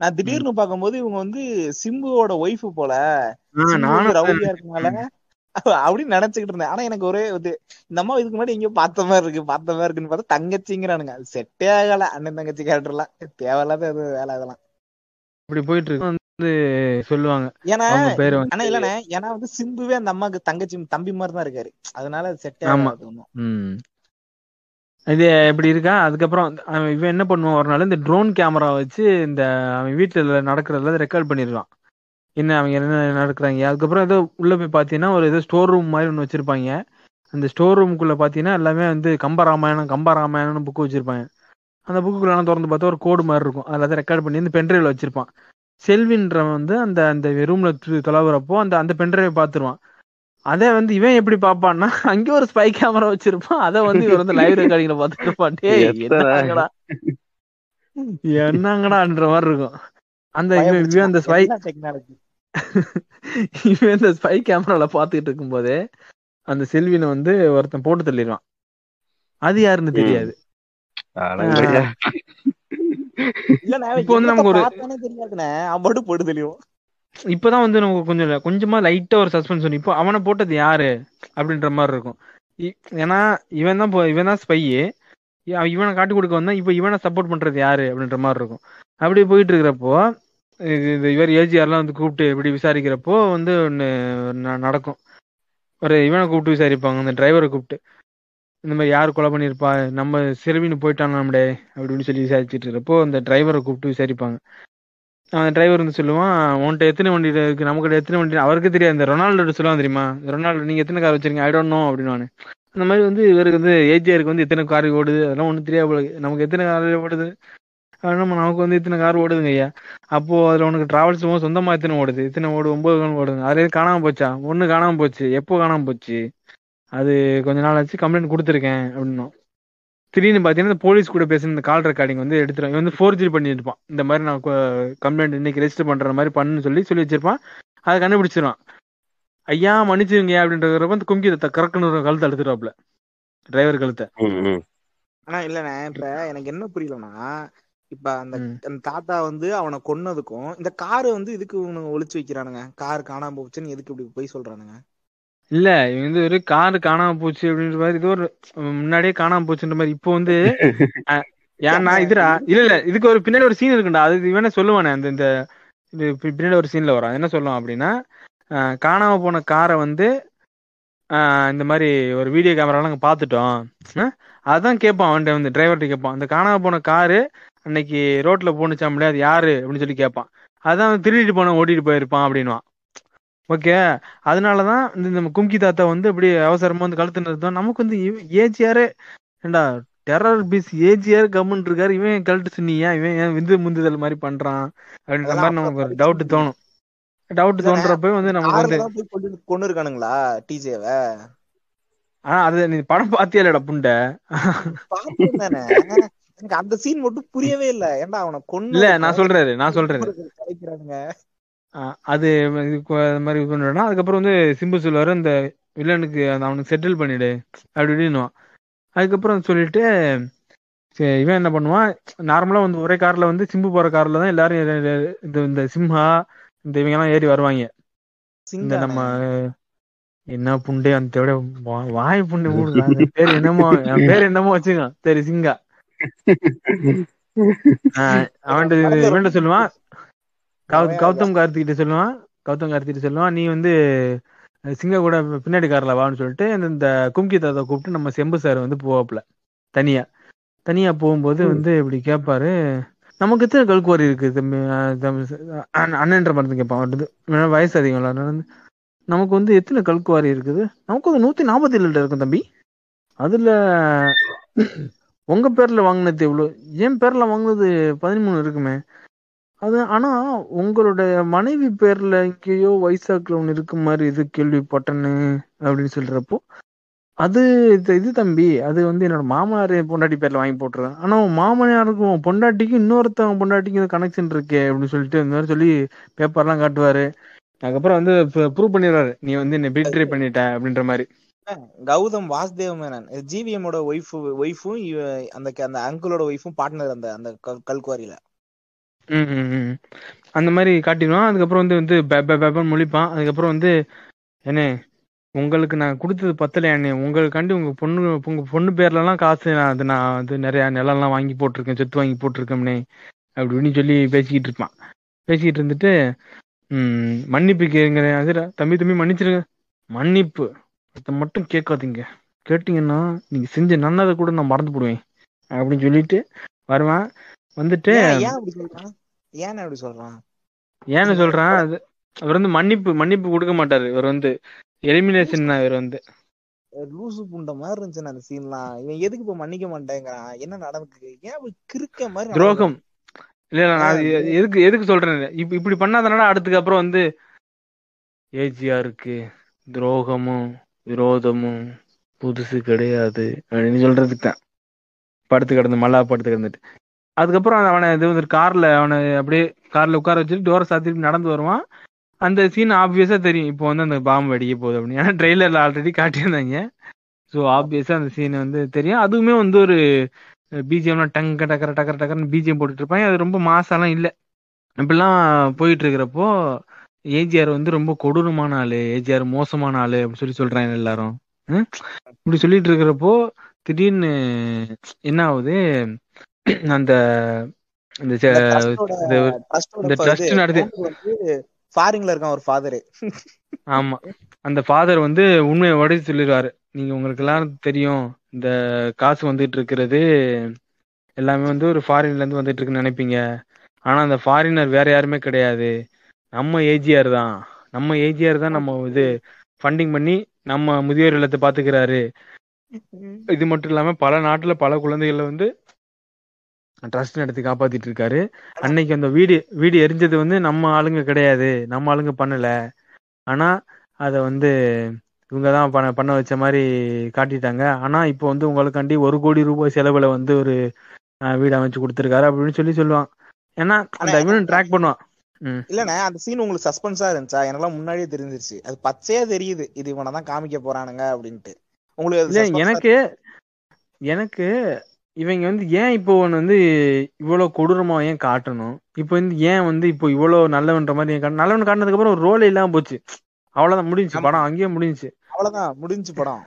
நான் திடீர்னு பார்க்கும்போது இவங்க வந்து சிம்புவோட ஒய்ஃபு போல, ரவுடியா இருக்கனால அப்படின்னு நினைச்சுக்கிட்டு இருந்தேன். ஆனா எனக்கு ஒரே இந்த அம்மா இதுக்கு முன்னாடி எங்கேயோ பார்த்த மாதிரி இருக்குன்னு பார்த்தா தங்கச்சிங்கிறானுங்க. அது செட்டே ஆகல. அண்ணன் தங்கச்சி கேரக்டர்லாம் தேவையில்லாத வேலை. அதெல்லாம் இப்படி போயிட்டு இருக்கு வந்து சொல்லுவாங்க. ஏன்னா இல்லண்ணே, ஏன்னா வந்து சிம்புவே அந்த அம்மாவுக்கு தங்கச்சி தம்பி மாதிரி தான் இருக்காரு. அதனால செட்டே ஆகாது ஒன்றும். இது எப்படி இருக்கா? அதுக்கப்புறம் இவன் என்ன பண்ணுவான், ஒரு நாள் இந்த ட்ரோன் கேமரா வச்சு இந்த அவன் வீட்டுல நடக்கிறதுல ரெக்கார்ட் பண்ணிடுவான். அவங்க என்ன நடக்கிறாங்க. அதுக்கப்புறம் ஏதோ உள்ள போய் பார்த்தீங்கன்னா ஒரு ஏதோ ஸ்டோர் ரூம் மாதிரி ஒன்று வச்சிருப்பாங்க. அந்த ஸ்டோர் ரூமுக்குள்ள பார்த்தீங்கன்னா எல்லாமே வந்து கம்பராமாயணம்னு புக்கு வச்சிருப்பாங்க. அந்த புக்குக்குள்ளலாம் திறந்து பார்த்தா ஒரு கோடு மாதிரி இருக்கும். அதில் ரெக்கார்ட் பண்ணி இந்த பென்ட்ரைவில் வச்சிருப்பான். செல்வின்றவன் வந்து அந்த அந்த ரூம்ல தொலைவுறப்போ அந்த அந்த பென்ட்ரைவை பார்த்துருவான். அதை வந்து இவன் எப்படி பாப்பான்னா, அங்கே ஒரு ஸ்பை கேமரா வச்சிருப்பான். அதை வந்து இவர் வந்து லைவ் ரெக்கார்டிங்ல பார்த்துட்டு பாட்டே என்னங்கடான்ற மாதிரி இருக்கும். அந்த இவன் அந்த ஸ்பை கேமரால பாத்துக்கிட்டு இருக்கும் போதே அந்த செல்வினை வந்து ஒருத்தன் போட்டு தள்ளிடுவான். அது யாருன்னு தெரியாது. இப்ப வந்து நமக்கு ஒரு அவன் போட்டு தெளிவோம். இப்பதான் வந்து நமக்கு கொஞ்சமா லைட்டா ஒரு சஸ்பென்ஸ் பண்ணி இப்போ அவனை போட்டது யாரு அப்படின்ற மாதிரி இருக்கும். ஏன்னா இவன் தான் ஸ்பை. இவனை காட்டி கொடுக்க வந்தா இப்போ இவனை சப்போர்ட் பண்றது யாரு அப்படின்ற மாதிரி இருக்கும். அப்படி போயிட்டு இருக்கிறப்போ இது இவர் ஏஜிஆர்லாம் வந்து கூப்பிட்டு இப்படி விசாரிக்கிறப்போ வந்து ஒன்று நடக்கும். ஒரு இவனை கூப்பிட்டு விசாரிப்பாங்க, அந்த டிரைவரை கூப்பிட்டு இந்த மாதிரி யாரு கொலை பண்ணியிருப்பா, நம்ம செல்வின்னு போயிட்டான் நம்மடே அப்படின்னு சொல்லி விசாரிச்சுட்டு இருக்கிறப்போ அந்த டிரைவரை கூப்பிட்டு விசாரிப்பாங்க. அவன் டிரைவர் வந்து சொல்லுவான், உன்ட்ட எத்தனை வண்டி இருக்கு, நமக்கு எத்தனை வண்டி அவருக்கு தெரியாது. இந்த ரொனால்டோ சொல்லுவான் தெரியுமா, ரொனால்டோ நீங்க எத்தனை கார் வச்சிருக்கீங்க, ஐ டோன்ட் நோ அப்படின்னு. அந்த மாதிரி வந்து இவருக்கு வந்து ஏஜிஆருக்கு வந்து எத்தனை கார் ஓடுது அதெல்லாம் ஒன்றும் தெரியாது. நமக்கு எத்தனை கார் ஓடுது, நமக்கு வந்து இத்தனை கார் ஓடுதுங்க ஐயா. அப்போ அதுல உனக்கு டிராவல்ஸ் சொந்தமா எத்தனை ஓடுது, இத்தனை ஓடு 9 ஓடுது. அதுல காணாம போச்சா, ஒண்ணு காணாம போச்சு. எப்போ காணாம போச்சு, அது கொஞ்ச நாள் ஆச்சு, கம்ப்ளைண்ட் கொடுத்துருக்கேன் அப்படின்னும். திடீர்னு பார்த்தீங்கன்னா போலீஸ் கூட பேசுன இந்த கால் ரெக்கார்டிங் வந்து எடுத்துருவான். இவன் வந்து 4G பண்ணியிருப்பான். இந்த மாதிரி நான் கம்ப்ளைண்ட் இன்னைக்கு ரெஜிஸ்டர் பண்ணுற மாதிரி பண்ணுன்னு சொல்லி வச்சிருப்பான். அதை கண்டுபிடிச்சிருவான். ஐயா மன்னிச்சிருங்க அப்படின்றப்ப அந்த கும்கி கறக்குன்னு கழுத்தை எடுத்துருவாப்ல, டிரைவர் கழுத்தை. ஆனா இல்லண்ணே இப்ப எனக்கு என்ன புரியலன்னா, இப்ப அந்த தாத்தா வந்து அவனை கொன்னதுக்கும் இந்த காரு வந்து இதுக்கு ஒழிச்சு வைக்கிறானுங்க. கார் காணாம போச்சுன்னு எதுக்கு இப்படி போய் சொல்றானுங்க? இல்ல இவங்க வந்து ஒரு காரு காணாம போச்சு அப்படின்ற மாதிரி, இது ஒரு முன்னாடியே காணாம போச்சுன்ற மாதிரி. இப்போ வந்து ஏன்னா இதுரா இல்ல இதுக்கு ஒரு பின்னாடி ஒரு சீன் இருக்குண்டா. அது இவன சொல்லுவானே அந்த இந்த பின்னாடி ஒரு சீன்ல வரும். என்ன சொல்லுவான் அப்படின்னா, காணாம போன காரை வந்து இந்த மாதிரி ஒரு வீடியோ கேமராலாம் நாங்கள் பார்த்துட்டோம். அதான் கேட்பான் அவன்கிட்ட வந்து, டிரைவர்கிட்ட கேட்பான், அந்த காணாம போன காரு அன்னைக்கு ரோட்ல போணுச்சா முடியாது யாரு அப்படின்னு சொல்லி கேட்பான். அதான் திருடிட்டு போன ஓட்டிட்டு போயிருப்பான் அப்படின்வான். ஓகே, அதனாலதான் இந்த கும்கி தாத்தா வந்து இப்படி அவசரமா வந்து கழுத்து நிறுத்தோம். நமக்கு வந்து ஏஜிஆரே ஏண்டா டெரர் பீஸ் ஏஜிஆர் கம்முன்னு இருக்காரு, இவன் கழுட்டு சொன்னியா, இவன் ஏன் விந்து முந்துதல் மாதிரி பண்றான் அப்படின்ற மாதிரி நமக்கு ஒரு டவுட் தோன்றப்ப வந்து நமக்கு வந்து கொண்டு இருக்கானுங்களா டிஜேவை. அது நீ படம் பாத்தியா இல்லடா புண்ட? எனக்கு அந்த சீன் மட்டும் புரியவே இல்லை. ஏண்டா அவனை கொண்டு இல்ல நான் சொல்றேன் அது மாதிரி பண்ணுறேன்னா. அதுக்கப்புறம் வந்து சிம்பு சொல்லுவார், அந்த வில்லனுக்கு அவனுக்கு செட்டில் பண்ணிடு அப்படி இப்படின்னுவான். அதுக்கப்புறம் சொல்லிட்டு இவன் என்ன பண்ணுவான், நார்மலாக வந்து ஒரே காரில் வந்து சிம்பு போகிற காரில் தான் எல்லாரும் இந்த சிம்ஹா இந்த இவங்கெல்லாம் ஏறி வருவாங்க. இந்த நம்ம என்ன புண்டே அந்த வாய் புண்டை ஊடுங்க பேர் என்னமோ வச்சுங்க சரி சிங்கா. அவன்கிட்ட சொல்லுவான், கௌதம் கார்த்திகிட்ட சொல்லுவான் நீ வந்து சிங்க கூட பின்னாடி கார்ல வான்னு சொல்லிட்டு இந்த கும்கி தாத்தா கூப்பிட்டு நம்ம செம்பு சார் வந்து போவாப்புல. தனியா போகும்போது வந்து இப்படி கேட்பாரு, நமக்கு எத்தனை கல்குவாரி இருக்கு அண்ணன்ற மாதிரி கேட்பான். வயசு அதிகம்ல வந்து நமக்கு வந்து எத்தனை கல்குவாரி இருக்குது, நமக்கு வந்து 147 இருக்கும் தம்பி. அதுல உங்க பேர்ல வாங்கினது எவ்வளவு, என் பேர்ல வாங்கினது 13 இருக்குமே. அது ஆனா உங்களோட மனைவி பேர்ல எங்கேயோ வைசாக்ல ஒண்ணு இருக்கு மாதிரி இது கேள்விப்பட்டேன்னு அப்படின்னு சொல்றப்போ, அது இது தம்பி அது வந்து என்னோட மாமனார் பொண்டாட்டி பேர்ல வாங்கி போட்டுருவேன். ஆனா மாமனாருக்கும் பொண்டாட்டிக்கும் இன்னொருத்தவங்க பொண்டாட்டிக்கும் கனெக்ஷன் இருக்கே அப்படின்னு சொல்லிட்டு இந்த மாதிரி சொல்லி பேப்பர்லாம் காட்டுவாரு. அதுக்கப்புறம் வந்து ப்ரூவ் பண்ணிடுறாரு, நீ வந்து என்ன பீட்ரே பண்ணிட்ட அப்படின்ற மாதிரி. கௌதம் வாசுதேவ் மேனன் ஜிவிஎமோட ஒய்ஃபும் அந்த அந்த அங்கிளோட ஒய்ஃபும் பார்ட்னர் அந்த அந்த கல்குவாரியில அந்த மாதிரி காட்டிடுவான். அதுக்கப்புறம் வந்து வந்து பேபன் முழிப்பான். அதுக்கப்புறம் வந்து என்ன உங்களுக்கு நான் கொடுத்தது பத்தல அண்ணே, உங்களுக்காண்டி உங்க பொண்ணு பேர்லாம் காசு அது நிறைய நிலம்லாம் வாங்கி போட்டிருக்கேன், சொத்து வாங்கி போட்டிருக்கோம்னே அப்படின்னு சொல்லி பேசிக்கிட்டு இருந்துட்டு மன்னிப்பு கேங்க தம்பி மன்னிச்சிருங்க, மன்னிப்பு அதை மட்டும் கேட்காதீங்க, கேட்டீங்கன்னா நீங்க செஞ்ச நன்னதை கூட நான் மறந்து போடுவேன் அப்படின்னு சொல்லிட்டு வருவேன். வந்துட்டு ஏன்னு சொல்றான் அது அவர் வந்து மன்னிப்பு கொடுக்க மாட்டாரு. இவர் வந்து எலிமினேஷன் தான். இவர் வந்து லூசு புண்ட மாதிரி இருந்துச்சு அந்த சீன்லாம். இவன் எதுக்கு இப்ப மன்னிக்க மாட்டேங்கிறான், என்ன நடந்துக்கு ஏன் கிறுக்க மாதிரி துரோகம் இல்ல. நான் எதுக்கு சொல்றேன், இப்படி பண்ணாதனால அடுத்துக்கு அப்புறம் வந்து ஏஜிஆருக்கு துரோகமும் விரோதமும் புதுசு கிடையாது அப்படின்னு சொல்றதுக்கு தான் படுத்து கிடந்துட்டு அதுக்கப்புறம் அவனை இது வந்து கார்ல அவனை அப்படியே கார்ல உட்கார வச்சுட்டு டோரை சாத்திட்டு நடந்து வருவான். அந்த சீன் ஆப்வியஸா தெரியும் இப்போ வந்து அந்த பாம்பு வெடிக்க போகுது அப்படின்னு, ஏன்னா ட்ரெய்லர்ல ஆல்ரெடி காட்டியிருந்தாங்க. ஸோ ஆப்வியஸா அந்த சீன் வந்து தெரியும். அதுவுமே வந்து ஒரு பிஜிஎம்லாம் டங்க டக்கர டக்கர டக்கர்னு பிஜிஎம் போட்டுட்டு இருப்பாங்க. அது ரொம்ப மாசாலாம் இல்லை. இப்படிலாம் போயிட்டு இருக்கிறப்போ ஏஜிஆர் வந்து ரொம்ப கொடூரமான ஆளு, ஏஜிஆர் மோசமான ஆளு அப்படின்னு சொல்லி சொல்றாங்க எல்லாரும். இப்படி சொல்லிட்டு இருக்கிறப்போ திடீர்னு என்ன ஆகுது, அந்த ஃபாதர் வந்து உண்மையை உடச்சி சொல்லிடுவாரு, நீங்க உங்களுக்கு எல்லாரும் தெரியும் இந்த காசு வந்துட்டு இருக்கிறது எல்லாமே வந்து ஒரு ஃபாரின்ல இருந்து வந்துட்டு இருக்குன்னு நினைப்பீங்க, ஆனா அந்த ஃபாரினர் வேற யாருமே கிடையாது, நம்ம ஏஜிஆர் தான் நம்ம இது ஃபண்டிங் பண்ணி நம்ம முதியோர் இல்லத்தை பாத்துக்கிறாரு. இது மட்டும் இல்லாம பல நாட்டுல பல குழந்தைகளை வந்து ட்ரஸ்ட் நடத்தி காப்பாத்திட்டு இருக்காரு. அன்னைக்கு அந்த வீடு எரிஞ்சது வந்து நம்ம ஆளுங்க கிடையாது, நம்ம ஆளுங்க பண்ணல, ஆனா அதை வந்து இவங்கதான் பண்ண வச்ச மாதிரி காட்டிட்டாங்க. ஆனா இப்போ வந்து உங்களுக்காண்டி 1 கோடி ரூபாய் செலவுல வந்து ஒரு வீடு அமைச்சு கொடுத்துருக்காரு அப்படின்னு சொல்லி சொல்லுவான். ஏன்னா அந்த இவனும் ட்ராக் பண்ணுவான். இல்லண்ணா அந்த சீன் உங்களுக்கு சஸ்பென்ஸா இருந்துச்சா? எனக்கெல்லாம் முன்னாடியே தெரிஞ்சிருச்சு, அது பச்சையா தெரியுது இது இவனதான் காமிக்க போறானுங்க அப்படின்ட்டு. உங்களுக்கு எனக்கு இவங்க வந்து ஏன் இப்போ ஒன்று வந்து இவ்வளோ கொடூரமா ஏன் காட்டணும், இப்போ வந்து ஏன் வந்து இப்போ இவ்வளோ நல்லவன்ற மாதிரி ஏன் காட்டணும்? நல்லவன் காட்டினதுக்கு அப்புறம் ஒரு ரோல் இல்லாம போச்சு, அவ்வளோதான் முடிஞ்சு படம், அங்கேயே முடிஞ்சு, அவ்வளோதான் முடிஞ்சு படம்.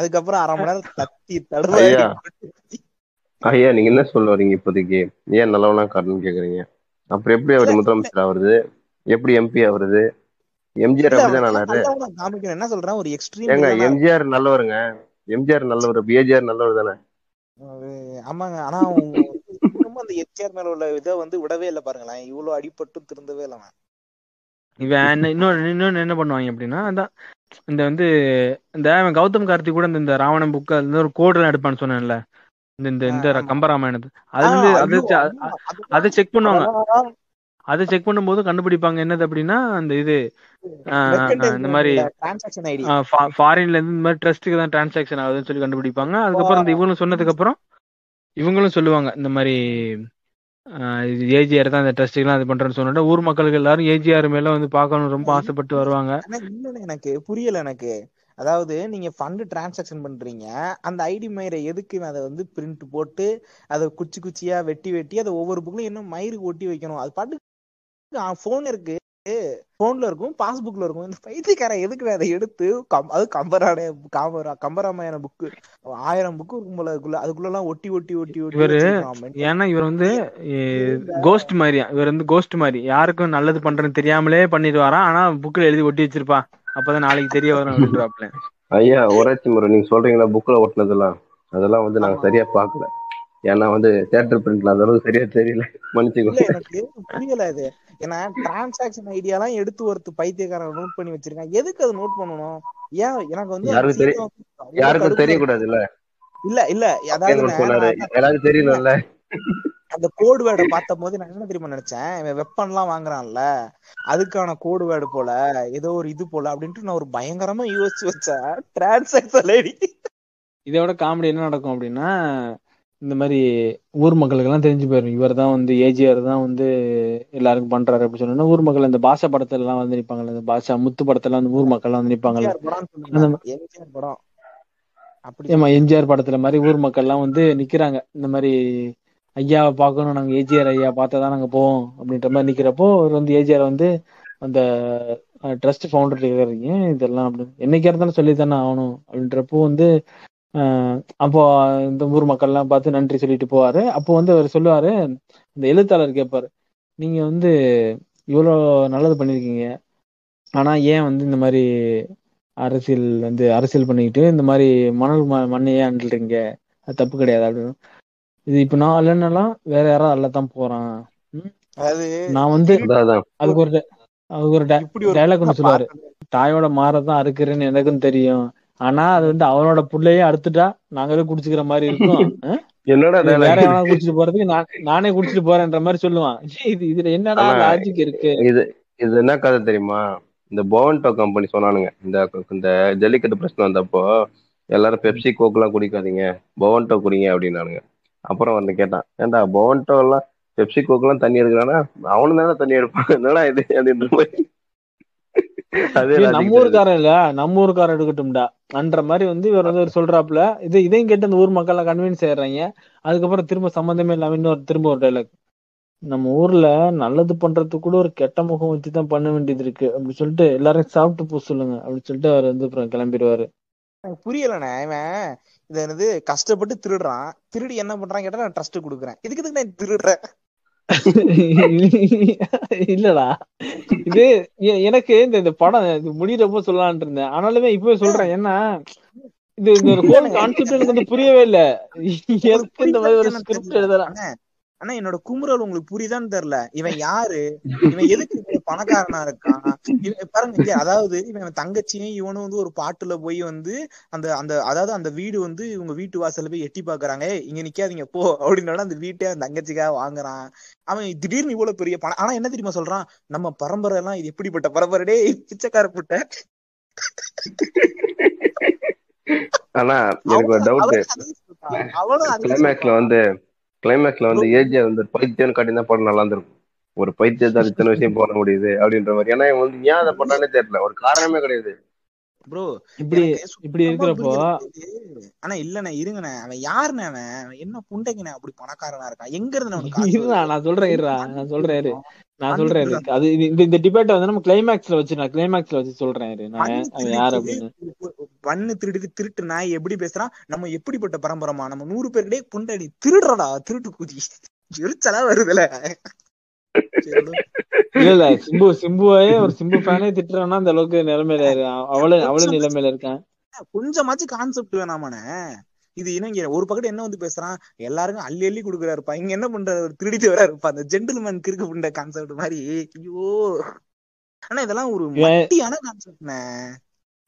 அதுக்கப்புறம் 1/2 மணி நேரம் தத்தி தடவையா. ஐயா நீங்க என்ன சொல்ல வரீங்க? இப்போதைக்கு ஏன் நல்லவனா காட்டணும்னு கேக்குறீங்க. அப்புறம் எப்படி அவர் முதலமைச்சர் ஆகுறது, எப்படி எம்பி ஆகுறது? எம்ஜிஆர் அப்படிதான் என்ன சொல்றேன், ஒரு எக்ஸ்ட்ரீம். எம்ஜிஆர் நல்லவருங்க, எம்ஜிஆர் நல்லவர், ஏஜிஆர் நல்லவர் தானே. ஆமாங்க, ஆனா அந்த எம்ஜிஆர் மேல உள்ள இதை வந்து விடவே இல்லை பாருங்களேன். இவ்வளவு அடிபட்டு திருந்தவே இல்லை. இவன் இன்னொன்னு என்ன பண்ணுவாங்க அப்படின்னா, அதான் இந்த வந்து இந்த கௌதம் கார்த்திக் கூட இந்த ராவணன் புக்கு அது ஒரு கோடுலாம் எடுப்பான்னு சொன்னேன்ல, இந்த கம்பராமாயணத்து அது வந்து அதை செக் பண்ணுவாங்க. அதை செக் பண்ணும்போது கண்டுபிடிப்பாங்க என்னது அப்படின்னா, அந்த இது இந்த மாதிரி ஃபாரின்ல இருந்து இந்த மாதிரி ட்ரஸ்ட்டுக்கு தான் டிரான்சாக்ஷன் ஆகுதுன்னு சொல்லி கண்டுபிடிப்பாங்க. அதுக்கப்புறம் இந்த இவங்களும் சொன்னதுக்கு அப்புறம் இவங்களும் சொல்லுவாங்க இந்த மாதிரி ஏஜிஆர் தான் இந்த ட்ரஸ்ட்டுக்குலாம் இது பண்றேன்னு சொன்னா ஊர் மக்களுக்கு எல்லாரும் ஏஜிஆர் மேல வந்து பார்க்கணும் ரொம்ப ஆசைப்பட்டு வருவாங்க. எனக்கு புரியல, எனக்கு அதாவது நீங்க ஃபண்ட் டிரான்சாக்ஷன் பண்றீங்க, அந்த ஐடி மயிரை எதுக்கு அதை வந்து பிரிண்ட் போட்டு அதை குச்சியா வெட்டி அதை ஒவ்வொரு புக்லையும் என்ன மயிருக்கு ஒட்டி வைக்கணும்? அது பாட்டு போன் இருக்கு, போன்ல இருக்கும், பாஸ்புக்ல இருக்கும். இந்த பைத்தியக்கார எதுக்கு அதை எடுத்து அது கம்பராமாயண புக்கு 1000 புக்கு இருக்கும்போல அதுக்குள்ள எல்லாம் ஒட்டி. ஏன்னா இவர் வந்து கோஸ்ட் மாதிரியா, இவர் வந்து கோஸ்ட் மாதிரி யாருக்கும் நல்லது பண்றேன்னு தெரியாமலே பண்ணிட்டு வரான். ஆனா புக்ல எழுதி ஒட்டி வச்சிருப்பா, அப்பதான் நாளைக்கு தெரிய வரும் அப்படின்றாப்ல. ஐயா ஒராட்சி முறை நீங்க சொல்றீங்களா புக்ல ஓட்டினதெல்லாம்? அதெல்லாம் வந்து நாங்க சரியா பாக்கல, ஏன்னா வந்து தியேட்டர் பிரிண்ட்ல அந்த அளவுக்கு சரியா தெரியல, மன்னிச்சுக்கோங்க. எனக்கு புரியல இது. ஏன்னா டிரான்சாக்ஷன் ஐடியாலாம் எடுத்து ஒருத்தர் பைத்தியக்காரன் நோட் பண்ணி வச்சிருக்காங்க, எதுக்கு அதை நோட் பண்ணணும்? ஏன் எனக்கு வந்து யாருக்கும் தெரியக்கூடாது இல்ல இல்ல இல்ல அதாவது எல்லாரும் தெரியணும்ல. அந்த கோடு வேர்டை பார்த்த போது நான் என்ன தெரியுமா நினைச்சேன், இவன் வெப்பன் எல்லாம் வாங்குறான்ல அதுக்கான கோடு வேர்டு போல ஏதோ ஒரு இது போல அப்படின்ட்டு நான் ஒரு பயங்கரமா யோசிச்சு வச்சேன். Transaction ID. இதோட காமெடி என்ன நடக்கும் அப்படின்னா, இந்த மாதிரி ஊர் மக்களுக்கெல்லாம் தெரிஞ்சு போயிடும், இவர் தான் வந்து ஏஜிஆர் தான் வந்து எல்லாருக்கும் பண்றாரு அப்படின்னு சொன்னோன்னா ஊர் மக்கள் இந்த பாஷா படத்துல எல்லாம் வந்து நிற்பாங்கல்ல, இந்த பாஷா முத்து படத்துல அந்த ஊர் மக்கள் எல்லாம் வந்து நிற்பாங்கல்ல, ஏமா எம்ஜிஆர் படத்துல மாதிரி ஊர் மக்கள் எல்லாம் வந்து நிக்கிறாங்க. இந்த மாதிரி ஐயாவை பார்க்கணும், நாங்க ஏஜிஆர் ஐயா பார்த்தாதான் நாங்க போவோம் அப்படின்ற மாதிரி நிக்கிறப்போ அவர் வந்து ஏஜிஆர் வந்து அந்த ட்ரஸ்ட் ஃபவுண்டர் இருக்கிறீங்க இதெல்லாம் அப்படின்னு என்னைக்கா இருந்தாலும் சொல்லித்தானே ஆகணும் அப்படின்றப்போ வந்து அப்போ இந்த ஊர் மக்கள்லாம் பார்த்து நன்றி சொல்லிட்டு போவாரு. அப்போ வந்து அவர் சொல்லுவாரு, இந்த எழுத்தாளர் கேட்பாரு, நீங்க வந்து இவ்வளோ நல்லது பண்ணியிருக்கீங்க, ஆனா ஏன் வந்து இந்த மாதிரி அரசியல் பண்ணிக்கிட்டு இந்த மாதிரி மணல் மண்ணையே அண்டுறீங்க, அது தப்பு கிடையாது அப்படின்னு. இது இப்ப நான் இல்லைன்னாலாம் வேற யாராவது அல்லதான் போறான், நான் வந்து அதுக்கு ஒரு டயலாக் ஒன்று சொல்லுவாரு, தாயோட மாறதான் அறுக்குறேன்னு எனக்கும் தெரியும், ஆனா அது வந்து அவனோட புள்ளையே அடுத்துட்டா நாங்களே குடிச்சுக்கிற மாதிரி இருக்கும், என்னடா வேற எவனா குடிச்சிட்டு போறதுக்கு நானே குடிச்சிட்டு போறேன்ற மாதிரி சொல்லுவான். இதுல என்னடா லாஜிக் இருக்கு? இது என்ன கதை தெரியுமா, இந்த போவன்டோ கம்பெனி சொன்னானுங்க, இந்த ஜல்லிக்கட்டு பிரச்சனை வந்தப்போ எல்லாரும் பெப்சி கோக்கெல்லாம் குடிக்காதீங்க, போவன்டோ குடிங்க அப்படின்னானுங்க. அப்புறம் வந்து கேட்டான், ஏன்டா போவன்டோ எல்லாம் பெப்சி கோக்கெல்லாம் தண்ணி எடுக்கிறானா, அவனு தானே தண்ணி எடுப்பான், என்னடா இது அப்படின்ற மாதிரி. நம்ம ஊருக்காரன் இல்ல, நம்ம ஊருக்காரன் எடுக்கட்டும்டா அன்ற மாதிரி வந்து இவர் வந்து ஒரு சொல்றாப்புல. இதையும் கேட்டு அந்த ஊர் மக்கள் எல்லாம் கன்வின்ஸ் ஆயிடுறாங்க. அதுக்கப்புறம் திரும்ப சம்பந்தமே இல்லாம இன்னொரு திரும்ப ஒரு டைலாக், நம்ம ஊர்ல நல்லது பண்றதுக்கு கூட ஒரு கெட்ட முகம் வச்சுதான் பண்ண வேண்டியது இருக்கு அப்படின்னு சொல்லிட்டு எல்லாரும் சாப்பிட்டு போ சொல்லுங்க அப்படின்னு சொல்லிட்டு அவர் வந்து அப்புறம் கிளம்பிடுவாரு. புரியலண்ணா, இவன் இது என்னது கஷ்டப்பட்டு திருடுறான், திருடி என்ன பண்றான் கேட்டா நான் ட்ரஸ்ட் கொடுக்குறேன், இதுக்கு நான் திருடுறேன் இல்லடா. இது எனக்கு இந்த படம் முடியிறப்போ சொல்லலான் இருந்தேன், ஆனாலுமே இப்பவே சொல்றேன், ஏன்னா இது ஒரு கோல் கான்செப்ட் எனக்கு வந்து புரியவே இல்ல. இந்த மாதிரி ஒரு ஸ்கிரிப்ட் எழுதலாம். ஆனா என்னோட குமுறல் உங்களுக்கு புரியுதான்னு தெரியல. இவன் யாரு, இவன் எதுக்கு பணக்காரனா இருக்கான் பாருங்க. அதாவது இவன் தங்கச்சியும் இவனும் வந்து ஒரு பாட்டுல போய் வந்து அந்த அந்த அதாவது அந்த வீடு வந்து இவங்க வீட்டு வாசல்ல போய் எட்டி பாக்குறாங்க, இங்க நிக்காதீங்க போ அப்படின்னாலும் அந்த வீட்டை அந்த தங்கச்சிக்காக வாங்குறான். அவன் திடீர்னு இவ்வளவு பெரிய பணம், ஆனா என்ன தெரியுமா சொல்றான், நம்ம பரம்பரை எல்லாம் இது எப்படிப்பட்ட பரம்பரைடே, பிச்சைக்கார புட்ட. ஆனா எனக்கு ஒரு டவுட், அவனும் வந்து கிளைமேக்ஸ்ல வந்து ஏஜியா வந்து பைத்தியம் காட்டினா படம் நல்லா இருந்திருக்கும், ஒரு பைத்தியத்தால் இத்தனை விஷயம் போட முடியுது அப்படின்ற மாதிரி. ஏன்னா வந்து ஏன் அதை பண்ணானே தெரியல, ஒரு காரணமே கிடையாது ப்ரோ. இப்படி இருக்கிறப்போ ஆனா இல்லண்ணே இருங்கண்ணே, அவன் யாருண்ணே, அவன் என்ன புண்டைங்கண்ணே அப்படி பணக்காரனா இருக்கான், எங்க இருந்து? நான் சொல்றேன் அது இந்த டிபேட் வந்து நம்ம கிளைமேக்ஸ்ல வச்சு சொல்றேன் யாரு அப்படின்னு. பண்ணு திருடி திருட்டு நாய் எப்படி பேசுறான், நம்ம எப்படிப்பட்ட பரம்பரமா, நம்ம 100 பேருடைய புண்டடி திருடுறடா, திருட்டு கூதி எரிச்சலா வருதுல. இல்ல சிம்புவே ஒரு சிம்பு ஃபேனே திட்டுறானா அந்த அளவுக்கு நிலைமையில இருக்கான், அவ்வளவு நிலைமையில இருக்கான். கொஞ்சமாச்சும் கான்செப்ட் வேணாமானே இது. இனங்க ஒரு பக்கத்து என்ன வந்து பேசுறான், எல்லாருக்கும் அள்ளி அள்ளி குடுக்குறா இருப்பா, இங்க என்ன பண்றாரு, திருடிட்டு வரா இருப்பா, அந்த ஜென்டில்மேன் கிறுக்கு புண்ட கான்செப்ட் மாதிரி. ஐயோ, ஆனா இதெல்லாம் ஒரு மட்டியான கான்செப்ட்னே,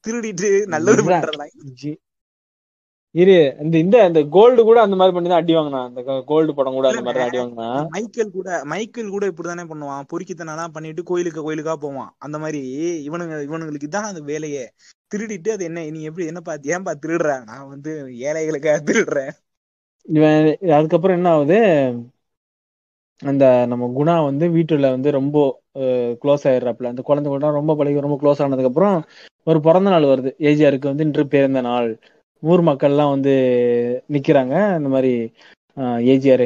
திருடிட்டு நல்லது பண்றலாம். இரு இந்த கோல்டு கூட அந்த மாதிரி பண்ணி தான் அடி வாங்கினா, அந்த கோல்டு படம் கூட அந்த மாதிரி அடி வாங்கினா. மைக்கேல் கூட இப்படிதானே பண்ணுவான், பொறிக்கித்தனாலாம் பண்ணிட்டு கோயிலுக்கா போவான். அந்த மாதிரி இவனுங்களுக்கு தான் அந்த வேலையே, திருடிட்டு. அது என்ன, நீ எப்படி என்ன பார்த்து ஏன்பா திருடுற, நான் வந்து ஏழைகளுக்காக திருடுறேன் இவன். அதுக்கப்புறம் என்ன ஆகுது, அந்த நம்ம குணா வந்து வீட்டுல வந்து ரொம்ப க்ளோஸ் ஆயிடுறாப்புல, அந்த குழந்தை கூட ரொம்ப பழகி ரொம்ப க்ளோஸ் ஆனதுக்கு அப்புறம் ஒரு பிறந்த நாள் வருது ஏஜிஆருக்கு, வந்து இன்று பிறந்த நாள். ஊர் மக்கள்லாம் வந்து நிக்கிறாங்க, இந்த மாதிரி ஏஜிஆர்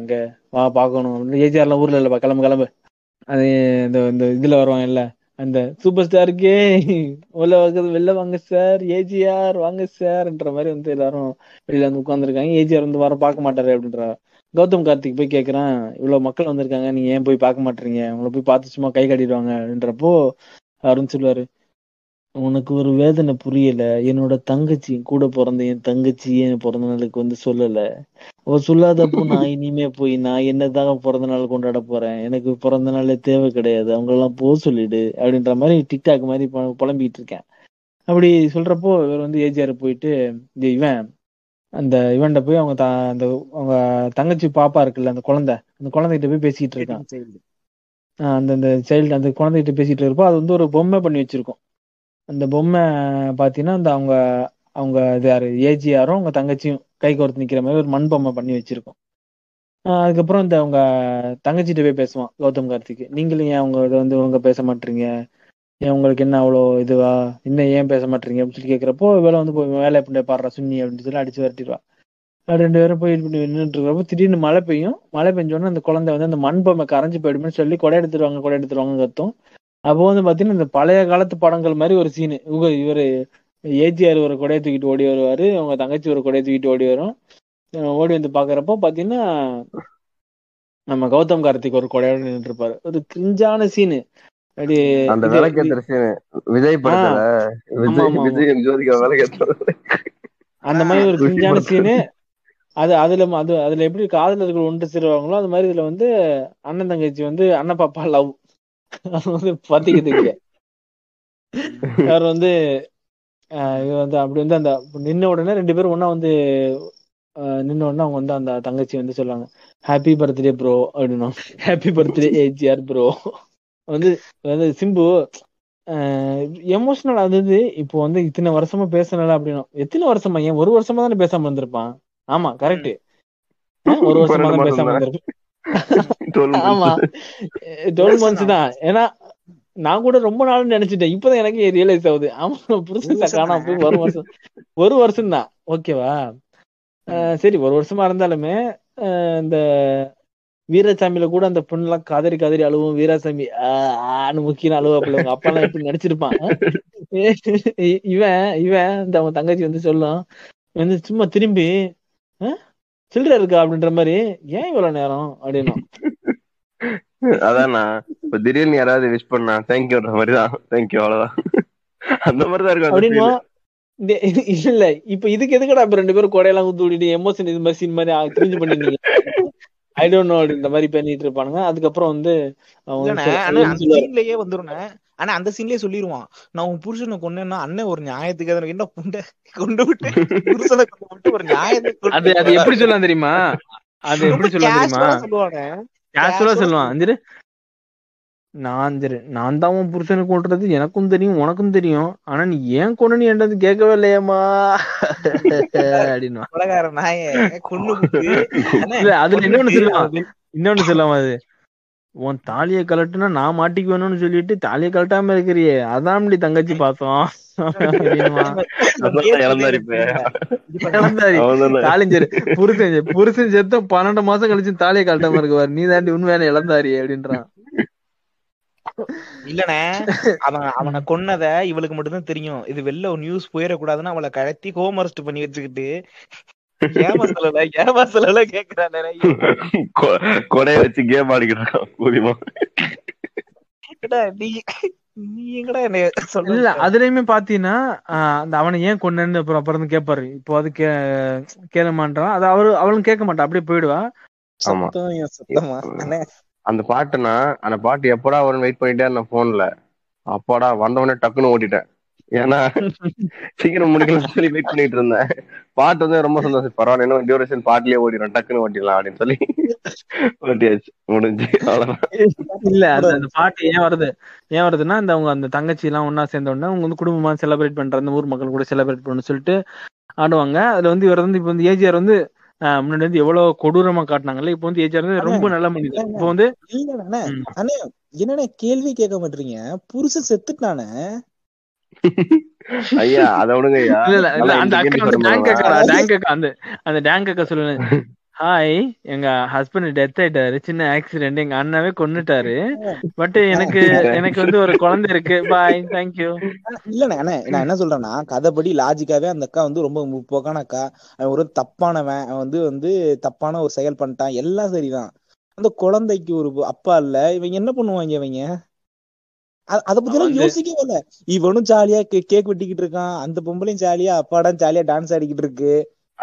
எங்க வா பார்க்கணும், ஏஜிஆர்லாம் ஊர்ல இல்லப்பா, கிளம்பு அது இந்த இதுல வருவாங்க இல்ல, அந்த சூப்பர் ஸ்டாருக்கே வெளில வாங்க சார், ஏஜிஆர் வாங்க சார்ன்ற மாதிரி வந்து எல்லாரும் வெளியில வந்து உட்காந்துருக்காங்க. ஏஜிஆர் வந்து வர பார்க்க மாட்டாரு அப்படின்ற கௌதம் கார்த்திக் போய் கேட்குறான், இவ்வளவு மக்கள் வந்திருக்காங்க நீங்க ஏன் போய் பார்க்க மாட்டீங்க, உங்களை போய் பார்த்து சும்மா கை காட்டிடுவாங்க அப்படின்றப்போ அருண் சொல்லுவாரு, உனக்கு ஒரு வேதனை புரியல, என்னோட தங்கச்சி கூட பிறந்த என் தங்கச்சி என் பிறந்த நாளுக்கு வந்து சொல்லல, அவ சொல்லாதப்போ நான் இனிமே போய் நான் என்னதாக பிறந்த நாள் கொண்டாட போறேன், எனக்கு பிறந்த நாளே தேவை கிடையாது, அவங்க எல்லாம் போ சொல்லிடு அப்படின்ற மாதிரி டிக்டாக் மாதிரி புலம்பிக்கிட்டு இருக்கேன். அப்படி சொல்றப்போ இவர் வந்து ஏஜிஆர் போயிட்டு இவன்ட்ட போய் அவங்க தங்கச்சி பாப்பா இருக்குல்ல, அந்த குழந்தைகிட்ட போய் பேசிட்டு இருக்கான். அந்த சைல்டு அந்த குழந்தைகிட்ட பேசிட்டு இருப்போ அது வந்து ஒரு பொம்மை பண்ணி வச்சிருக்கோம். அந்த பொம்மை பாத்தீங்கன்னா அந்த அவங்க ஏஜிஆரும் அவங்க தங்கச்சியும் கை கோர்த்து நிக்கிற மாதிரி ஒரு மண் பொம்மை பண்ணி வச்சிருக்கோம். அதுக்கப்புறம் இந்த அவங்க தங்கச்சிட்ட போய் பேசுவான் கௌதம் கார்த்திக், நீங்களும் ஏன் அவங்க இதை வந்து ஒழுங்கா பேச மாட்டீங்க, ஏன் உங்களுக்கு என்ன அவ்வளோ இதுவா, இன்னும் ஏன் பேச மாட்டீங்க அப்படின்னு சொல்லி கேட்குறப்போ வேலை வந்து போய் வேலை எப்படி பாடுறா சுண்ணி அப்படின்னு சொல்லி அடிச்சு விரட்டிடுவா. ரெண்டு பேரும் போய் நின்றுட்டு இருக்கிறப்போ திடீர்னு மழை பெய்யும். மழை பெஞ்சோன்னா அந்த குழந்தை வந்து அந்த மண் பொம்மை கரைஞ்சி போயிடும்னு சொல்லி கொடை எடுத்துருவாங்க கத்தும். அப்போ வந்து பார்த்தீங்கன்னா இந்த பழைய காலத்து படங்கள் மாதிரி ஒரு சீனு, இவர் ஏஜிஆர் ஒரு கொடையை தூக்கிட்டு ஓடி வருவார், அவங்க தங்கச்சி ஒரு கொடையை தூக்கிட்டு ஓடி வரும். ஓடி வந்து பார்க்குறப்போ பார்த்தீங்கன்னா நம்ம கௌதம் கார்த்திக் ஒரு கொடையோட நின்றுட்டு இருப்பாரு. ஒரு கிரிஞ்சான சீனு. அந்த மாதிரி ஒரு கிரிஞ்சான சீனு. அதுல எப்படி காதலர்கள் ஒன்று சேருவாங்களோ அது மாதிரி இதுல வந்து அண்ணன் தங்கச்சி வந்து அண்ணன் பாப்பா லவ் பாத்திக்கிறதுக்கு அவர் வந்து அப்படி வந்து அந்த நின்ன உடனே ரெண்டு பேரும் ஒன்னா வந்து நின்ன உடனே அவங்க வந்து அந்த தங்கச்சி வந்து சொல்லுவாங்க ஹாப்பி பர்த்டே ப்ரோ அப்படின்னா, ஹாப்பி பர்த்டே ஏஜிஆர் ப்ரோ வந்து சிம்பு எமோஷனல். அது வந்து இப்போ வந்து இத்தனை வருஷமா பேசணும் அப்படின்னா எத்தனை வருஷமா, ஏன் ஒரு வருஷமா தானே பேசாம இருந்திருப்பான். ஆமா கரெக்ட், ஒரு வருஷமா தான் பேசாம இருந்திருப்பான். ஆமா 12 months தான். ஏன்னா நான் கூட ரொம்ப நாள் நினைச்சிட்டேன், இப்பதான் எனக்கு ரியலைஸ் ஆகுது. ஆமா புரிஞ்சுதா, காணாம போய் ஒரு வருஷம் தான். ஓகேவா சரி, ஒரு வருஷமா இருந்தாலுமே இந்த வீராசாமியில கூட அந்த பொண்ணு எல்லாம் காதறி அழுவும், வீராசாமி ஆனு முக்கியம் அழுவா பிள்ளைங்க அப்பா எல்லாம் எப்படி நினைச்சிருப்பான். இவன் இந்த அவன் தங்கச்சி வந்து சொல்லும் வந்து சும்மா திரும்பி சில்லற இருக்கா அப்படின்ற மாதிரி ஏன் இவ்வளவு நேரம் அப்படின்னா அதானா. இப்ப திடீர்னு யாராவது விஷ் பண்ணா தேங்க்யூன்ற மாதிரிதான், தேங்க்யூ அவ்வளவுதான், அந்த மாதிரிதான் இருக்கும் அப்படின்னா. இல்ல இப்ப இதுக்கு எதுக்கடா இப்ப ரெண்டு பேரும் கொடையெல்லாம் ஊத்திட்டு எமோஷன் இது மாதிரி சீன் மாதிரி கிரிஞ்சு பண்ணிருந்தீங்க ஐ டோன்ட் நோ அப்படின்ற மாதிரி பண்ணிட்டு இருப்பானுங்க. அதுக்கப்புறம் வந்து வந்துடும். ஆனா அந்த சீன்லயே சொல்லிடுவான் நான் உன் புருஷனை கொண்டேன்னா அண்ணன் ஒரு நியாயத்துக்காக என்ன கொண்டு விட்டு புருஷனை கொண்டு விட்டு ஒரு நியாயத்துக்கு அது எப்படி சொல்லலாம் தெரியுமா, அது எப்படி சொல்லலாம் சொல்லுவான். நான் தான் உன் புருஷனை கொண்டுறது எனக்கும் தெரியும் உனக்கும் தெரியும், ஆனா நீ ஏன் கொண்டு நீ என்றது கேட்கவே இல்லையம்மா அப்படின்னு அதுல இன்னொன்னு சொல்லுவான் அது உன் தாலியை கலட்டுனா நான் மாட்டிக்கு வேணும்னு சொல்லிட்டு தாலியை கலட்டாம இருக்கிறியே அதான் தங்கச்சி பாத்தோம் புருஷன் சேர்த்த 12 மாசம் கழிச்சு தாலியை கலட்டாம இருக்குவாரு நீ தாண்டி உண்மையான இழந்தாரி அப்படின்றான். இல்லனே அவனை கொன்னத இவளுக்கு மட்டும்தான் தெரியும், இது வெளில நியூஸ் போயிடக்கூடாதுன்னு அவளை கழட்டி ஹோம் அரெஸ்ட் பண்ணி வச்சுக்கிட்டு கொடைய வச்சு கேம் ஆடிக்கிட்டான். அதுலயுமே பாத்தீங்கன்னா அவனை ஏன் கொண்டு அப்புறம் கேட்பாரு இப்போ அது கேளுமான்றான், அது அவளும் கேட்க மாட்டான் அப்படியே போயிடுவா. அந்த பாட்டுனா அந்த பாட்டு எப்படா அவன் வெயிட் பண்ணிட்டேன் நான் போன்ல, அப்பாடா வந்தவனே டக்குன்னு ஓட்டிட்டேன் ஏன்னா சீக்கிரம் முடிக்கலாம் சொல்லி வெயிட் பண்ணிட்டு இருந்தேன். பாட்டு வந்து ரொம்ப சந்தோஷம், பரவாயில்ல இன்னும் டியூரேஷன் பாட்டுலயே ஓடிடும் டக்குன்னு ஓட்டிடலாம் அப்படின்னு சொல்லி ஓட்டியாச்சு முடிஞ்சு. இல்ல அந்த பாட்டு ஏன் வருதுன்னா இந்த அவங்க அந்த தங்கச்சி எல்லாம் ஒன்னா சேர்ந்த உடனே அவங்க வந்து குடும்பமா செலிப்ரேட் பண்ற அந்த ஊர் மக்கள் கூட செலிப்ரேட் பண்ணு சொல்லிட்டு ஆடுவாங்க. அதுல வந்து இவர் வந்து இப்ப வந்து ஏஜிஆர் வந்து முன்னாடி வந்து எவ்வளவு கொடூரமா காட்டினாங்கல்ல, இப்ப வந்து ஏஜிஆர் வந்து ரொம்ப நல்ல மனிதர். இப்ப வந்து என்னன்னா கேள்வி கேட்க மாட்டீங்க, புருஷன் செத்துட்டானே ஐயா அத விடுங்கய்யா. இல்ல அந்த அக்கா வந்து டேங்க் அக்கா சொல்லுங்க ஹாய் எங்க ஹஸ்பண்ட் டெத் ஆயிட்டாரு, சின்ன ஆக்சிடென்ட், எங்க அண்ணாவே கொன்னுட்டாரு, பட் எனக்கு வந்து ஒரு குழந்தை இருக்கு, பாய் தேங்க்யூ. இல்லண்ணே நான் என்ன சொல்றேன்னா கதைப்படி லாஜிக்காவே அந்த அக்கா வந்து ரொம்ப முற்போக்கான அக்கா, ஒரு தப்பானவன் வந்து தப்பான ஒரு செயல் பண்ணிட்டான் எல்லாம் சரிதான். அந்த குழந்தைக்கு ஒரு அப்பா இல்ல, இவங்க என்ன பண்ணுவாங்க, இவங்க அத பத்திலாம் யோசிக்கவே இல்ல. இவனும் ஜாலியா கேக் வெட்டிக்கிட்டு இருக்கான், அந்த பொம்பளையும் ஜாலியா அப்பாடா ஜாலியா டான்ஸ் ஆடிக்கிட்டு இருக்கு.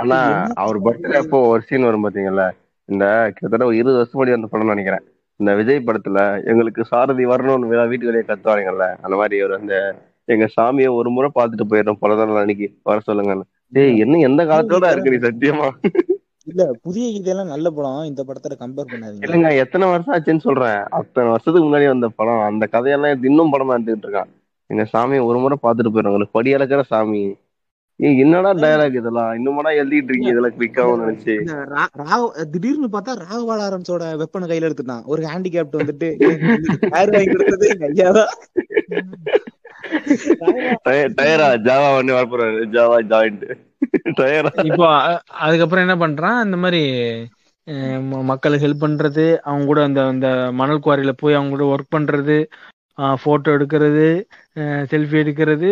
ஆனா அவர் பர்த்டே அப்போ ஒரு சீன் வரும் பாத்தீங்களா, இந்த கிட்டத்தட்ட 20 வருஷம் முன்னாடி அந்த படம் நினைக்கிறேன், இந்த விஜய் படத்துல எங்களுக்கு சாரதி வரணும்னு வீட்டு வெளியே கத்துவானுங்கல்ல, அந்த மாதிரி அவர் அந்த எங்க சாமியை ஒரு முறை பாத்துட்டு போயிடும் பலதான் அன்னைக்கு வர சொல்லுங்கன்னு. டேய் என்ன எந்த காலத்தோட இருக்கு நீ சத்தியமா. இல்ல புதிய கீதையெல்லாம் நல்ல படம், இந்த படத்துல கம்பேர் பண்ணாதீங்க. இல்லங்க எத்தனை வருஷம் ஆச்சுன்னு சொல்றேன், அத்தனை வருஷத்துக்கு முன்னாடி வந்த படம், அந்த கதையெல்லாம் இன்னும் படமா எடுத்துக்கிட்டு இருக்கான். எங்க சாமியை ஒரு முறை பாத்துட்டு போயிடும் உங்களுக்கு படி அளக்கிற சாமி என்னடா டயலாக் இதெல்லாம் இன்னும்டா எழுதிட்டு இருக்கீங்க இதெல்லாம் கிளிக்காவும் நினைச்சு. திடீர்னு பார்த்தா ராகவா லாரன்ஸோட வெப்பனை கையில எடுத்துட்டான். ஒரு ஹேண்டிகேப்ட் வந்துட்டு இப்போ அதுக்கப்புறம் என்ன பண்றான், இந்த மாதிரி மக்களுக்கு ஹெல்ப் பண்றது, அவங்க கூட அந்த அந்த மணல் குவாரியில போய் அவங்க கூட ஒர்க் பண்றது, போட்டோ எடுக்கிறது, செல்ஃபி எடுக்கிறது,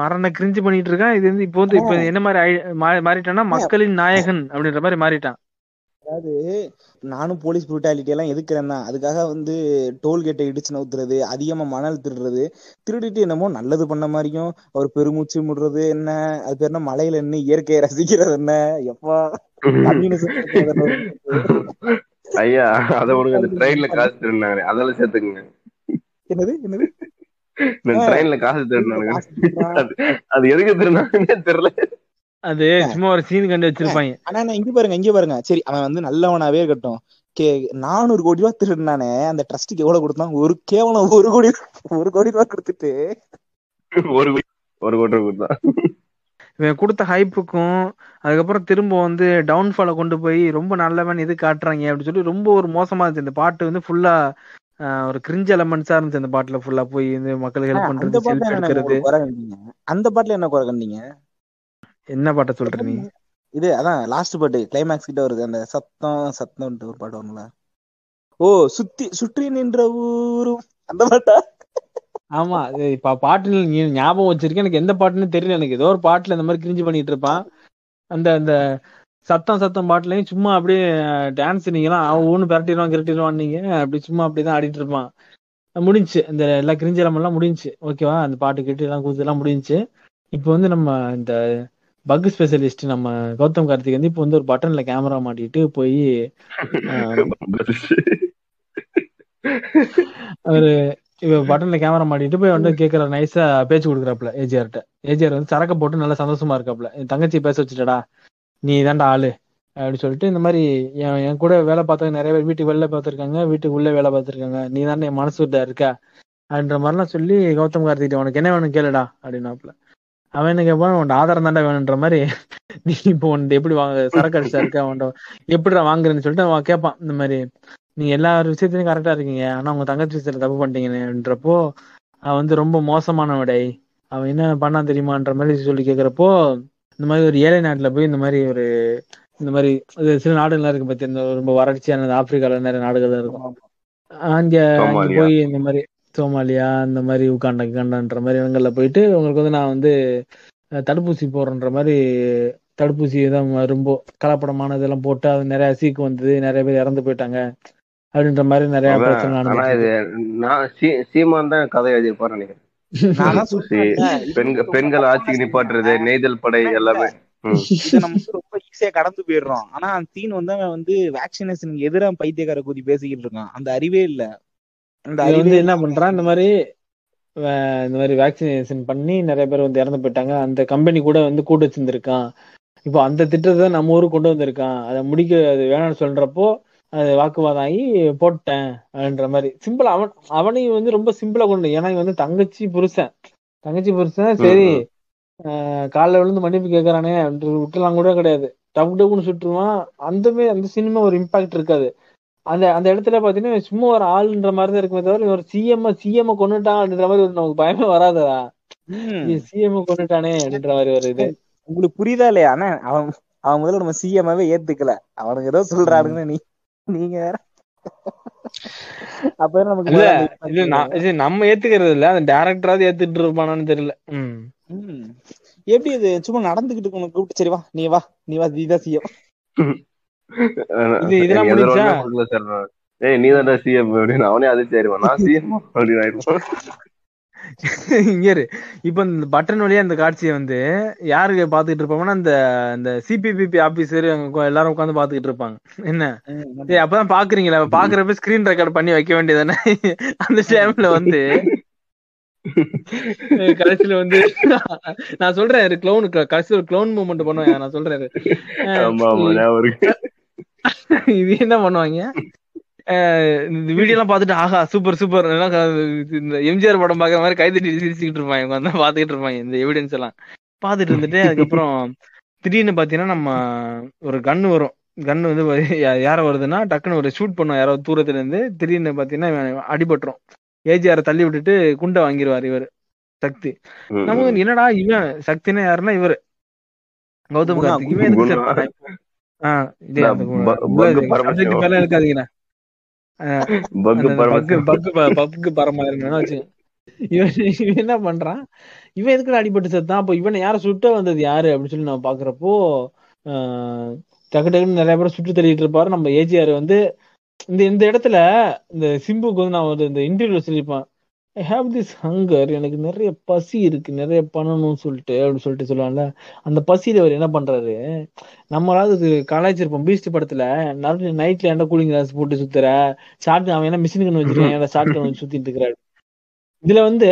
மரண கிரிஞ்சு பண்ணிட்டு இருக்கான். இது வந்து இப்போ வந்து இப்ப என்ன மாதிரி மாறிட்டான்னா மக்களின் நாயகன் அப்படின்ற மாதிரி மாறிட்டான். அதாவது நானும் போலீஸ் புரூட்டாலிட்டி எல்லாம் எதுக்குறேன் தான், அதுக்காக வந்து டோல்கேட்டை இடிச்சு நவுத்துறது, அதிகமா மணல் திருடுறது, திருடிட்டு என்னமோ நல்லது பண்ண மாதிரியும் ஒரு பெருமூச்சு முடுறது என்ன, அது பேர் என்ன, மலையில என்ன இயற்கையை ரசிக்கிறது என்ன, எப்பா ஐயா அத உனக்கு அந்த ட்ரெயின்ல காசு திருடினாங்க அதெல்லாம் சேர்த்துக்குங்க. என்னது என்னது ட்ரெயின்ல காசு திருடினாங்க அது எதுக்கு திருடினாங்கன்னே தெரியல. அது சும்மா ஒரு சீன் கண்டு வச்சிருப்பாங்க. ஆனா நான் இங்க பாருங்க இங்க பாருங்க, சரி அவன் வந்து நல்லவனாவே இருக்கட்டும், 400 கோடி ரூபா திருடுனானே அந்த ட்ரஸ்டுக்கு எவ்வளவு கொடுத்தான், ஒரு கேவலம் 1 கோடி ரூபா கொடுத்துட்டு 1 கோடி ரூபா கொடுத்தான். இவன் கொடுத்த ஹைப்புக்கும் அதுக்கப்புறம் திரும்ப வந்து டவுன்ஃபாலை கொண்டு போய் ரொம்ப நல்லவன் இது காட்டுறாங்க அப்படின்னு சொல்லி ரொம்ப ஒரு மோசமா இருந்துச்சு. இந்த பாட்டு வந்து ஃபுல்லா ஒரு கிரிஞ்ச் எலமெண்ட்ஸா இருந்துச்சு. அந்த பாட்டுல ஃபுல்லா போய் மக்களுக்கு ஹெல்ப் பண்றது. அந்த பாட்டுல என்ன குறை கண்டீங்க? என்ன பாட்டை சொல்ற நீ? இது அதான் லாஸ்ட் பாட்டு கிளைமேக்ஸ் கிட்ட வருது, அந்த சத்தம் சத்தம் ஒரு பாட்டு வரும்ல. ஓ சுத்தி சுற்றி நின்ற ஊரும் அந்த பாட்டா? ஆமா பாட்டுல ஞாபகம் வச்சிருக்கேன். எனக்கு எந்த பாட்டுன்னு தெரியல, எனக்கு ஏதோ ஒரு பாட்டுல இந்த மாதிரி கிரிஞ்சு பண்ணிட்டு இருப்பான். அந்த அந்த சத்தம் சத்தம் பாட்டுலயும் சும்மா அப்படியே டான்ஸ் நீங்கலாம் ஒவ்வொன்னு பிரட்டிடுவான் கிரட்டிடுவான், நீங்க அப்படி சும்மா அப்படிதான் ஆடிட்டு இருப்பான். முடிஞ்சு இந்த எல்லாம் கிரிஞ்சு எல்லாம் முடிஞ்சு ஓகேவா, அந்த பாட்டு கிட்ட எல்லாம் கூத்து எல்லாம் முடிஞ்சு. இப்போ வந்து நம்ம இந்த பக் ஸ்பெஷலிஸ்ட் நம்ம கௌதம் கார்த்திக் வந்து இப்போ வந்து ஒரு பட்டன்ல கேமரா மாட்டிட்டு போய் ஒரு பட்டன்ல கேமரா மாட்டிட்டு போய் வந்து கேட்கற நைஸா பேச்சு கொடுக்குறாப்ல ஏஜிஆர்ட்ட. ஏஜிஆர் வந்து சரக்க போட்டு நல்லா சந்தோஷமா இருக்காப்ல, என் தங்கச்சி பேச வச்சுட்டடா நீ தாண்டா ஆளு அப்படின்னு சொல்லிட்டு, இந்த மாதிரி என் கூட வேலை பார்த்தவங்க நிறைய பேர் வீட்டுக்கு வெளில பார்த்துருக்காங்க, வீட்டுக்கு உள்ளே வேலை பார்த்துருக்காங்க, நீ தாண்டா என் மனசுட்டா இருக்கா அப்படின்ற மாதிரிலாம் சொல்லி கௌதம் கார்த்திகிட்ட உனக்கு என்ன வேணும் கேளுடா அப்படின்னாப்ல. அவன் என்ன கேட்பான், உன்ட ஆதாரம் தாண்டா வேணுன்ற மாதிரி, நீ இப்போ உன்ட்டு எப்படி வாங்க சரக்கு அடிச்சா இருக்கா அவன்ட்ட எப்படி வாங்குறேன்னு சொல்லிட்டு அவன் கேட்பான். இந்த மாதிரி நீங்க எல்லா விஷயத்திலையும் கரெக்டா இருக்கீங்க, ஆனா உங்க தங்கச்சி விஷயத்துல தப்பு பண்ணிட்டீங்கன்னு அப்படின்றப்போ அவன் வந்து ரொம்ப மோசமான விடை, அவன் என்ன பண்ணா தெரியுமான்ற மாதிரி சொல்லி கேட்குறப்போ, இந்த மாதிரி ஒரு ஏழை நாட்டுல போய் இந்த மாதிரி ஒரு இந்த மாதிரி சில நாடுகள்லாம் இருக்கு பத்தி, இந்த ரொம்ப வறட்சியானது ஆப்பிரிக்கால நிறைய நாடுகள் இருக்கும், அங்க போய் இந்த மாதிரி சோமாலியா இந்த மாதிரி உகாண்டா உகாண்டான்ற மாதிரி இடங்கள்ல போயிட்டு உங்களுக்கு வந்து நான் வந்து தடுப்பூசி போடுறேன்ற மாதிரி தடுப்பூசி தான் ரொம்ப கலப்படமான இதெல்லாம் போட்டு அது நிறைய சீக்கு வந்தது, நிறைய பேர் இறந்து போயிட்டாங்க அப்படின்ற மாதிரி நிறைய பிரச்சனை. சீமான் தான் கதை எழுதியிருப்பாரு நினைக்கிறேன், பெண்கள் ஆட்சிக்கு நிப்பாட்டுறது, நெய்தல் படை எல்லாமே ரொம்ப ஈஸியா கடந்து போயிடுறோம். ஆனா சீன் வந்து அவன் வந்து வேக்சினேஷன் எதிராக பைத்தியக்கார கூதி பேசிக்கிட்டு இருக்கான், அந்த அறிவே இல்ல. என்ன பண்றான், இந்த மாதிரி இந்த மாதிரி வேக்சினேஷன் பண்ணி நிறைய பேர் வந்து இறந்து போயிட்டாங்க, அந்த கம்பெனி கூட வந்து கூட்டு வச்சிருந்திருக்கான், இப்போ அந்த திட்டத்தை நம்ம ஊருக்கு கொண்டு வந்திருக்கான், அதை முடிக்க அது வேணும்னு சொல்றப்போ அது வாக்குவாதம் ஆகி போட்டேன் அப்படின்ற மாதிரி சிம்பிளா அவனையும் வந்து ரொம்ப சிம்பிளா கொண்டு. ஏன்னா வந்து தங்கச்சி புருஷன் சரி காலைல விழுந்து மன்னிப்பு கேட்கறானே அப்படின்ட்டு விட்டுலாம் கூட கிடையாது, டப்பு டப்புன்னு சுட்டுருவான். அந்த சினிமா ஒரு இம்பாக்ட் இருக்காது அந்த அந்த இடத்துல. பாத்தீங்கன்னா சும்மா ஒரு ஆளுன்ற மாதிரிதான் இருக்குமே தவிர ஒரு சிஎம் கொண்டுட்டான் அப்படின்ற மாதிரி நமக்கு பயமே வராதா, சிஎம் கொண்டுட்டானே அப்படின்ற மாதிரி ஒரு இது. உங்களுக்கு புரியுதா இல்லையா? ஆனா அவன் முதல்ல நம்ம சிஎம்மாவே ஏத்துக்கல, அவனுக்கு ஏதோ சொல்றாருன்னு நீங்க வேற. அப்பதான் நமக்கு நம்ம ஏத்துக்கிறது இல்ல, அந்த டைரக்டராவது ஏத்துட்டு இருப்பானான்னு தெரியல. எப்படி இது சும்மா நடந்துகிட்டு இருக்கு, உனக்கு கூப்பிட்டு சரிவா நீ வா நீதான் சிஎம், நீதான் சிஎம் அப்படின்னு அவனே அது சேருவான், நான் சிஎம் அப்படின்னு ஆயிடுவான். இப்ப இந்த பட்டன் வழியா அந்த காட்சியை வந்து யாருக்கு பாத்துக்கிட்டு இருப்பாங்கன்னா அந்த சிபிபிபி ஆபீசர் எல்லாரும் உட்காந்து பாத்துக்கிட்டு இருப்பாங்க. என்ன அப்பதான் பாக்குறீங்களா, பாக்குறப்ப ஸ்கிரீன் ரெக்கார்ட் பண்ணி வைக்க வேண்டியதானே. அந்த டைம்ல வந்து கடைசியில வந்து நான் சொல்றேன் க்ளவுன், கடைசியில ஒரு க்ளவுன் மூவ்மெண்ட் பண்ணுவாங்க. நான் சொல்றேன் இது என்ன பண்ணுவாங்க, இந்த வீடியோ எல்லாம் பாத்துட்டு ஆஹா சூப்பர் சூப்பர் எல்லாம், இந்த எம்ஜிஆர் படம் பாக்குற மாதிரி கைதட்டி சிரிச்சுக்கிட்டு இருப்பாங்க, பாத்துக்கிட்டு இருப்பாங்க இந்த எவிடன்ஸ் எல்லாம். பாத்துட்டு இருந்துட்டு அதுக்கப்புறம் திடீர்னு பாத்தீங்கன்னா நம்ம ஒரு கன்னு வரும். கன்னு வந்து யார வருதுன்னா டக்குன்னு ஒரு ஷூட் பண்ணுவோம் யாரோ தூரத்துல இருந்து. திடீர்னு பாத்தீங்கன்னா அடிபட்டுரும். ஏஜிஆரை தள்ளி விட்டுட்டு குண்டை வாங்கிடுவாரு இவரு சக்தி. நமக்கு என்னடா இவன் சக்தினா யாருன்னா இவரு கௌதம் கார்த்திக். இவன் எதுக்கு இருக்காதீங்கண்ணா இவன் என்ன பண்றான், இவன் எதுக்கு அடிபட்டு செத்தான், அப்ப இவனை யார சுட்ட வந்தது யாரு அப்படின்னு சொல்லி நான் பாக்குறப்போ டக்கு டக்குன்னு நிறைய பேர் சுட்டு தள்ளிட்டு இருப்பாரு. நம்ம ஏஜிஆர் வந்து இந்த இந்த இடத்துல இந்த சிம்புக்கு வந்து நான் வந்து இந்த இன்டர்வியூல சொல்லியிருப்பேன், ஐ ஹாவ் திஸ் ஹங்கர், எனக்கு நிறைய பசி இருக்கு, நிறைய பண்ணணும்னு சொல்லிட்டு அப்படின்னு சொல்லிட்டு சொல்லுவாங்கல்ல. அந்த பசியில அவர் என்ன பண்றாரு, நம்மளாவது கலாய்ச்சிருப்போம் பீஸ்ட் படத்துல, நைட்ல ஏன்டா கூலிங் கிளாஸ் போட்டு சுத்துற ஷார்ட், அவன் என்ன மிஷின் கண்ணு வச்சிருக்கான், ஏன்னா ஷார்ட் கண்ணு சுத்திட்டு இருக்கிறாரு. இதுல வந்து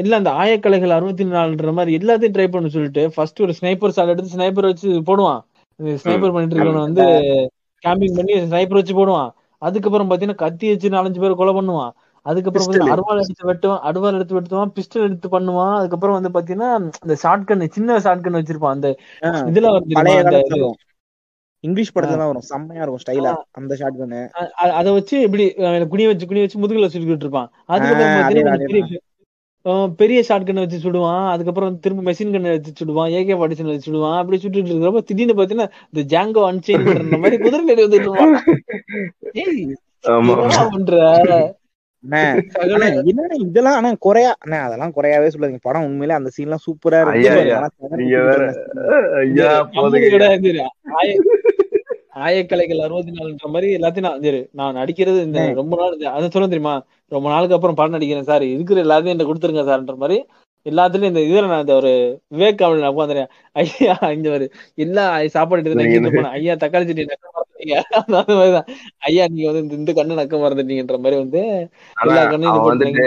எல்லாம் அந்த ஆயக்கலைகள் 64ன்ற மாதிரி எல்லாத்தையும் ட்ரை பண்ணு சொல்லிட்டு ஃபர்ஸ்ட் ஒரு ஸ்னைப்பர் ஷாட் எடுத்து ஸ்னைப்பர் வச்சு போடுவான். ஸ்னைப்பர் பண்ணிட்டு இருக்கவன வந்து கேம்பிங் பண்ணி ஸ்னைப்பர் வச்சு போடுவான். அதுக்கப்புறம் பாத்தீங்கன்னா கத்தி வச்சு 4-5 பேர் கொலை பண்ணுவான். அதுக்கப்புறம் அருவாள் எடுத்து வெட்டுவான், அருவாள் எடுத்து வெட்டுவான், பிஸ்டல் எடுத்து பண்ணுவான். அதுக்கப்புறம் வந்து பாத்தீங்கன்னா இந்த ஷார்ட் கன், சின்ன ஷார்ட் கன் வச்சிருப்பான். அந்த இதுல வந்து இங்கிலீஷ் படத்துல வரும், செம்மையா இருக்கும் ஸ்டைலா அந்த ஷார்ட் கன். அதை வச்சு இப்படி குனிய வச்சு முதுகுல சுட்டுக்கிட்டு இருப்பான். அதுக்கப்புறம் பாத்தீங்கன்னா பெரிய ஷார்ட் கண்ணை வச்சு சுடுவான். அதுக்கப்புறம் திரும்ப மெஷின் கண்ணை வச்சு சுடுவான், AK-47 வச்சு சுடுவான். அப்படி சுட்டுட்டு இருக்கிறப்ப திடீர்னு பாத்தீங்கன்னா இந்த ஜாங்கோ அன்செயின் மாதிரி குதிரை வந்துட்டு இருப்பான் பண்ற இதெல்லாம் குறையா. அதெல்லாம் குறையாவே சொல்லாதீங்க, படம் உண்மையிலே அந்த சீன் எல்லாம் சூப்பரா இருக்கு. ஆயக்கலைகள் 64 மாதிரி எல்லாத்தையும் நான் நடிக்கிறது இந்த ரொம்ப நாள் அதை சொல்ல தெரியுமா, ரொம்ப நாளுக்கு அப்புறம் படம் நடிக்கிறேன் சார், இருக்கிற எல்லாத்தையும் என்ன கொடுத்துருங்க சார்ன்ற மாதிரி எல்லாத்துலயும் இந்த இதுல நான் இந்த ஒரு விவேக் அவள் உட்காந்துறேன். ஐயா இந்த ஒரு எல்லா சாப்பாடு ஐயா தக்காளி செடி மாதிரிதான், ஐயா நீங்க வந்து இந்த கண்ணு நக்க மறந்துட்டீங்கன்ற மாதிரி வந்து எல்லா கண்ணையும் வந்துட்டு.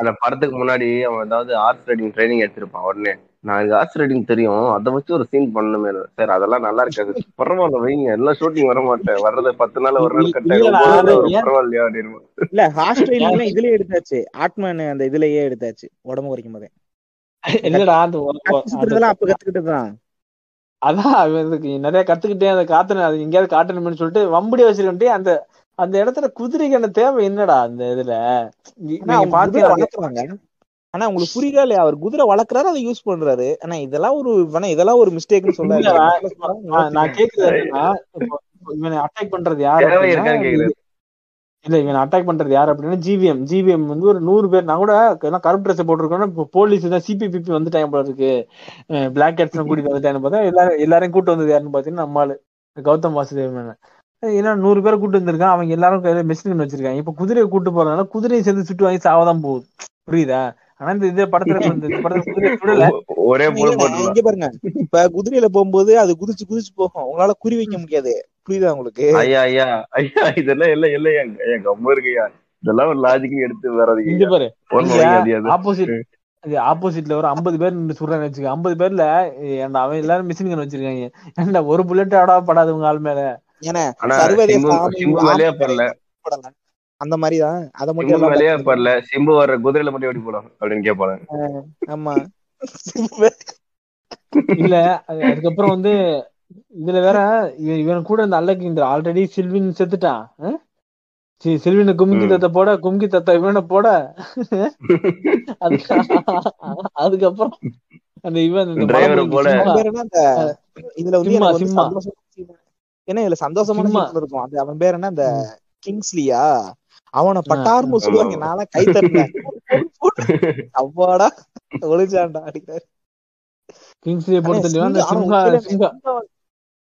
அந்த படத்துக்கு முன்னாடி அவன் ஏதாவது ஆர்ட்ஸ் ரைட்டிங் ட்ரைனிங் எடுத்திருப்பான். உடனே நான் ஆர்ட்ஸ் ரைட்டிங் தெரியும், அதை வச்சு ஒரு சீன் பண்ணணுமே சார், அதெல்லாம் நல்லா இருக்காது, பரவாயில்ல வைங்க, எல்லாம் ஷூட்டிங் வர மாட்டேன், வர்றது 10 நாள் ஒரு நாள் கட்டாயில்லையா அப்படின்னு. இல்ல ஹாஸ்டல் இதுலயே எடுத்தாச்சு, ஆட்மேன் அந்த இதுலயே எடுத்தாச்சு உடம்பு குறைக்கும் போதே. இல்லடா அப்ப கத்துக்கிட்டுதான் அதான் நிறைய கத்துக்கிட்டேன், அதை காத்தணும், அது எங்கேயாவது காட்டணும்னு சொல்லிட்டு வம்படி வச்சிருக்கே. அந்த அந்த இடத்துல குதிரைக்கான தேவை என்னடா அந்த இதுல வளர்க்குறாங்க. ஆனா உங்களுக்கு புரியல இல்லையா, அவர் குதிரை வளர்க்குறாரு, அதை யூஸ் பண்றாரு. ஆனா இதெல்லாம் ஒரு இதெல்லாம் ஒரு மிஸ்டேக்னு சொல்ல நான் கேக்குறேன்னா, இவனை அட்டாக் பண்றது யாரு, இல்ல இவன் அட்டாக் பண்றது யாரு அப்படின்னா ஜிவிஎம் வந்து ஒரு 100 பேர். நான் கூட கருப்பு ட்ரெஸ் போட்டிருக்கோம், போலீஸ் தான் சிபிபிபி வந்து டைம் போல இருக்கு, பிளாக் கேட்ஸ் கூட்டிட்டு வந்து டைம் பார்த்தா எல்லாரையும் கூட்டு வந்தது யாருன்னு பாத்தீங்கன்னா நம்மால் கௌதம் வாசுதேவன். ஏன்னா 100 பேரை கூட்டு வந்திருக்கான், அவங்க எல்லாரும் கையில மெஷின் வச்சிருக்காங்க. இப்ப குதிரையை கூட்டு போறதுனால குதிரையை சேர்ந்து சுட்டு வாங்கி சாவதான் போகுது, புரியுதா. ஆனா இந்த இது படத்துல ஒரே இங்க பாருங்க, இப்ப குதிரையில போகும்போது அது குதிச்சு குதிச்சு போகும், உங்களால குறி வைக்க முடியாது, புரியுதா உங்களுக்கு. ஐயா இதெல்லாம் இல்ல இல்லையா கம்ம இருக்குயா, இதெல்லாம் ஒரு லாஜிக்கு எடுத்து வராதுங்க. இங்க பாரு ஆப்போசிட்ல ஒரு 50 பேர் சொல்றாங்க வச்சுக்க, 50 பேர்ல ஏன்டா அவன் எல்லாரும் மிஷின் கன் வச்சிருக்காங்க, ஏன்டா ஒரு புல்லட் ஆடா படாது உங்க ஆள் மேல, ஏன்னா சர்வதேச படல அந்த மாதிரிதான். அதை மட்டும் வேலையா படல, சிம்பு வர்ற குதிரையில மட்டும் எப்படி போலாம் அப்படின்னு கேட்பாங்க. ஆமா இல்ல அதுக்கப்புறம் வந்து இதுல வேற இவன் கூட இந்த அல்லக்கு ஆல்ரெடி சில்வின் செத்துட்டான், சில்வின கும்கி தத்த போட, கும்கி தத்த இவனை போட. அதுக்கப்புறம் அந்த இவன் இதுல வந்து ஏன்னா இதுல சந்தோஷமா இருக்கும். அது அவன் பேர் என்ன, அந்த கிங்ஸ்லியா, அவனை பட்டார்னு சொல்லுவாங்க, நானா கை தட்டேன் அவ்வாடா ஒளிச்சாண்டா அடிக்கிறாரு.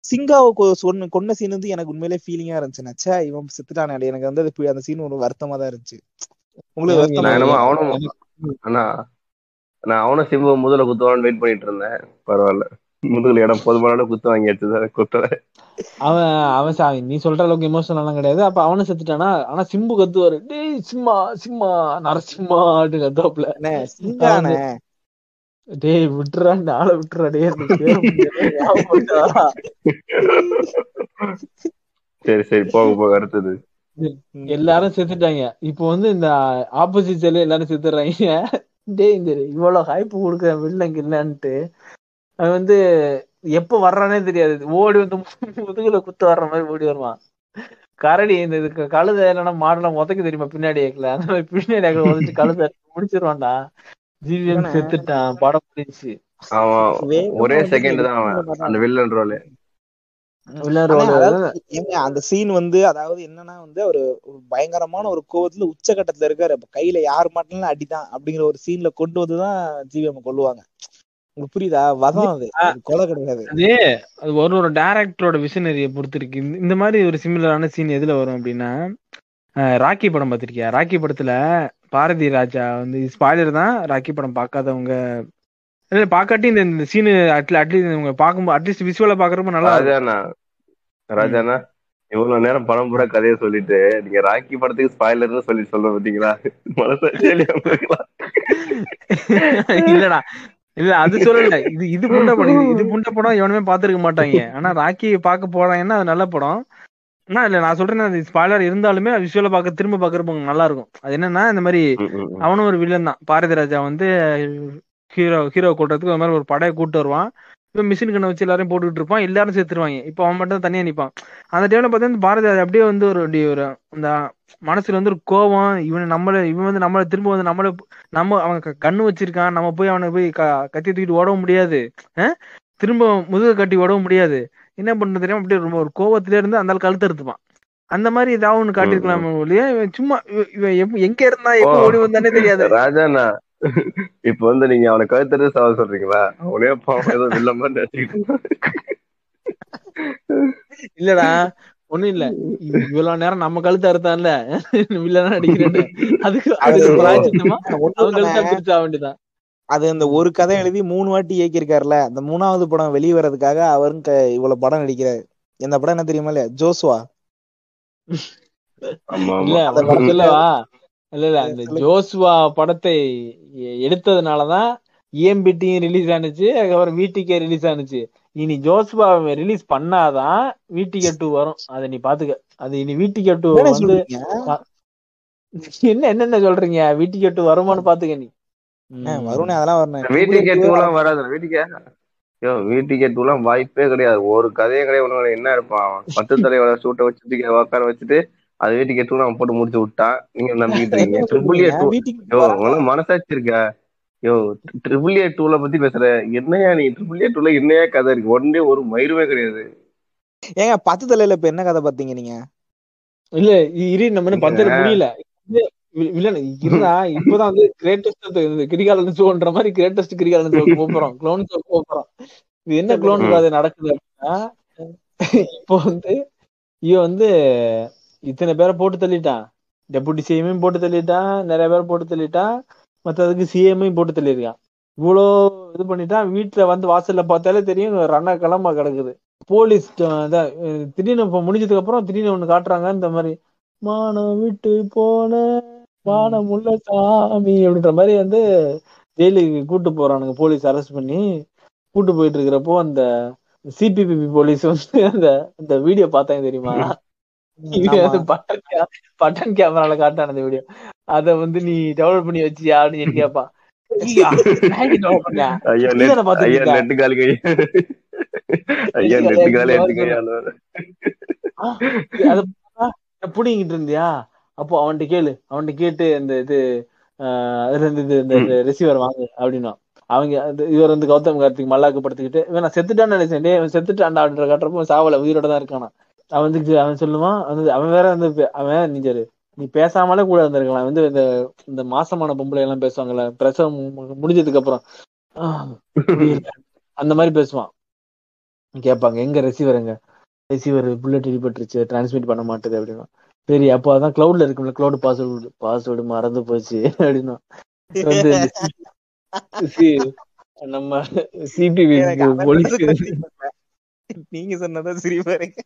சிங்காவை கொன்ன சீன் வந்து எனக்கு உண்மையிலே ஃபீலிங்கா இருந்துச்சுனாச்சா, இவன் செத்துட்டானே அடி, எனக்கு வந்து அந்த சீன் ஒரு வருத்தமா தான் இருந்துச்சு. உங்களுக்கு அவனும் சிம்பு முதல்ல குத்துவான்னு வெயிட் பண்ணிட்டு இருந்தேன், பரவாயில்ல முதுகுல இடம் போதுமான குத்து வாங்கி எடுத்து குத்துற அவன் அவன் நீ சொல்ற அளவுக்கு எமோஷனல் கிடையாது. அப்ப அவனை செத்துட்டானா, ஆனா சிம்பு கத்துவாரு, டேய் சிம்மா சிம்மா நரசிம்மா அப்படின்னு கத்துவாப்ல, டேய் விட்டுறா ஆளை விட்டுறா டே. சரி சரி போக போக அடுத்தது எல்லாரும் செத்துட்டாங்க. இப்ப வந்து இந்த ஆப்போசிட் சைட்ல எல்லாரும் செத்துறாங்க, டேய் இந்த இவ்வளவு ஹைப் கொடுக்க வில்லங்க இல்லன்ட்டு அவன் வந்து எப்போ வர்றானே தெரியாது, ஓடி வந்து முதுகுல குத்து வர்ற மாதிரி ஓடி வருவான். கரடி இந்த இதுக்கு கழுதை என்னன்னா மாடெல்லாம் உதைக்க தெரியுமா, பின்னாடி ஏக்கல அந்த மாதிரி பின்னாடி ஏக்கல உதைச்சு கழுதை முடிச்சிருவான்டா. ஜீவியம் செத்துட்டான், படம் முடிஞ்சு. ஒரே செகண்ட் தான் அவன் அந்த வில்லன் ரோல். அந்த சீன் வந்து அதாவது என்னன்னா வந்து ஒரு பயங்கரமான ஒரு கோவத்துல உச்சகட்டத்துல இருக்காரு, கையில யாரு மாட்டினாலும் அடிதான் அப்படிங்கிற ஒரு சீன்ல கொண்டு வந்துதான் ஜீவியம் கொல்லுவாங்க. உங்களுக்கு புரியுதா? வதம் அது, கொலை கிடையாது. அது ஒரு ஒரு டைரக்டரோட விசனரியை பொறுத்திருக்கு. இந்த மாதிரி ஒரு சிமிலரான சீன் எதுல வரும் அப்படின்னா, ராக்கி படம் பார்த்திருக்கியா? ராக்கி படத்துல பாரதி ராஜா வந்து ஸ்பாயிலர் தான், ராக்கி படம் பார்க்காதவங்க இல்ல பாக்காட்டி இந்த சீனு அட்லீஸ்ட் பாக்கும்போது அட்லீஸ்ட் விசுவலா பாக்குறப்ப நல்லா. ராஜாண்ணா இவ்வளவு நேரம் படம் பூரா கதையை சொல்லிட்டு நீங்க ராக்கி படத்துக்கு ஸ்பாயிலர்னு சொல்லி சொல்ல பாத்தீங்களா? இல்லடா இல்ல அது சொல்லல, இது இது புண்ட படம், இது புண்ட படம் எவனுமே பாத்துருக்க மாட்டாங்க. ஆனா ராக்கி பாக்க போறாங்கன்னா அது நல்ல படம். ஆனா இல்ல நான் சொல்றேன்னா அது ஸ்பாயிலர் இருந்தாலுமே விஷுவலா பாக்க திரும்ப பாக்குறப்ப நல்லா இருக்கும். அது என்னன்னா இந்த மாதிரி அவனும் ஒரு வில்லன் தான், பாரதி ராஜா வந்து ஹீரோ கூட்டுறதுக்கு அது மாதிரி ஒரு படையை கூப்பிட்டு வருவான். இப்போ மிஷின் கண்ணை வச்சு எல்லாரையும் போட்டுக்கிட்டு இருப்பான், எல்லாரும் சேர்த்துருவாங்க. இப்போ அவன் மட்டும் தனியாக நிற்பான். அந்த டைம்ல பார்த்தா பாரதி அப்படியே வந்து ஒரு இந்த மனசுல வந்து ஒரு கோவம், இவன் வந்து நம்மளை திரும்ப வந்து நம்ம அவங்க கண்ணு வச்சிருக்கான், நம்ம போய் அவனை போய் கத்தி தூக்கிட்டு ஓடவும் முடியாது, திரும்ப முதுக கட்டி ஓடவும் முடியாது, என்ன பண்றது தெரியாம அப்படியே ரொம்ப ஒரு கோவத்திலே இருந்து அந்த கழுத்து எடுத்துப்பான். அந்த மாதிரி ஏதாவது ஒன்று காட்டிருக்கலாமே ஒழிய சும்மா இவன் எங்க இருந்தா எப்போ ஓடி வந்தானே தெரியாது. ராஜாண்ணா இப்ப வந்து நீங்க அவனை கழுத்து சவால சொல்றீங்களா? அவனே ஏதோ வில்லமா இல்லடா, ஒண்ணும் இல்ல. இவ்வளவு நேரம் நம்ம கழுத்து அறுத்தான்ல வில்லனா அடிக்கிறேன், அதுக்கு வேண்டியதான். அது அந்த ஒரு கதை எழுதி 3 வாட்டி இயக்கியிருக்காருல, அந்த 3வது படம் வெளிவரதுக்காக அவரும் இவ்வளவு படம் நடிக்கிறாரு. எந்த படம் என்ன தெரியுமா? இல்ல ஜோசுவா இல்லவா? இல்ல அந்த ஜோசுவா படத்தை எடுத்ததுனாலதான் EMBT-யும் ரிலீஸ் ஆனிச்சு, அதுக்கப்புறம் VTK ரிலீஸ் ஆனிச்சு. இனி ஜோசுவா ரிலீஸ் பண்ணாதான் VTK 2 வரும். அதை நீ பாத்துக்க. அது இனி VTK 2 வந்து என்ன சொல்றீங்க? VTK 2 வருமானு பாத்துக்க. நீ வரும், அதெல்லாம் வரணும். VTK 2 வராது. VTK 2 வாய்ப்பே கிடையாது. ஒரு கதையே கிடையாது. என்ன இருப்பான் 10 தலைவரை சூட்டை வச்சு உக்கார வச்சுட்டு அது VTK 2 நம்ம போட்டு முடிச்சு விட்டான். நீங்க நம்பிக்கிட்டு இருக்கீங்க ட்ரிபிள் A 2 மனசாச்சு இருக்கா? ட்ரிபிள் A 2 பத்தி பேசுற என்னையா நீ? ட்ரிபிள் A 2 என்னையா கதை இருக்கு? ஒன்றே ஒரு மயிரவே கிடையாது. ஏங்க 10 தலையில இப்ப என்ன கதை பாத்தீங்க நீங்க? இல்ல இரு, நம்ம 10 முடியல வில்லன் இருந்தா இப்பதான் வந்து கிரேட்டஸ்ட் கிரிகாலன் ஷோன்ற மாதிரி கிரேட்டஸ்ட் கிரிகாலன் ஷோக்கு போறோம், க்ளோன் ஷோக்கு போறோம். இது என்ன க்ளோன் கதை நடக்குது அப்படின்னா, இப்போ வந்து இவன் வந்து இத்தனை பேரை போட்டு தள்ளிட்டான், டெபுட்டி CM-ஐயும் போட்டு தள்ளிட்டான், நிறைய பேரை போட்டு தள்ளிட்டான், மற்றதுக்கு CM-ஐயும் போட்டு தள்ளியிருக்கான். இவ்வளோ இது பண்ணிட்டான். வீட்டுல வந்து வாசல்ல பார்த்தாலே தெரியும் ரன்னா கிளம்ப கிடக்குது. போலீஸ் திடீர்னு இப்போ முடிஞ்சதுக்கு அப்புறம் திடீர்னு ஒண்ணு காட்டுறாங்க. இந்த மாதிரி மானம் விட்டு போன மானமுள்ள சாமி அப்படின்ற மாதிரி வந்து ஜெயிலுக்கு கூட்டு போறானுங்க. போலீஸ் அரெஸ்ட் பண்ணி கூட்டு போயிட்டு இருக்கிறப்போ அந்த CPPB போலீஸ் வந்து அந்த அந்த வீடியோ பார்த்தாங்க தெரியுமா? பட்டன் கேமரால காட்டான அந்த வீடியோ அத வந்து நீ டவுன்லோட் பண்ணி வச்சியா அப்படின்னு கேட்பான். புடிங்கிட்டு இருந்தியா? அப்போ அவன்கிட்ட கேளு, அவன்கிட்ட கேட்டு அந்த இது இந்த ரிசீவர் வாங்கு அப்படின்னா அவங்க இவர் வந்து கௌதம் கார்த்திக் மல்லாக்கு படுத்துக்கிட்டு இவன் செத்துட்டான்னு நினைச்சேன், செத்துட்டான்டா அப்படின்ற காட்டுறப்ப சாவல உயிரோட தான் இருக்கானா. அவன் சொல்லுவான் வந்து அவன் வேற வந்து அவன் நீஞ்சாரு நீ பேசாமலே கூட இருந்திருக்கலாம். வந்து இந்த மாசமான பொம்பளை எல்லாம் பேசுவாங்கல்ல, பிரசவம் முடிஞ்சதுக்கு அப்புறம் அந்த மாதிரி பேசுவான். கேட்பாங்க எங்க ரிசீவர், எங்க ரிசீவர் புல்லட் இடிபட்டுருச்சு, டிரான்ஸ்மிட் பண்ண மாட்டேது அப்படின்னா. சரி அப்போ அதான் கிளவுட்ல இருக்கும்ல, கிளவுட் பாஸ்வேர்டு மறந்து போச்சு அப்படின்னா வந்து நம்ம CPB நீங்க சொன்னதான் சரி பாருங்க.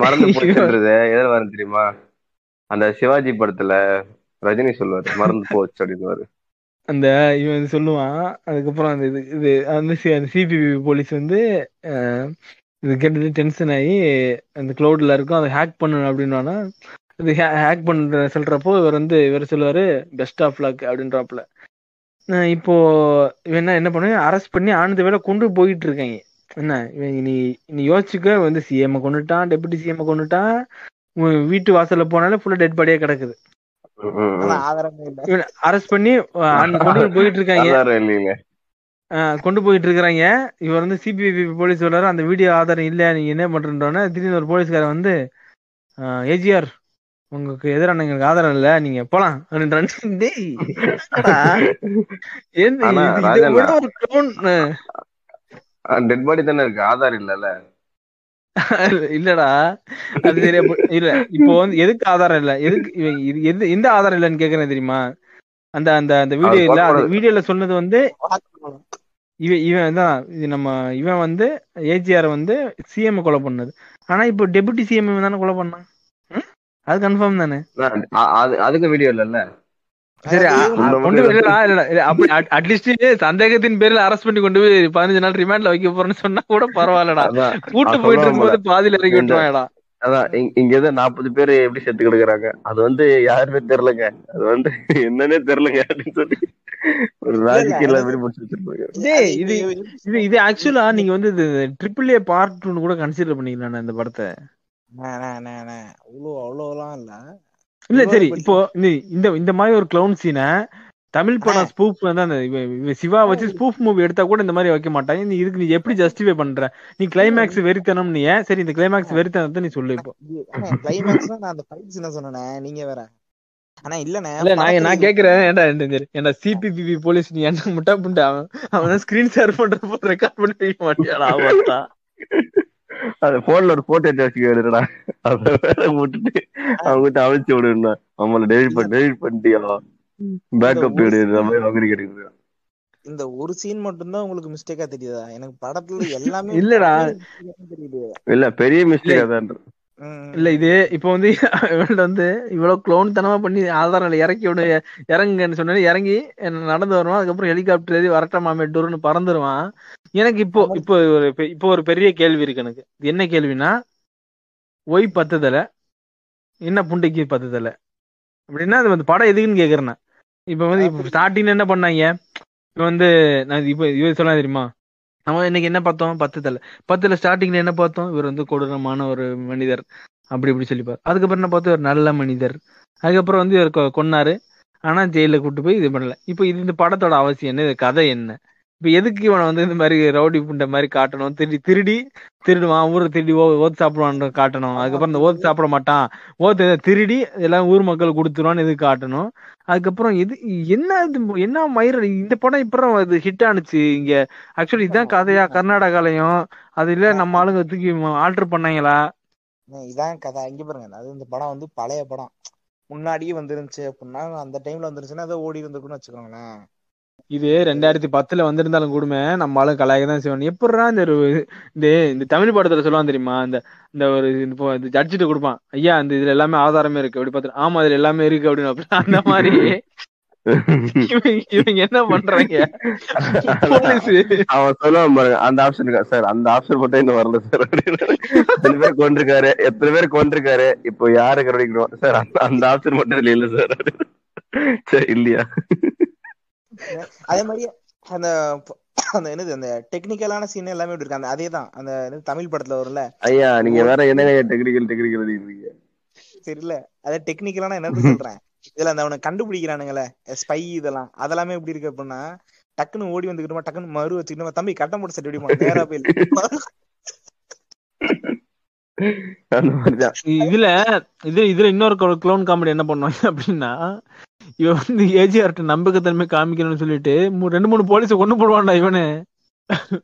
மறந்து போச்சுன்றது எதிர வர தெரியுமா? அந்த சிவாஜி படத்துல ரஜினி சொல்லுவாரு மறந்து போச்சு அப்படின்னு. அந்த இவன் சொல்லுவான். அதுக்கப்புறம் அந்த இது அந்த CPB போலீஸ் வந்து இது கேட்டது டென்ஷன் ஆகி அந்த கிளவுட்ல இருக்கும் அதை ஹேக் பண்ணணும் அப்படின்னா அது ஹேக் பண்ற சொல்றப்போ இவர் வந்து இவர் சொல்லுவாரு பெஸ்ட் ஆஃப் லக் அப்படின்றாப்புல. இப்போ இவன் என்ன பண்ணுவேன் அரெஸ்ட் பண்ணி ஆனது வேலை கொண்டு போயிட்டு இருக்காங்க. என்ன இவன் நீ நீ யோசிச்சுக்க வந்து சிஎம் கொண்டுட்டான், டெபுட்டி சிஎம் கொண்டுட்டான், வீட்டு வாசல்ல போனாலும் ஃபுல்லா டெட் பாடியா கிடக்குது. இவன் அரெஸ்ட் பண்ணி கொண்டு போயிட்டு இருக்காங்க, கொண்டு போயிட்டு இருக்கிறாங்க. இவர் வந்து சிபிஐபி போலீஸ் வர்றாரு, அந்த வீடியோ ஆதாரம் இல்லையா நீங்க என்ன பண்றோன்னா திடீர்னு ஒரு போலீஸ்கார வந்து ஏஜிஆர் உங்களுக்கு எதிரான எங்களுக்கு ஆதாரம் இல்ல நீங்க போலாம் இருக்கு. ஆதாரம் இல்ல இல்லடா அது சரியா இல்ல. இப்போ வந்து எதுக்கு ஆதாரம் இல்ல, எதுக்கு எந்த ஆதாரம் இல்லன்னு கேக்குறேன் தெரியுமா? அந்த அந்த அந்த வீடியோ இல்ல, அந்த வீடியோல சொன்னது வந்து இவன் தான் இது நம்ம இவன் வந்து ஏஜிஆர் வந்து சிஎம் கொலை பண்ணது. ஆனா இப்போ டெபுட்டி சிஎம் இவன் தானே கொலை பண்ணான், அது கன்ஃபார்ம் தானே? அதுக்கு வீடியோ இல்ல. சரி அட்லீஸ்ட் சந்தேகத்தின் பேர்ல அரெஸ்ட் பண்ணி கொண்டு போய் 15 நாள் ரிமாண்ட்ல வைக்க போறேன்னு சொன்னா கூட பரவாயில்லடா. கூட்டு போயிட்டு இருக்கும்போது பாதியில இறக்கி விட்டுருவாங்கடா. அதான் இங்க 40 பேர் எப்படி செத்து கிடக்குறாங்க அது வந்து யாருமே தெரியலங்க, அது வந்து என்னன்னே தெரியலங்க அப்படின்னு சொல்லி ஒரு ராஜ்கீல மாதிரி முடிச்சு வச்சிருப்பாங்க. இது ஆக்சுவலா நீங்க வந்து ட்ரிபிள் ஏ பார்ட் 2 கூட கன்சிடர் பண்ணிக்கலாம் இந்த படத்தை. அவ்வளோலாம் இல்ல இல்ல சரி. இப்போ இந்த மாதிரி ஒரு கிளவுன் சீனை தமிழ் படம் ஸ்பூஃப் வந்து சிவா வச்சு ஸ்பூஃப் மூவி எடுத்தா கூட இந்த மாதிரி வைக்க மாட்டாங்க. நீ இதுக்கு நீ எப்படி ஜஸ்டிஃபை பண்ற? நீ கிளைமேக்ஸ் வெறித்தனம் நீ. சரி இந்த கிளைமேக்ஸ் வெறித்தனத்தை நீ சொல்லு. இப்போ கிளைமேக்ஸ்னா நான் அந்த ஃபைட்ஸ் என்ன சொன்னனே நீங்க வேற. ஆனா இல்லனே இல்ல நான் கேக்குறேன் ஏண்டா சிபிபிபி போலீஸ் நீ என்ன முட்டா புண்டா அவன் ஸ்கிரீன் ஷேர் பண்றப்போ ரெக்கார்ட் பண்ணி வைக்க மாட்டியாடா அவன்டா. அது போன்ல ஒரு போட்டோ எடுத்து எடுடா அத வேற போட்டுட்டு அவங்கிட்ட அழிச்சு விடுனா அவங்கள டெலிட் பண்ணிட்டியா பேக்கப் எடுற மாதிரி வாங்கி கேக்குறாங்க. இந்த ஒரு சீன் மட்டும் தான் உங்களுக்கு மிஸ்டேக்கா தெரியுதா? எனக்கு படத்துல எல்லாமே இல்லடா இல்ல பெரிய மிஸ்டேக்கா தான் இல்ல இது. இப்போ வந்து இவன் வந்து இவ்வளவு க்ளோன் தனமா பண்ணி ஆதாரம் இறக்கி விட இறங்குன்னு சொன்னா இறங்கி நடந்து வருவான், அதுக்கப்புறம் ஹெலிகாப்டர் ஏறி வரட்டமாமேட்டூர்னு பறந்துருவான். எனக்கு இப்போ ஒரு பெரிய கேள்வி இருக்கு எனக்கு. என்ன கேள்வினா ஒய் பத்துதலை என்ன புண்டைக்கு பத்துதலை அப்படின்னா அது வந்து படம் எதுக்குன்னு கேக்குறேன்னா இப்ப வந்து இப்போ ஸ்டார்டிங்ல என்ன பண்ணாங்க இப்ப வந்து நான் இப்ப இவ சொன்னா தெரியுமா நம்ம இன்னைக்கு என்ன பார்த்தோம் பத்துல ஸ்டார்டிங்ல என்ன பார்த்தோம் இவர் வந்து கொடூரமான ஒரு மனிதர் அப்படி இப்படி சொல்லிப்பாரு. அதுக்கப்புறம் என்ன பார்த்தோம் இவர் நல்ல மனிதர், அதுக்கப்புறம் வந்து இவர் கொன்னாரு ஆனா ஜெயில கூட்டு போய் இது பண்ணல. இப்போ இது இந்த படத்தோட அவசியம் என்ன, இது கதை என்ன? இப்ப எதுக்கு இவனை வந்து இந்த மாதிரி ரவுடி புண்ட மாதிரி காட்டணும்? திருடுவான் ஊரை திருடி ஓத்து சாப்பிடுவான்னு காட்டணும், அதுக்கப்புறம் இந்த ஓத்து சாப்பிட மாட்டான் ஓத்து திருடி எல்லாம் ஊர் மக்கள் கொடுத்துருவான்னு இது காட்டணும். அதுக்கப்புறம் இது என்ன மயிர இந்த படம் இப்பறம் அது ஹிட் ஆனிச்சு இங்க. ஆக்சுவலி இதுதான் கதையா கர்நாடகாலையும் அது இல்ல நம்ம ஆளுங்க தூக்கி ஆல்டர் பண்ணாங்களா இதான் கதை. இங்க பாருங்க அது இந்த படம் வந்து பழைய படம் முன்னாடியே வந்துருந்துச்சு அப்படின்னா அந்த டைம்ல வந்துருச்சுன்னா அதை ஓடி வந்துருக்குன்னு வச்சுக்கோங்களேன். இது 2010 வந்திருந்தாலும் கூடுமே நம்ம ஆளும் கலாய்க்க தான் செய்வாங்க. எப்படா இந்த தமிழ் படத்துல சொல்லுவான் தெரியுமா இந்த ஒரு ஜட்ஜிட்டு கொடுப்பான் ஐயா அந்த இதுல எல்லாமே ஆதாரமே இருக்கு அப்படி பாத்து ஆமா அதுல எல்லாமே இருக்கு அப்படின்னு. அந்த மாதிரி இவங்க என்ன பண்றாங்க அவன் சொல்லுவான் பாருங்க அந்த ஆப்ஷன் இருக்கா சார் அந்த ஆப்ஷன் மட்டும் இன்னும் வரல சார் எத்தனை பேர் கொண்டிருக்காரு இப்போ யாரு கண்டுபிடிக்கிறோம் சார் அந்த ஆப்ஷன் மட்டும் இதுல இல்ல சார் சரி இல்லையா. அதே மாதிரி அந்த அந்த என்னது அந்த டெக்னிக்கலான சீன் எல்லாமே இருக்கு அந்த அதேதான் அந்த தமிழ் படத்துல வரல ஐயா நீங்க வேற என்ன டெக்னிக்கல் இருக்கீங்க சரியில்ல அத டெக்னிக்கலான என்னன்னு சொல்றேன். இதுல அந்த அவனை கண்டுபிடிக்கிறானுங்களே ஸ்பை இதெல்லாம் அதெல்லாமே எப்படி இருக்கு அப்படின்னா டக்குன்னு ஓடி வந்துக்கிட்டோமா டக்குன்னு மறு வச்சுக்கிட்டோமா தம்பி கட்டம் போட்டு சட்டி விடுமா நேரா போயிருக்கு. இதுல இன்னொரு க்ளோன் காமெடி என்ன பண்ணுவாங்க அப்படின்னா இவன் வந்து ஏஜிஆர் நம்பகத்தன்மை காமிக்கணும்னு சொல்லிட்டு 2-3 போலீஸ கொண்டு போடுவான்டா இவனு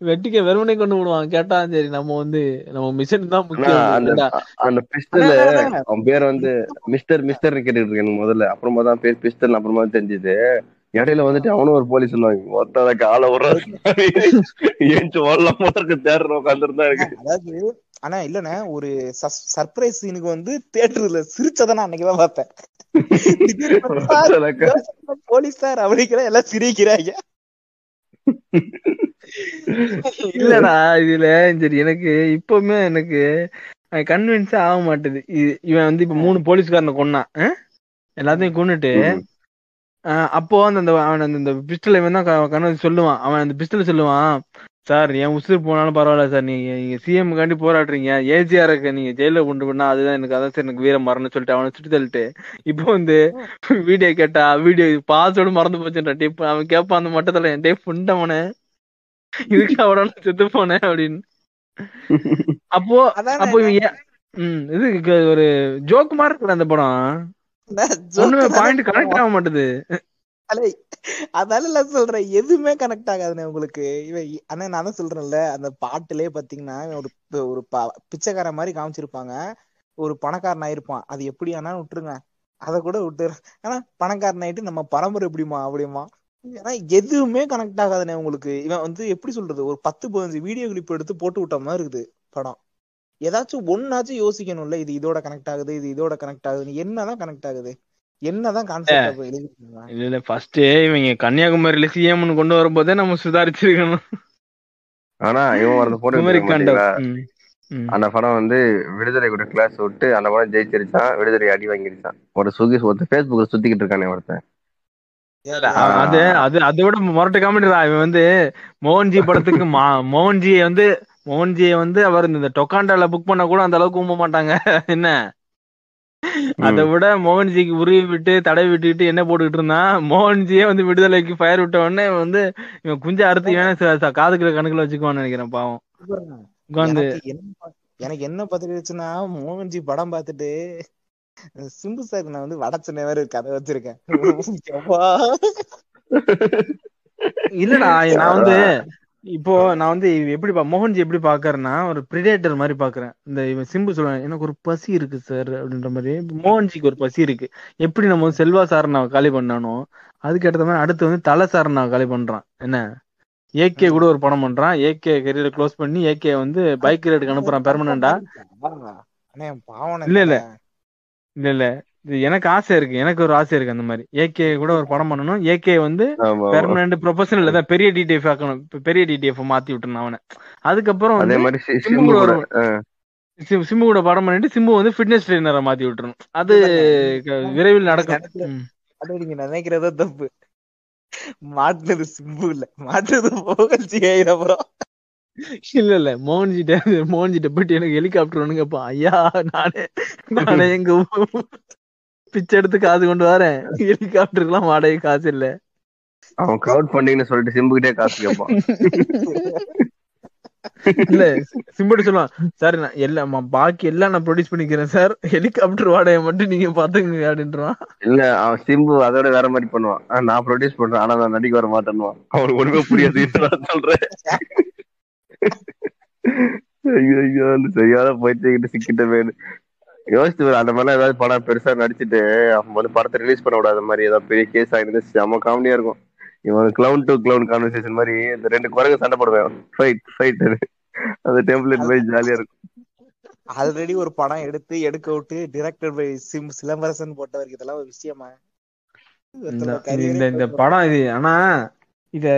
வெட்டிக்க வெறுமனே கொண்டு போடுவான். கேட்டா சரி நம்ம வந்து நம்ம மிஷன் தான் முக்கியம். பேர் வந்து மிஸ்டர் மிஸ்டர் கேட்டுட்டு இருக்கேன் முதல்ல, அப்புறமா தான் பேர் பிஸ்டல் அப்புறமா தெரிஞ்சது. இடையில வந்துட்டு அவனும் ஒரு போலீஸ் ஒருத்தர காலை விடுறாங்க தேடுற உட்காந்துருந்தா இருக்கு. அதாவது ஆனா இல்லன்னா ஒரு சர்ப்ரைஸ் சீனுக்கு வந்து தியேட்டர்ல சிரிச்சதான் அன்னைக்குதான் பார்த்தேன். போலீஸ் சார் அப்படிங்கிற எல்லாம் சிரிக்கிறாங்க இல்லடா. இதுல சரி எனக்கு இப்பவுமே எனக்கு கன்வின்ஸே ஆக மாட்டேது. இவன் வந்து இப்ப 3 போலீஸ்காரனை கொன்னான் எல்லாத்தையும் கொண்டுட்டு அப்போ அந்த அவன் அந்த பிஸ்டல் இவன் தான் கண்ணு சொல்லுவான். அவன் அந்த பிஸ்டல் சொல்லுவான், சார் என் உசுறு போனாலும் பரவாயில்ல சார், நீங்க சிஎம் காண்டி போராடுறீங்க, ஏஜிஆருக்கு நீங்க ஜெயில கொண்டு போனா அதுதான் எனக்கு அதான் சார் எனக்கு வீரம் மறந்து சொல்லிட்டு அவனை சுட்டு தள்ளிட்டு இப்போ வந்து வீடியோ கேட்டா வீடியோ பாஸ்வேர்டு மறந்து போச்சுன்ற டேப் அவன் கேட்பான் அந்த மட்டத்துல, என் டேப் புண்டவனே இதுக்கு அவட செத்து போனேன் அப்படின்னு. அப்போ அப்போ இது ஒரு ஜோக் மாதிரி இருக்கிற அந்த படம் அதனால சொல்றேன் எதுவுமே கனெக்ட் ஆகாதுண்ணே உங்களுக்கு. ஆனா நான் தான் சொல்றேன்ல, அந்த பாட்டுலயே பாத்தீங்கன்னா ஒரு பிச்சைக்கார மாதிரி காமிச்சிருப்பாங்க, ஒரு பணக்காரன் ஆயிருப்பான், அது எப்படி ஆனா விட்டுருங்க, அதை கூட விட்டுரு, ஆனா பணக்காரன் ஆயிட்டு நம்ம பரம்பரை எப்படிமா அப்படிமா, ஏன்னா எதுவுமே கனெக்ட் ஆகாதுண்ணே உங்களுக்கு. இவன் வந்து எப்படி சொல்றது, ஒரு 10-15 வீடியோ கிளிப் எடுத்து போட்டு விட்ட மாதிரி இருக்குது படம். ஏதாச்சும் ஒன்னாச்சும் யோசிக்கணும்ல, இது இதோட கனெக்ட் ஆகுது, இது இதோட கனெக்ட் ஆகுதுன்னு. என்னதான் கனெக்ட் ஆகுது, என்னதான் கான்செப்ட் எழுதிருக்காங்க. இல்ல இல்ல, ஃபர்ஸ்ட் இவங்க கன்னியாகுமரியில சிஎம்னு கொண்டு வரும்போதே நம்ம சுதாரிச்சிருக்கணும். ஆனா இவன் அந்த போட்டு அந்த படம் வந்து விடுதலை கூட கிளாஸ் விட்டு அந்த படம் ஜெயிச்சிருச்சான், விடுதலை அடி வாங்கிருச்சான். ஒரு சுகி ஒருத்தர் பேஸ்புக்ல சுத்திக்கிட்டு இருக்கானே ஒருத்தன், அது அது அதை விட மொரட்ட காமெடிடா. இவன் வந்து மோகன்ஜி படத்துக்கு மோகன்ஜியை வந்து அவர் இந்த டொக்காண்டால புக் பண்ண கூட அந்த அளவுக்கு ஊம்ப மாட்டாங்க என்ன, அதை விட மோகன்ஜிக்கு உருவி விட்டு தடை விட்டுக்கிட்டு என்ன போட்டுக்கிட்டு இருந்தான், மோகன்ஜியே வந்து விடுதலைக்கு ஃபயர் விட்ட உடனே வந்து இவன் குஞ்ச அறுத்து வேணா காதுக்குற கணக்குல வச்சுக்குவான்னு நினைக்கிறேன். பாவம் உட்காந்து எனக்கு என்ன பார்த்துருச்சுன்னா, மோகன்ஜி படம் பார்த்துட்டு சிம்பு சார் நான் வந்து வடச்சென்னை வேற இருக்கு அதை வச்சிருக்கேன். இல்லடா நான் வந்து இப்போ நான் வந்து எப்படி மோகன்ஜி எப்படி பாக்குறேன்னா ஒரு பிரிடேட்டர் மாதிரி பாக்குறேன். இந்த சிம்பு சொல்லுவேன் எனக்கு ஒரு பசி இருக்கு சார் அப்படின்ற மாதிரி, மோகன்ஜிக்கு ஒரு பசி இருக்கு. எப்படி நம்ம வந்து செல்வா சார் நான் காலி பண்ணானோ அதுக்கு அடுத்த மாதிரி அடுத்து வந்து தலை சார் நான் காலி பண்றான் என்ன, ஏகே கூட ஒரு படம் பண்றான், ஏகே கரியரை க்ளோஸ் பண்ணி ஏகே வந்து பைக் ரைடுக்கு அனுப்புறான் பெர்மனண்டா. இல்ல எனக்கு ஆசை இருக்கு, எனக்கு ஒரு ஆசை இருக்கு அந்த மாதிரி ஏகே கூட ஒரு படம் பண்ணணும், ஏகே வந்து பெர்மனன்ட் ப்ரொபஷனல் தான், பெரிய டிடிஎஃப் ஆக்கணும், பெரிய டிடிஎஃப் மாத்தி விட்டுருந்தேன் அவனை. அதுக்கப்புறம் சிம்பு கூட படம் பண்ணிட்டு சிம்பு வந்து ஃபிட்னஸ் ட்ரெயினரை மாத்தி விட்டுருணும், அது விரைவில் நடக்கும். அது நீங்க நினைக்கிறதோ தப்பு, மாட்டுறது சிம்பு இல்ல, மாட்டுறது மோகன்ஜி. அப்புறம் இல்ல இல்ல மோகன்ஜிட்ட போயிட்டு எனக்கு ஹெலிகாப்டர் ஒண்ணுங்கப்பா ஐயா, நானே எங்க பிச்சை எடுத்து காசு கொண்டு வரேன், ஹெலிகாப்டர் எல்லாம் வாடகை காசு இல்ல. அவன் கிரவுட் ஃபண்டிங்னு சொல்லிட்டு சிம்புகிட்டே காசு கேட்பான். இல்ல சிம்புட்டு சொல்லுவான், சார் நான் எல்லாம் பாக்கி எல்லாம் நான் ப்ரொடியூஸ் பண்ணிக்கிறேன் சார், ஹெலிகாப்டர் வாடகை மட்டும் நீங்க பாத்துங்க அப்படின்றான். இல்ல அவன் சிம்பு அதோட வேற மாதிரி பண்ணுவான், நான் ப்ரொடியூஸ் பண்றேன் ஆனா நான் நடிக்க வர மாட்டேன்னுவான். அவனுக்கு ஒண்ணுமே புரியாது சொல்றேன். சரியான போயிட்டு சிக்கிட்ட வேணும் யோசிச்சு அந்த மாதிரிலாம் ஏதாவது படம் பெருசா நடிச்சுட்டு அவன் வந்து படத்தை ரிலீஸ் பண்ண விடாத மாதிரி ஏதாவது பெரிய கேஸ் ஆகிருந்து செம்ம காமெடியா இருக்கும். இவன் கிளவுன் டு கிளவுன் கான்வர்சேஷன் மாதிரி இந்த ரெண்டு குரங்கு சண்டை போடுவேன், ஃபைட் ஃபைட், அந்த டெம்ப்ளேட் மாதிரி ஜாலியா இருக்கும். ஆல்ரெடி ஒரு படம் எடுத்து எடுக்க விட்டு டிரெக்டட் பை சிலம்பரசன் போட்டவருக்கு இதெல்லாம் ஒரு விஷயமா இந்த படம் இது. ஆனா இது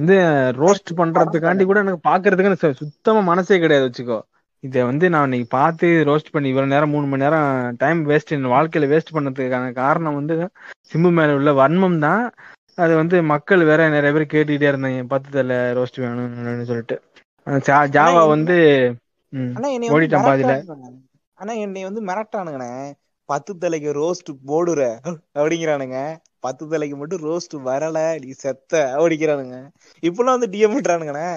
வந்து ரோஸ்ட் பண்றதுக்காண்டி கூட எனக்கு பாக்குறதுக்கு சுத்தமா மனசே கிடையாது வச்சுக்கோ. இதை வந்து நான் இன்னைக்கு பார்த்து ரோஸ்ட் பண்ணி இவ்வளவு நேரம் 3 மணி நேரம் டைம் வேஸ்ட் என் வாழ்க்கையில வேஸ்ட் பண்ணதுக்கான காரணம் வந்து சிம்பு மேல உள்ள வன்மம் தான். அது வந்து மக்கள் வேற நிறைய பேர் கேட்டுக்கிட்டே இருந்தாங்க 10th ரோஸ்ட் வேணும்னு சொல்லிட்டு. ஜாவா வந்து ஓடிட்டான் பாதியில. ஆனா என்னை வந்து மிரட்டானுங்கண்ணே, 10th ரோஸ்ட் போடுற அப்படிங்கிறானுங்க, 10th மட்டும் ரோஸ்ட் வரல நீ செத்த ஓடிக்கிறானுங்க. இப்பெல்லாம் வந்து டிஎம் பண்றானுங்கண்ணே.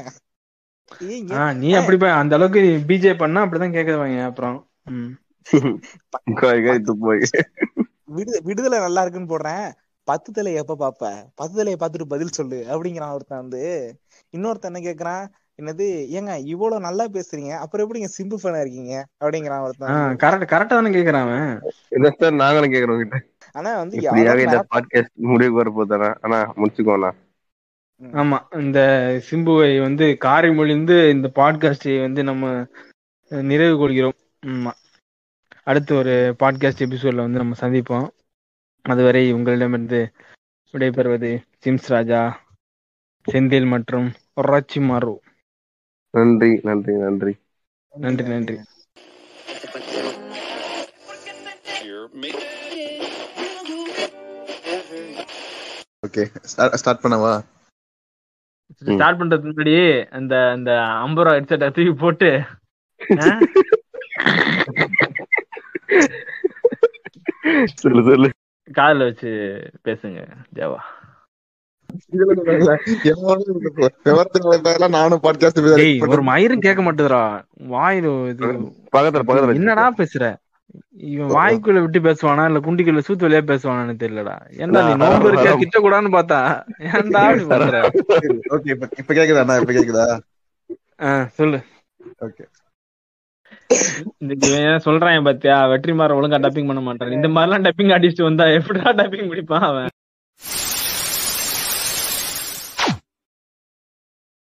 நீ அப்படி அந்த அளவுக்கு பிஜே பண்ணா அப்படிதான் கேக்குறவங்க. அப்புறம் விடுதலை நல்லா இருக்குன்னு போடுறேன், 10th எப்ப பாப்ப, 10th பாத்துட்டு பதில் சொல்லு அப்படிங்கிறான் ஒருத்தன் வந்து. இன்னொருத்தன் என்ன கேக்குறான், என்னது ஏங்க இவ்வளவு நல்லா பேசுறீங்க அப்புறம் எப்படிங்க சிம்பு ஃபேனா இருக்கீங்க அப்படிங்கிறான் ஒருத்தன். கரெக்டா தானே கேக்குறான். நாங்களும் கேக்குறோம். ஆனா வந்து இந்த பாட்காஸ்ட் முடிவுக்கு வரப்போதானா, ஆனா முடிச்சுக்கோண்ணா. ஆமா, இந்த சிம்புவை வந்து காரை மொழிந்து இந்த பாட்காஸ்டை வந்து நம்ம நிறைவு கொள்கிறோம். ஆமா, அடுத்த ஒரு பாட்காஸ்ட் எபிசோட்ல வந்து நம்ம சந்திப்போம். அதுவரை உங்களிடமிருந்து விடைபெறுவது சிம்ஸ் ராஜா, செந்தில் மற்றும் ராச்சிமாரு. நன்றி நன்றி நன்றி நன்றி நன்றி. ஓகே ஸ்டார்ட் பண்ணவா? ஸ்டார்ட் பண்றதுக்கு முன்னாடி அந்த அந்த அம்பரோ ஹெட்செட் தூக்கி போட்டு காதுல வச்சு பேசுங்க தேவா. ஒரு மயிரும் கேட்க மாட்டேதுரா வாயில. என்னடா பேசுற இவன்? வாய்க்குள்ள விட்டு பேசுவானா இல்ல குண்டிக்குள்ள சூத்து வழியா பேசுவானு தெரியலடா. ஏன்டா நீ நோம்பர் கிட்ட கூடான்னு பார்த்தா ஏன்டா பண்ற? ஓகே இப்ப கேக்குதா? இப்ப கேக்குதா? சொல்லு. ஓகே சொல்றான் பாத்தியா வெற்றிமாறன் ஒழுங்கா டப்பிங் பண்ண மாட்டான். இந்த மாதிரி எல்லாம் டப்பிங் அடிச்சுட்டு வந்தா எப்படா டப்பிங் முடிப்பான் அவன்?